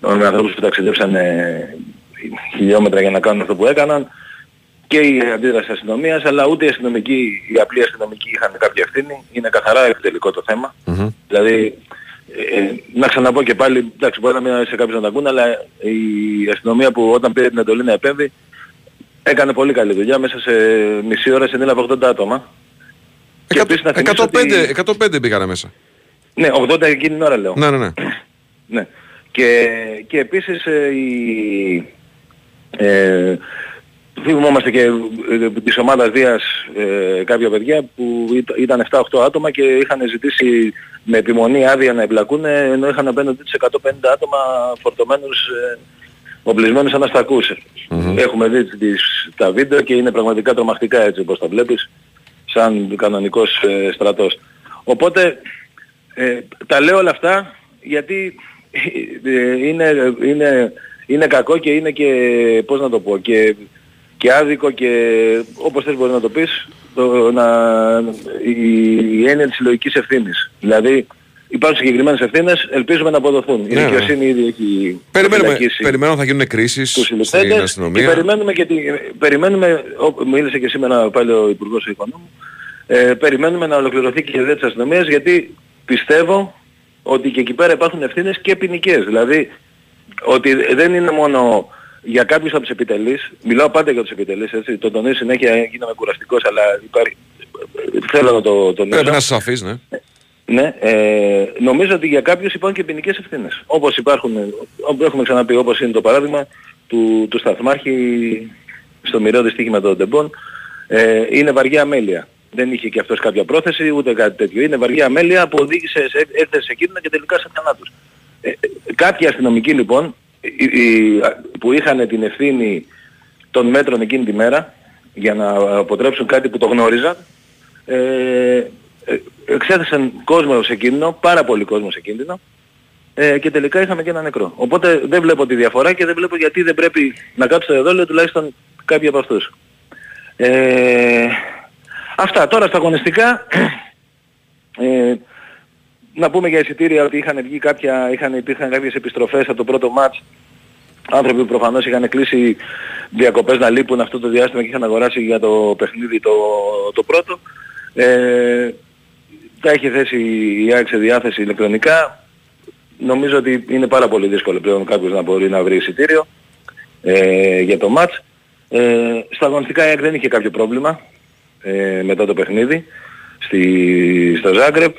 των ανθρώπων που ταξιδέψαν χιλιόμετρα για να κάνουν αυτό που έκαναν, και η αντίδραση της αστυνομίας, αλλά ούτε οι απλοί αστυνομικοί είχαν κάποια ευθύνη. Είναι καθαρά επιτελικό το θέμα. Δηλαδή, να ξαναπώ και πάλι, εντάξει, μπορεί να μην αρέσει σε κάποιους να τα ακούν, αλλά η αστυνομία που όταν πήρε την εντολή να επέμβει, έκανε πολύ καλή δουλειά. Μέσα σε μισή ώρα συνέλαβε 80 άτομα. 105 πήγανε μέσα. Ναι, 80 εκείνη την ώρα λέω. Ναι. Και επίσης θυμόμαστε και της ομάδας Δίας κάποια παιδιά που ήταν 7-8 άτομα και είχαν ζητήσει με επιμονή άδεια να εμπλακούν, ενώ είχαν απέναντι τους 150 άτομα φορτωμένους, οπλισμένους αναστακούς. Έχουμε δει τα βίντεο και είναι πραγματικά τρομακτικά, έτσι όπως τα βλέπεις, σαν κανονικός στρατός. Οπότε τα λέω όλα αυτά γιατί είναι κακό και είναι και, πώς να το πω, και άδικο, και όπως θες μπορεί να το πεις, η έννοια της συλλογικής ευθύνης. Δηλαδή υπάρχουν συγκεκριμένες ευθύνες, ελπίζουμε να αποδοθούν. Η δικαιοσύνη ήδη έχει φυλακίσει. Περιμένουμε θα γίνουν κρίσεις στην αστυνομία. Και περιμένουμε, μίλησε και σήμερα πάλι ο Υπουργός Οικονομικών, περιμένουμε να ολοκληρωθεί και η ιδέα της αστυνομίας, γιατί πιστεύω ότι και εκεί πέρα υπάρχουν ευθύνες και ποινικές. Δηλαδή ότι δεν είναι μόνο για κάποιους από τους επιτελείς, μιλάω πάντα για τους επιτελείς, έτσι, το τονίζω συνέχεια, γίνομαι κουραστικός, αλλά θέλω να το τονίσω. Πρέπει να σας αφήσει, ναι. Ναι, νομίζω ότι για κάποιους υπάρχουν και ποινικές ευθύνες. Όπως έχουμε ξαναπεί, όπως είναι το παράδειγμα του σταθμάρχη στο μοιραίο δυστύχημα των Τεμπών, είναι βαριά αμέλεια. Δεν είχε και αυτός κάποια πρόθεση, ούτε κάτι τέτοιο. Είναι βαριά αμέλεια που οδήγησε σε κίνδυνο και τελικά σε θανάτους. Κάποιοι αστυνομικοί λοιπόν, που είχαν την ευθύνη των μέτρων εκείνη τη μέρα για να αποτρέψουν κάτι που το γνώριζαν, εξέθεσαν κόσμο σε κίνδυνο, πάρα πολύ κόσμο σε κίνδυνο, και τελικά είχαμε και ένα νεκρό. Οπότε δεν βλέπω τη διαφορά και δεν βλέπω γιατί δεν πρέπει να κάτσουν εδώ, τουλάχιστον κάποιοι από αυτούς. Αυτά. Τώρα στα αγωνιστικά, να πούμε για εισιτήρια ότι υπήρχαν κάποιες επιστροφές από το πρώτο μάτς. Άνθρωποι που προφανώς είχαν κλείσει διακοπές να λείπουν αυτό το διάστημα και είχαν αγοράσει για το παιχνίδι το πρώτο. Τα έχει θέσει η ΑΕΚ σε διάθεση ηλεκτρονικά. Νομίζω ότι είναι πάρα πολύ δύσκολο πλέον κάποιος να μπορεί να βρει εισιτήριο για το μάτς. Στα αγωνιστικά η ΑΕΚ δεν είχε κάποιο πρόβλημα μετά το παιχνίδι στο Ζάγκρεπ.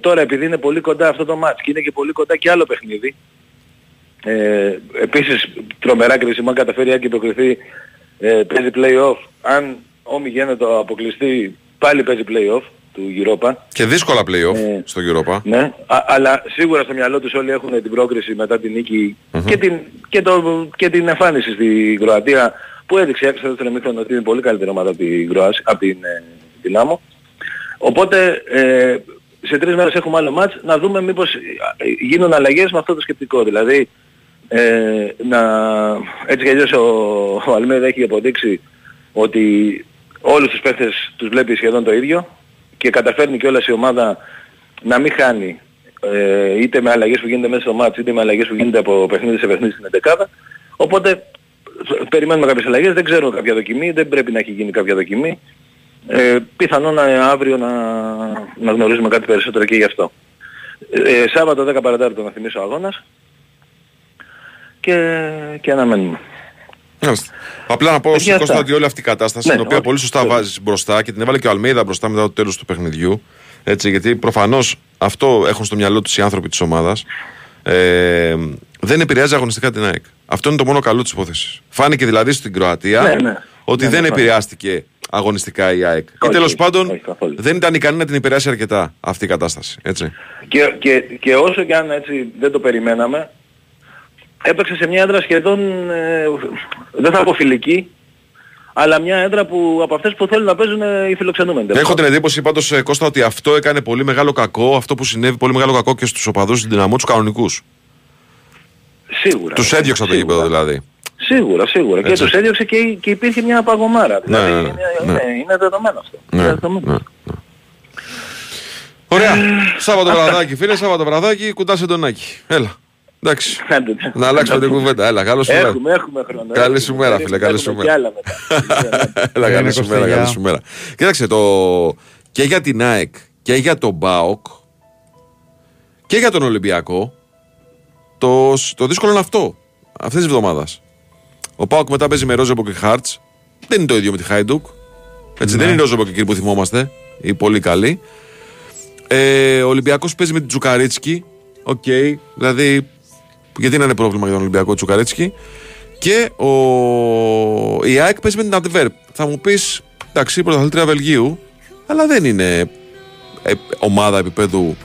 Τώρα επειδή είναι πολύ κοντά αυτό το μάτς και είναι και πολύ κοντά και άλλο παιχνίδι, επίσης τρομερά κρίσιμο, αν καταφέρει η ΑΕΚ υποκριθεί παίζει play-off, αν όμοι γένετο αποκλειστεί πάλι παίζει play-off του Europa. Και δύσκολα play-off στο Europa. Ναι, αλλά σίγουρα στο μυαλό τους όλοι έχουν την πρόκριση μετά την νίκη και την εμφάνιση στην Κροατία που έδειξε έξω στον εμίχρονο ότι είναι πολύ καλύτερη ομάδα από την Δυνάμο. Οπότε σε 3 μέρες έχουμε άλλο μάτς, να δούμε μήπως γίνουν αλλαγές με αυτό το σκεπτικό. Δηλαδή, έτσι κι αλλιώς ο Αλμέιδα έχει αποδείξει ότι όλους τους παίχτες τους βλέπει σχεδόν το ίδιο και καταφέρνει κιόλας η ομάδα να μην χάνει είτε με αλλαγές που γίνεται μέσα στο μάτς είτε με αλλαγές που γίνεται από παιχνίδι σε παιχνίδι στην 11. Οπότε περιμένουμε κάποιες αλλαγές, δεν ξέρω κάποια δοκιμή, δεν πρέπει να έχει γίνει κάποια δοκιμή. Πιθανόν αύριο να γνωρίζουμε κάτι περισσότερο και γι' αυτό. Σάββατο 10 παρατάρτο να θυμίσω αγώνας και αναμένουμε. Απλά να πω στον Κώστα ότι όλη αυτή η κατάσταση, ναι, την οποία πολύ σωστά βάζεις μπροστά και την έβαλε και ο Αλμέιδα μπροστά μετά το τέλος του παιχνιδιού, έτσι, γιατί προφανώς αυτό έχουν στο μυαλό τους οι άνθρωποι της ομάδας, δεν επηρεάζει αγωνιστικά την ΑΕΚ. Αυτό είναι το μόνο καλό της υπόθεσης. Φάνηκε δηλαδή στην Κροατία, ναι, ότι δεν επηρεάστηκε αγωνιστικά η ΑΕΚ. Και τέλος πάντων δεν ήταν ικανή να την επηρεάσει αρκετά αυτή η κατάσταση. Έτσι. Και όσο και αν έτσι δεν το περιμέναμε, έπαιξε σε μια έδρα σχεδόν, δεν θα πω φιλική, αλλά μια έδρα που από αυτές που θέλουν να παίζουν οι φιλοξενούμενοι. Έχω την εντύπωση πάντως, Κώστα, ότι αυτό έκανε πολύ μεγάλο κακό, αυτό που συνέβη πολύ μεγάλο κακό και στους οπαδούς του Δυναμό, τους κανονικούς. Σίγουρα. Τους έδιωξαν το γήπεδο δηλαδή. Σίγουρα. Έτσι. Και τους έδιωξε και υπήρχε μια παγωμάρα. Δηλαδή είναι δεδομένο αυτό. Ναι. Ωραία. Σάββατο βραδάκι, φίλε, Σάββατο βραδάκι, κουντάσε τον Άκη. Έλα. Εντάξει. Να αλλάξουμε την κουβέντα. Έλα, καλώς σου. Έχουμε χρόνο. Καλή σου μέρα, φίλε. Καλή σου μέρα. Έλα, καλή σου μέρα. Κοίταξε, και για την ΑΕΚ και για τον ΠΑΟΚ και για τον Ολυμπιακό, το δύσκολο είναι αυτό. Αυτές τις εβδομάδες. Ο ΠΑΟΚ μετά παίζει με Rózsenborg και Hearts. Δεν είναι το ίδιο με τη Hajduk. Έτσι, ναι. Δεν είναι Rózsenborg εκεί που θυμόμαστε. Οι πολύ καλοί. Ο Ολυμπιακός παίζει με την Čukarički. Οκ. Δηλαδή, γιατί να είναι πρόβλημα για τον Ολυμπιακό Čukarički. Και η ΑΕΚ παίζει με την Antwerp. Θα μου πεις, εντάξει, πρωταθλήτρια Βελγίου, αλλά δεν είναι ομάδα επίπεδου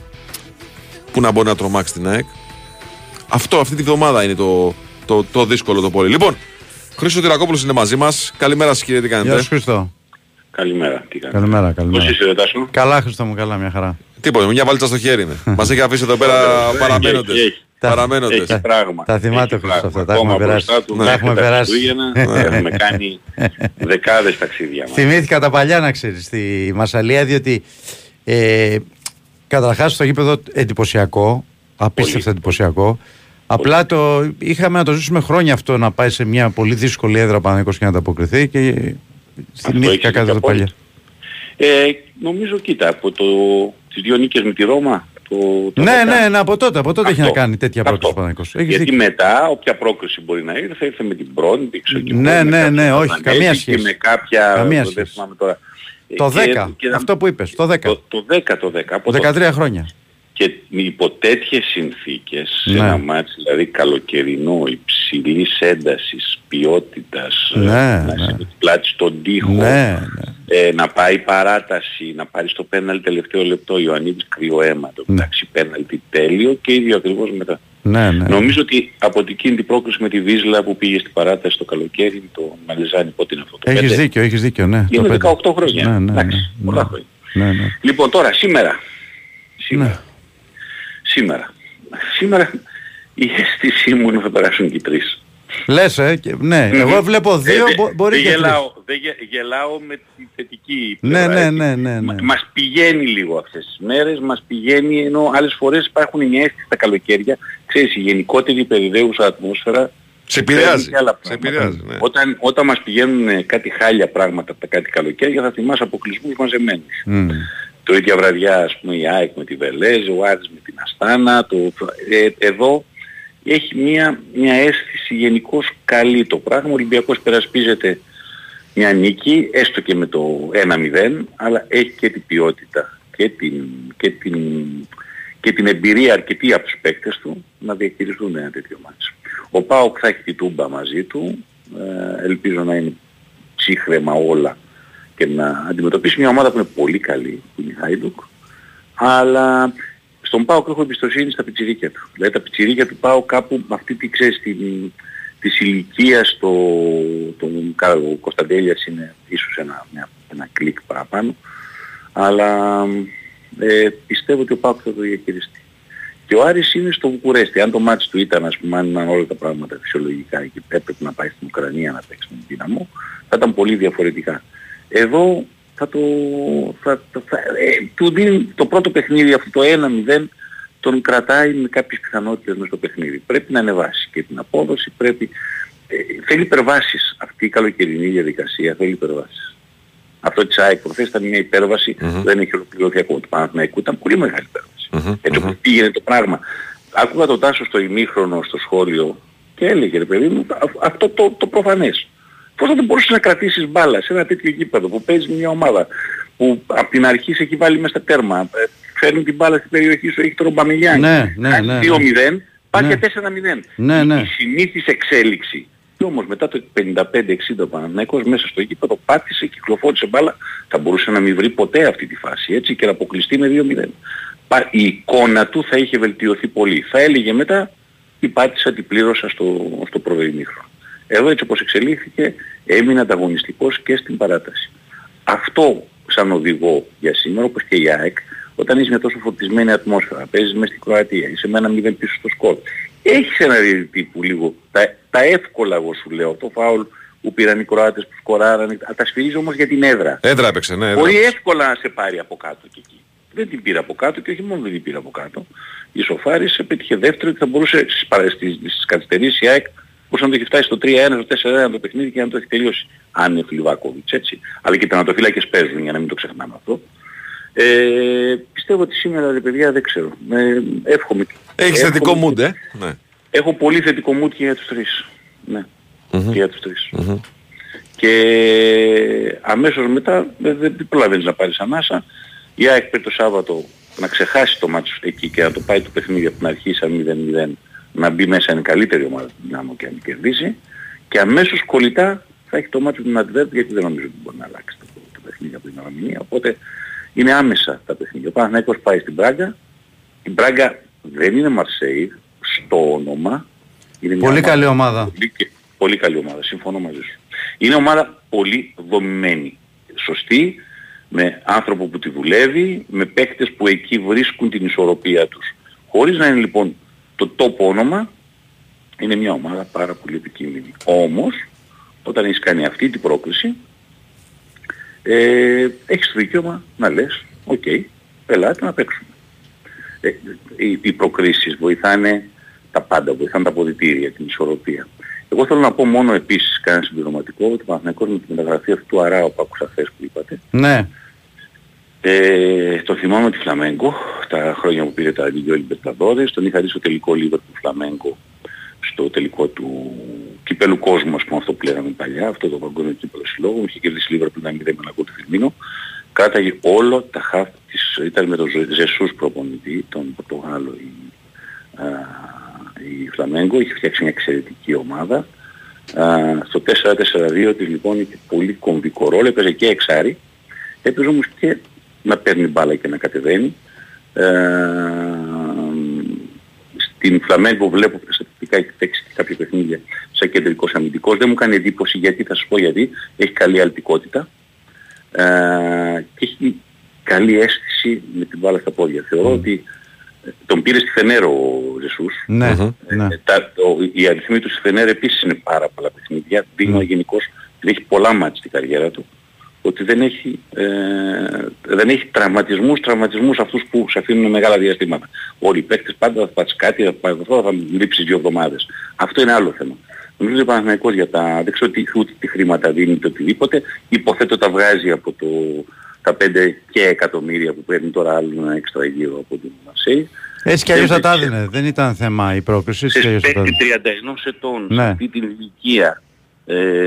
που να μπορεί να τρομάξει την ΑΕΚ. Αυτή τη βδομάδα είναι το δύσκολο το πολύ. Λοιπόν, Χρήστο Τυρακόπουλος είναι μαζί μας. Καλημέρα σας, κύριε, τι κάνετε. Γεια σας, Χρήστο. Καλημέρα, τι κάνετε. Καλημέρα. Πώς είσαι, ρωτάσου. Καλά, Χρήστο μου, καλά, μια χαρά. Τίποτα, μια βάλτσα στο χέρι είναι. Μας έχει αφήσει εδώ πέρα παραμένοντες. Παραμένοντες. Τα θυμάται Χρήστο αυτά, τα έχουμε περάσει. Τα έχουμε περάσει. Έχουμε κάνει δεκάδες ταξίδια μας. Θυμήθηκα τα παλιά, να ξέρεις, στη Μασσαλία, διότι καταρχάς στο γήπεδο εντυπωσιακό, απίστευτα εντυπωσιακό. Απλά είχαμε να το ζήσουμε χρόνια αυτό, να πάει σε μια πολύ δύσκολη έδρα Παναθηναϊκός και να ανταποκριθεί, και θυμήθηκα κάτι το παλιά. Νομίζω, κοίτα, από τις 2 νίκες με τη Ρώμα. Ναι, από τότε έχει να κάνει τέτοια πρόκληση Παναθηναϊκός. Γιατί μετά, όποια πρόκληση μπορεί να ήρθε, ήρθε με την πρώτη, ναι, όχι, καμία σχέση. Με κάποια, δεν θυμάμαι τώρα. Το 10, αυτό που είπες, το 10. Το 13 χρόνια. Και υπό τέτοιες συνθήκες, σε ένα μάτς δηλαδή καλοκαιρινό, υψηλής έντασης, ποιότητας, να πλάτη στον τοίχο, να πάει παράταση, να πάρει στο πέναλτι τελευταίο λεπτό, Ιωαννίδης κρύο αίμα, το μεταξύ πέναλτι τέλειο και ίδιο ακριβώς μετά. Νομίζω ότι από εκείνη την πρόκληση με τη Βίζλα που πήγε στην παράταση το καλοκαίρι, το Μαλιζάνι, πότε είναι αυτό το 5. Έχεις δίκιο, ναι. Είναι 18 χρόνια, εντάξει, πολλά χρόνια. Λοιπόν, τώρα, σήμερα η αίσθησή μου είναι ότι θα περάσουν και οι 3. Λες, ναι. Εγώ βλέπω δύο, μπορεί και γελάω με τη θετική πλευρά. Ναι. Μας πηγαίνει λίγο αυτές τις μέρες, μας πηγαίνει, ενώ άλλες φορές υπάρχουν μια αίσθηση στα καλοκαίρια, ξέρεις, η γενικότερη περιδέουσα ατμόσφαιρα σε επηρεάζει. Ναι. Όταν μας πηγαίνουν κάτι χάλια πράγματα από τα κάτι καλοκαίρια, θα θυμάσαι αποκλεισμούς μαζεμένους. Το ίδια βραδιά, ας πούμε, η ΑΕΚ με τη Βελέζ, ο Άρης με την Αστάνα, εδώ έχει μια αίσθηση γενικώς καλή το πράγμα. Ο Ολυμπιακός περασπίζεται μια νίκη, έστω και με το 1-0, αλλά έχει και την ποιότητα και την εμπειρία αρκετή από τους παίκτες του να διαχειριστούν ένα τέτοιο μάτς. Ο ΠΑΟΚ θα έχει τη Τούμπα μαζί του, ελπίζω να είναι ψύχρεμα όλα και να αντιμετωπίσει μια ομάδα που είναι πολύ καλή, που είναι η Hajduk, αλλά στον ΠΑΟΚ έχω εμπιστοσύνη στα πιτσιρίκια του. Δηλαδή τα πιτσιρίκια του ΠΑΟΚ κάπου με αυτή τη, ξέρεις, της ηλικίας, ο Κωνσταντέλιας είναι ίσως ένα κλικ παραπάνω, αλλά πιστεύω ότι ο ΠΑΟΚ θα το διαχειριστεί. Και ο Άρης είναι στο Βουκουρέστι. Αν το μάτς του ήταν, ας πούμε, αν ήταν όλα τα πράγματα φυσιολογικά και έπρεπε να πάει στην Ουκρανία να παίξει με την Δύναμο, θα ήταν πολύ διαφορετικά. Εδώ του δίνει το πρώτο παιχνίδι, αυτό το 1-0, τον κρατάει με κάποιες πιθανότητες μέσα στο παιχνίδι. Πρέπει να ανεβάσει και την απόδοση, θέλει υπερβάσεις. Αυτή η καλοκαιρινή διαδικασία θέλει υπερβάσεις. Αυτό της ΑΕΚ προχθές ήταν μια υπέρβαση, δεν έχει ολοκληρωθεί ακόμα, του Παναθηναϊκού ήταν πολύ μεγάλη υπέρβαση. Έτσι όπως πήγαινε το πράγμα. Άκουγα τον Τάσο στο ημίχρονο, στο σχόλιο, και έλεγε, ρε παιδί μου, αυτό το προφανές. Πώς θα το μπορούσε να κρατήσεις μπάλα σε ένα τέτοιο γήπεδο που παίζει μια ομάδα που από την αρχή σε έχει βάλει μέσα στα τέρμα, φέρνει την μπάλα στην περιοχή σου, έχει τον Μπαμεγιάννη, κάνει 2-0, πάει για 4-0. Η συνήθις εξέλιξη. Και όμως μετά το 55-60 ο Παναθηναϊκός μέσα στο γήπεδο πάτησε, κυκλοφόρησε μπάλα, θα μπορούσε να μην βρει ποτέ αυτή τη φάση, έτσι, και να αποκλειστεί με 2-0. Η εικόνα του θα είχε βελτιωθεί πολύ. Θα έλεγε μετά, την πάτησα, την πλήρωσα στο πρώτο ημίχρονο. Εδώ έτσι όπως εξελίχθηκε έμεινε ανταγωνιστικός και στην παράταση. Αυτό σαν οδηγό για σήμερα, όπως και η ΑΕΚ, όταν είσαι μια τόσο φορτισμένη ατμόσφαιρα, παίζεις μέσα στην Κροατία, είσαι με ένα 0 πίσω στο σκορ, έχεις ένα διαιτητή που λίγο τα εύκολα, εγώ σου λέω, το φάουλ που πήραν οι Κροάτες που σκοράραν, τα σφυρίζει όμως για την έδρα. Έδρα έπαιξε, ναι. Πολύ εύκολα να σε πάρει από κάτω και εκεί. Δεν την πήρε από κάτω, και όχι μόνο δεν την πήρε από κάτω. Η Σοφάρης πέτυχε δεύτερο και θα μπορούσε στις καθυστερήσεις η ΑΕΚ, πώς να το έχει φτάσει στο 3-1, στο 4-1 το παιχνίδι και να το έχει τελειώσει. Αν είναι Φλιβάκοβιτς, έτσι. Αλλά και τα τερματοφύλακες παίζουν, για να μην το ξεχνάμε αυτό. Πιστεύω ότι σήμερα, ρε παιδιά, δεν ξέρω. Εύχομαι. Έχεις θετικό mood, ναι. Έχω πολύ θετικό mood και για τους τρεις. Ναι. Και για τους τρεις. Και αμέσως μετά δεν προλαβαίνεις να πάρεις ανάσα. Η ΑΕΚ πήρε το Σάββατο να ξεχάσει το μάτσο εκεί και να το πάει το παιχνίδι από την αρχή σαν 0-0. Να μπει μέσα, είναι καλύτερη ομάδα του Δυνάμου και να την κερδίσει, και αμέσως κολλητά θα έχει το μάτσο του Αντβέρπ, γιατί δεν νομίζω ότι μπορεί να αλλάξει το παιχνίδι από την ημερομηνία, οπότε είναι άμεσα τα παιχνίδια. Ο Παναθηναϊκός πάει στην Μπράγκα. Η Μπράγκα δεν είναι Μαρσέη στο όνομα, είναι μια πολύ καλή ομάδα. Πολύ καλή ομάδα, συμφωνώ μαζί σου. Είναι ομάδα πολύ δομημένη, σωστή, με άνθρωπο που τη δουλεύει, με παίκτες που εκεί βρίσκουν την ισορροπία τους. Χωρίς να είναι λοιπόν το τόπο όνομα, είναι μια ομάδα πάρα πολύ επικίνδυνη. Όμως, όταν έχεις κάνει αυτή την πρόκληση, έχεις το δικαίωμα να λες, οκ, ελάτε να παίξουμε. Οι προκρίσεις βοηθάνε τα πάντα, βοηθάνε τα αποδυτήρια, την ισορροπία. Εγώ θέλω να πω μόνο επίσης κανένα συμπληρωματικό, ότι ο Παναθηναϊκός με τη μεταγραφή αυτού του Αράου που άκουσα χθες που είπατε, ναι. Το θυμάμαι τη Φλαμέγκο, τα χρόνια που πήρε τα δύο Libertadores, τον είχα δει στο τελικό Libertadores του Φλαμέγκο, στο τελικό του κυπέλου κόσμου, ας πούμε, αυτό που λέγαμε παλιά, αυτό το παγκόσμιο κύπελο συλλόγου, είχε κερδίσει Libertadores που ήταν 0 με του Φιρμίνο, κράταγε όλο τα χαφ της, ήταν με τον Ζεσούς προπονητή, τον Πορτογάλο η Φλαμέγκο, είχε φτιάξει μια εξαιρετική ομάδα, στο 4-4-2 της λοιπόν είχε πολύ κομβικό ρόλο, έπαιζε και εξάρι, έπαιζε όμως και να παίρνει μπάλα και να κατεβαίνει. Στην Φλαμέγκο βλέπω που στατιστικά έχει παίξει και κάποια παιχνίδια σαν κεντρικός αμυντικός. Δεν μου κάνει εντύπωση, γιατί θα σας πω γιατί. Έχει καλή αλτικότητα και έχει καλή αίσθηση με την μπάλα στα πόδια. Θεωρώ ότι Τον πήρε στη Φενέρ ο Ζεσούς. Ναι, ναι. Οι αριθμοί του στη Φενέρ επίσης είναι πάρα πολλά παιχνίδια. Δείχνει γενικώς ότι έχει πολλά μάτς στην καριέρα του. Ότι δεν έχει τραυματισμούς αυτούς που σε αφήνουν μεγάλα διαστήματα. Όλοι οι παίκτες πάντα θα πάτσεις κάτι, θα λείψεις 2 εβδομάδες. Αυτό είναι άλλο θέμα. Νομίζω ότι ο Παναθηναϊκός για τα... δεν ξέρω ούτε τι χρήματα δίνει το οτιδήποτε. Υποθέτω τα βγάζει από το... τα 5 και εκατομμύρια που παίρνει τώρα άλλο ένα έξτρα γύρω από την Μαρσέη. Έτσι κι αλλιώς θα τα έδινε. Δεν ήταν θέμα η πρόκληση. Σε παίκτη 31 ετών, ναι, σε αυτή την ηλικία,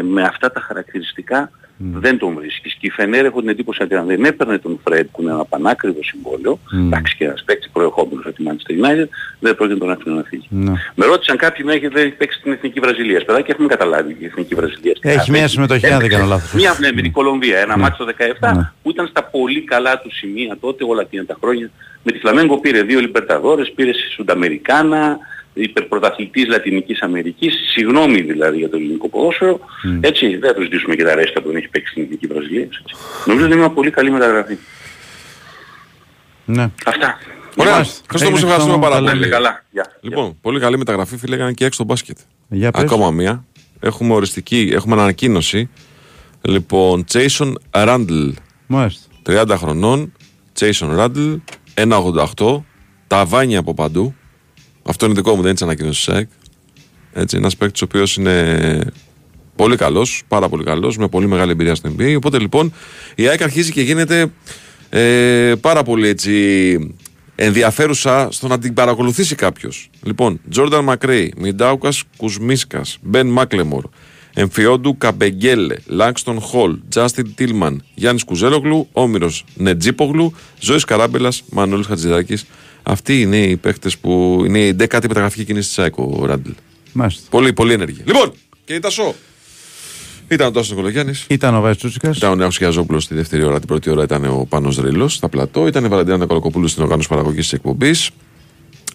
με αυτά τα χαρακτηριστικά, δεν τον βρίσκεις. Και η Φενέρ, έχω την εντύπωση ότι αν δεν έπαιρνε τον Φρέντ που είναι ένα πανάκριβο συμβόλαιο, εντάξει, και ένας παίκτης προεχόμενος από τη Manchester United, δεν πρόκειται τον άφηνε να φύγει. Με ρώτησαν κάποιοι να έχει παίξει την Εθνική Βραζιλία. Παιδάκι, έχουμε καταλάβει την Εθνική Βραζιλία. Έχει μια συμμετοχή, αν δεν κάνω λάθος. Μια με την Κολομβία, ένα μάτσο το 17 που ήταν στα πολύ καλά του σημεία τότε, όλα εκείνα τα χρόνια. Με τη Φλαμέγκο πήρε 2 Λιμπερταδόρες, πήρε Σουνταμερικάνα, υπερπρωταθλητής Λατινικής Αμερικής, συγγνώμη δηλαδή για το ελληνικό ποδόσφαιρο, έτσι δεν θα τους δείσουμε και τα ρέστα που δεν έχει παίξει στην Εθνική Βραζιλία. Νομίζω ότι είναι μια πολύ καλή μεταγραφή. Ναι. Αυτά. Ωραία. Χριστό μου, σε ευχαριστούμε πάρα πολύ. Λοιπόν, πολύ καλή μεταγραφή, φίλε, έκανε και έξω το μπάσκετ. Ακόμα μία. Έχουμε οριστική, έχουμε ανακοίνωση. Λοιπόν, Jason Randall. 30 χρονών. Jason Randall, 1,88. Ταβάνια από παντού. Αυτό είναι δικό μου, δεν είναι της ανακοίνωσης της ΑΕΚ. Έτσι, ένας παίκτης ο οποίος είναι πολύ καλός, πάρα πολύ καλός, με πολύ μεγάλη εμπειρία στην NBA. Οπότε λοιπόν η ΑΕΚ αρχίζει και γίνεται πάρα πολύ έτσι ενδιαφέρουσα στο να την παρακολουθήσει κάποιος. Λοιπόν, Τζόρνταν Μακρέι, Μιντάουκας Κουσμίσκας, Μπεν Μάκλεμορ, Εμφιόντου Καμπεγγέλε, Λάξτον Χολ, Τζάστιν Τίλμαν, Γιάννης Κουζέλογλου, Όμηρος Νετζίπογλου, Ζωής Καράμπελας, Μανώλης Χατζηδάκης. Αυτοί είναι οι παίκτες που είναι η 10η μεταγραφική κίνηση της ΑΕΚ, ο Ράντλ. Μάλιστα. Πολύ, πολύ ενεργή. Λοιπόν, κύριε Τασό, ήταν ο Τάσος Νικολογιάννης. Ήταν ο Βάιος Τσούτσικας. Ήταν ο Νέος Χιαζόπουλος στη δεύτερη ώρα. Την πρώτη ώρα ήταν ο Πάνος Ρήλος στα πλατό. Ήταν η Βαλαντίνα Καλοκοπούλου στην οργάνωση παραγωγής της εκπομπής.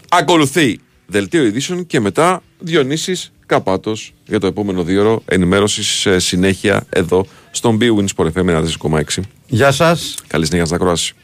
Ακολουθεί δελτίο ειδήσεων και μετά Διονύσης Καπάτος για το επόμενο 2ωρο ενημέρωση συνέχεια εδώ στον bwin Sport FM 1,6. Γεια σας. Καλή συνέχεια στην ακρόαση.